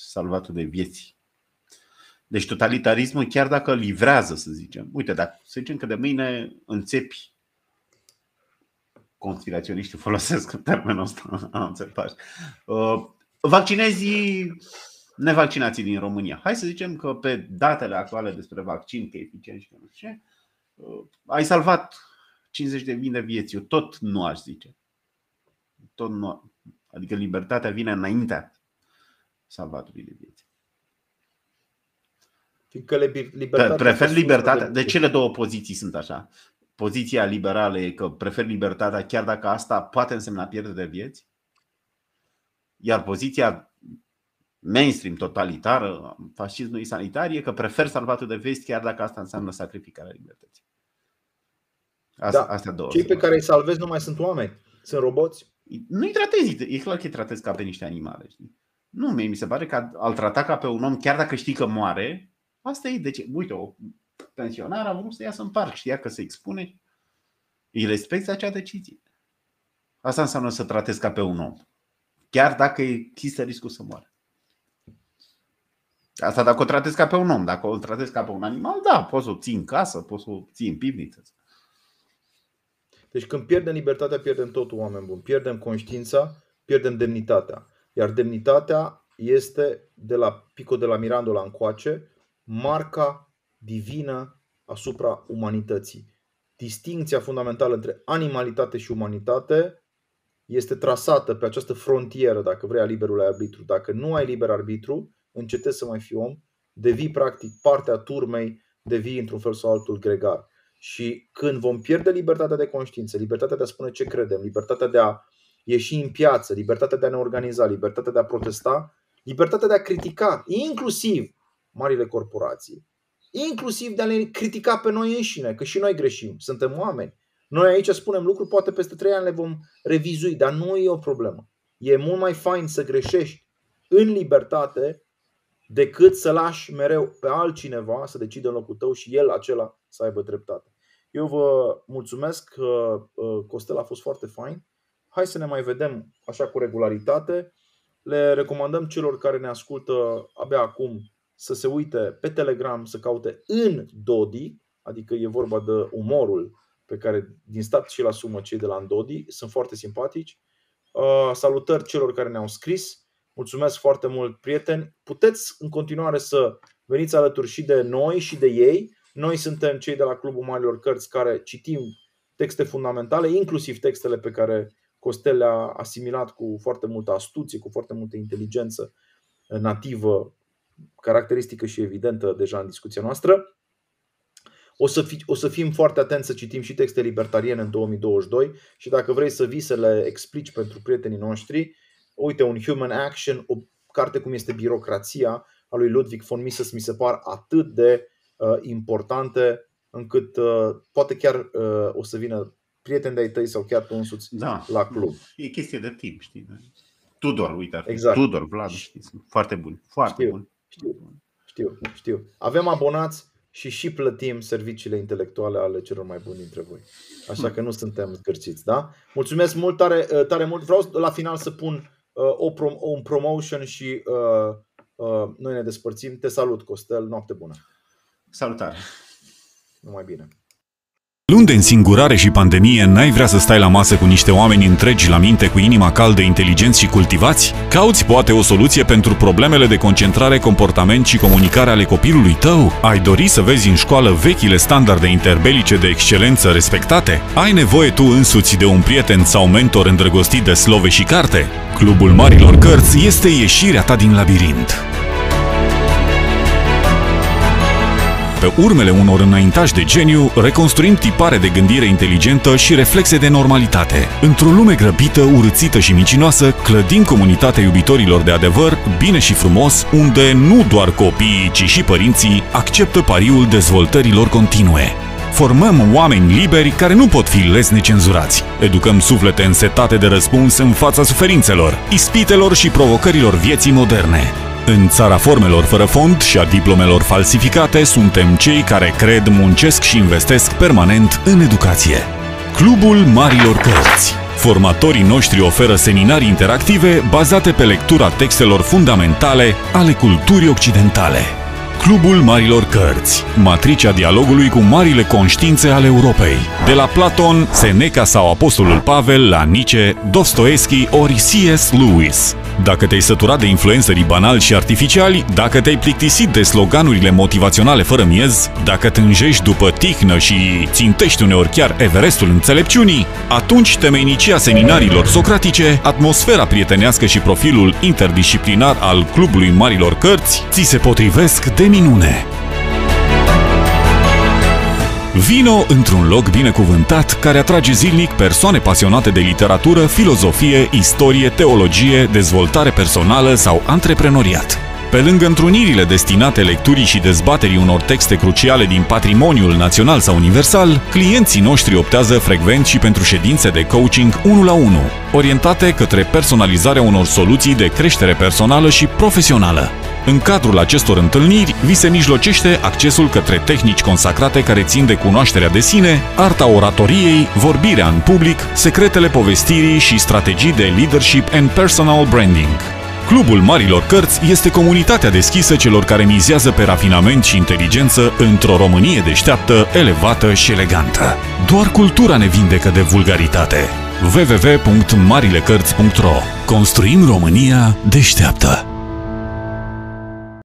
salvatul de vieți. Deci totalitarismul, chiar dacă livrează, să zicem. Uite, dacă să zicem că de mâine înțepi, conspiraționiștii folosesc termenul ăsta, am înțeles. Vaccinezii nevaccinații din România. Hai să zicem că pe datele actuale despre vaccin, că e eficient și că nu știu ce, ai salvat 50.000 de vieți. Eu tot nu aș zice. Tot nu. Adică libertatea vine înaintea salvatului de vieți. Prefer libertatea. De cele două poziții sunt așa. Poziția liberală e că prefer libertatea chiar dacă asta poate însemna pierdere de vieți. Iar poziția mainstream, totalitară, fascismului sanitar, e că prefer salvatul de vieți chiar dacă asta înseamnă sacrificarea libertății. Astea două. Cei pe care îi salvezi nu mai sunt oameni, sunt roboți. Nu-i tratezi, e clar că îi tratezi ca pe niște animale. Știi? Nu, mie mi se pare că al trata ca pe un om chiar dacă știi că moare, asta e. De ce? Uite, pensionar a vrut să iasă în parc, știa că se expune, îi respecti acea decizie. Asta înseamnă să tratezi ca pe un om, chiar dacă există riscul să moară. Asta dacă o tratezi ca pe un om, dacă o tratezi ca pe un animal, da, poți să o ții în casă, poți să o ții în pivniță. Deci când pierdem libertatea, pierdem totul, oameni buni. Pierdem conștiința, pierdem demnitatea. Iar demnitatea este de la Pico de la Mirandola încoace marca divină asupra umanității. Distincția fundamentală între animalitate și umanitate este trasată pe această frontieră, dacă vrei, a liberului arbitru. Dacă nu ai liber arbitru, încetezi să mai fii om, devii practic partea turmei, devii într-un fel sau altul gregar. Și când vom pierde libertatea de conștiință, libertatea de a spune ce credem, libertatea de a ieși în piață, libertatea de a ne organiza, libertatea de a protesta, libertatea de a critica, inclusiv marile corporații, inclusiv de a ne critica pe noi înșine, că și noi greșim, suntem oameni. Noi aici spunem lucruri, poate peste 3 ani le vom revizui, dar nu e o problemă. E mult mai fain să greșești în libertate decât să lași mereu pe altcineva să decide în locul tău și el acela să aibă dreptate. Eu vă mulțumesc, Costel, a fost foarte fain. Hai să ne mai vedem așa cu regularitate. Le recomandăm celor care ne ascultă abia acum să se uite pe Telegram, să caute Ndodi, adică e vorba de umorul pe care din stat și-l asumă cei de la Ndodi. Sunt foarte simpatici. Salutări celor care ne-au scris. Mulțumesc foarte mult, prieteni. Puteți în continuare să veniți alături și de noi și de ei. Noi suntem cei de la Clubul Marilor Cărți care citim texte fundamentale, inclusiv textele pe care Costel le-a asimilat cu foarte multă astuție, cu foarte multă inteligență nativă, caracteristică și evidentă deja în discuția noastră. O să fim foarte atenți să citim și texte libertariene în 2022 și dacă vrei să vii să le explici pentru prietenii noștri, uite, un Human Action, o carte cum este Birocrația a lui Ludwig von Mises, mi se par atât de importante încât poate chiar o să vină prieteni de-ai tăi sau chiar tu însuți la club. E chestie de timp, știi? Tudor, uite, exact. Tudor, Vlad, știi, sunt foarte buni, foarte buni. Știu. Avem abonați și plătim serviciile intelectuale ale celor mai buni dintre voi. Așa că nu suntem zgârciți, da? Mulțumesc mult, tare mult. Vreau la final să pun un promotion și noi ne despărțim. Te salut, Costel, noapte bună. Salutare. Numai bine. Luni de însingurare și pandemie, n-ai vrea să stai la masă cu niște oameni întregi la minte, cu inima caldă, inteligenți și cultivați? Cauți poate o soluție pentru problemele de concentrare, comportament și comunicare ale copilului tău? Ai dori să vezi în școală vechile standarde interbelice de excelență respectate? Ai nevoie tu însuți de un prieten sau mentor îndrăgostit de slove și carte? Clubul Marilor Cărți este ieșirea ta din labirint. Pe urmele unor înaintași de geniu, reconstruim tipare de gândire inteligentă și reflexe de normalitate. Într-o lume grăbită, urâțită și micinoasă, clădim comunitatea iubitorilor de adevăr, bine și frumos, unde nu doar copiii, ci și părinții acceptă pariul dezvoltărilor continue. Formăm oameni liberi care nu pot fi les necenzurați. Educăm suflete însetate de răspuns în fața suferințelor, ispitelor și provocărilor vieții moderne. În țara formelor fără fond și a diplomelor falsificate, suntem cei care cred, muncesc și investesc permanent în educație. Clubul Marilor Cărți. Formatorii noștri oferă seminarii interactive bazate pe lectura textelor fundamentale ale culturii occidentale. Clubul Marilor Cărți. Matricea dialogului cu marile conștiințe ale Europei. De la Platon, Seneca sau Apostolul Pavel, la Nietzsche, Dostoevski ori C.S. Lewis. Dacă te-ai săturat de influencerii banali și artificiali, dacă te-ai plictisit de sloganurile motivaționale fără miez, dacă tânjești după tihnă și țintești uneori chiar Everestul înțelepciunii, atunci temeinicia seminariilor socratice, atmosfera prietenească și profilul interdisciplinar al Clubului Marilor Cărți ți se potrivesc de minune. Vino într-un loc binecuvântat care atrage zilnic persoane pasionate de literatură, filozofie, istorie, teologie, dezvoltare personală sau antreprenoriat. Pe lângă întrunirile destinate lecturii și dezbaterii unor texte cruciale din patrimoniul național sau universal, clienții noștri optează frecvent și pentru ședințe de coaching 1 la 1, orientate către personalizarea unor soluții de creștere personală și profesională. În cadrul acestor întâlniri, vi se mijlocește accesul către tehnici consacrate care țin de cunoașterea de sine, arta oratoriei, vorbirea în public, secretele povestirii și strategii de leadership and personal branding. Clubul Marilor Cărți este comunitatea deschisă celor care mizează pe rafinament și inteligență într-o Românie deșteaptă, elevată și elegantă. Doar cultura ne vindecă de vulgaritate. www.marilecărți.ro. Construim România deșteaptă.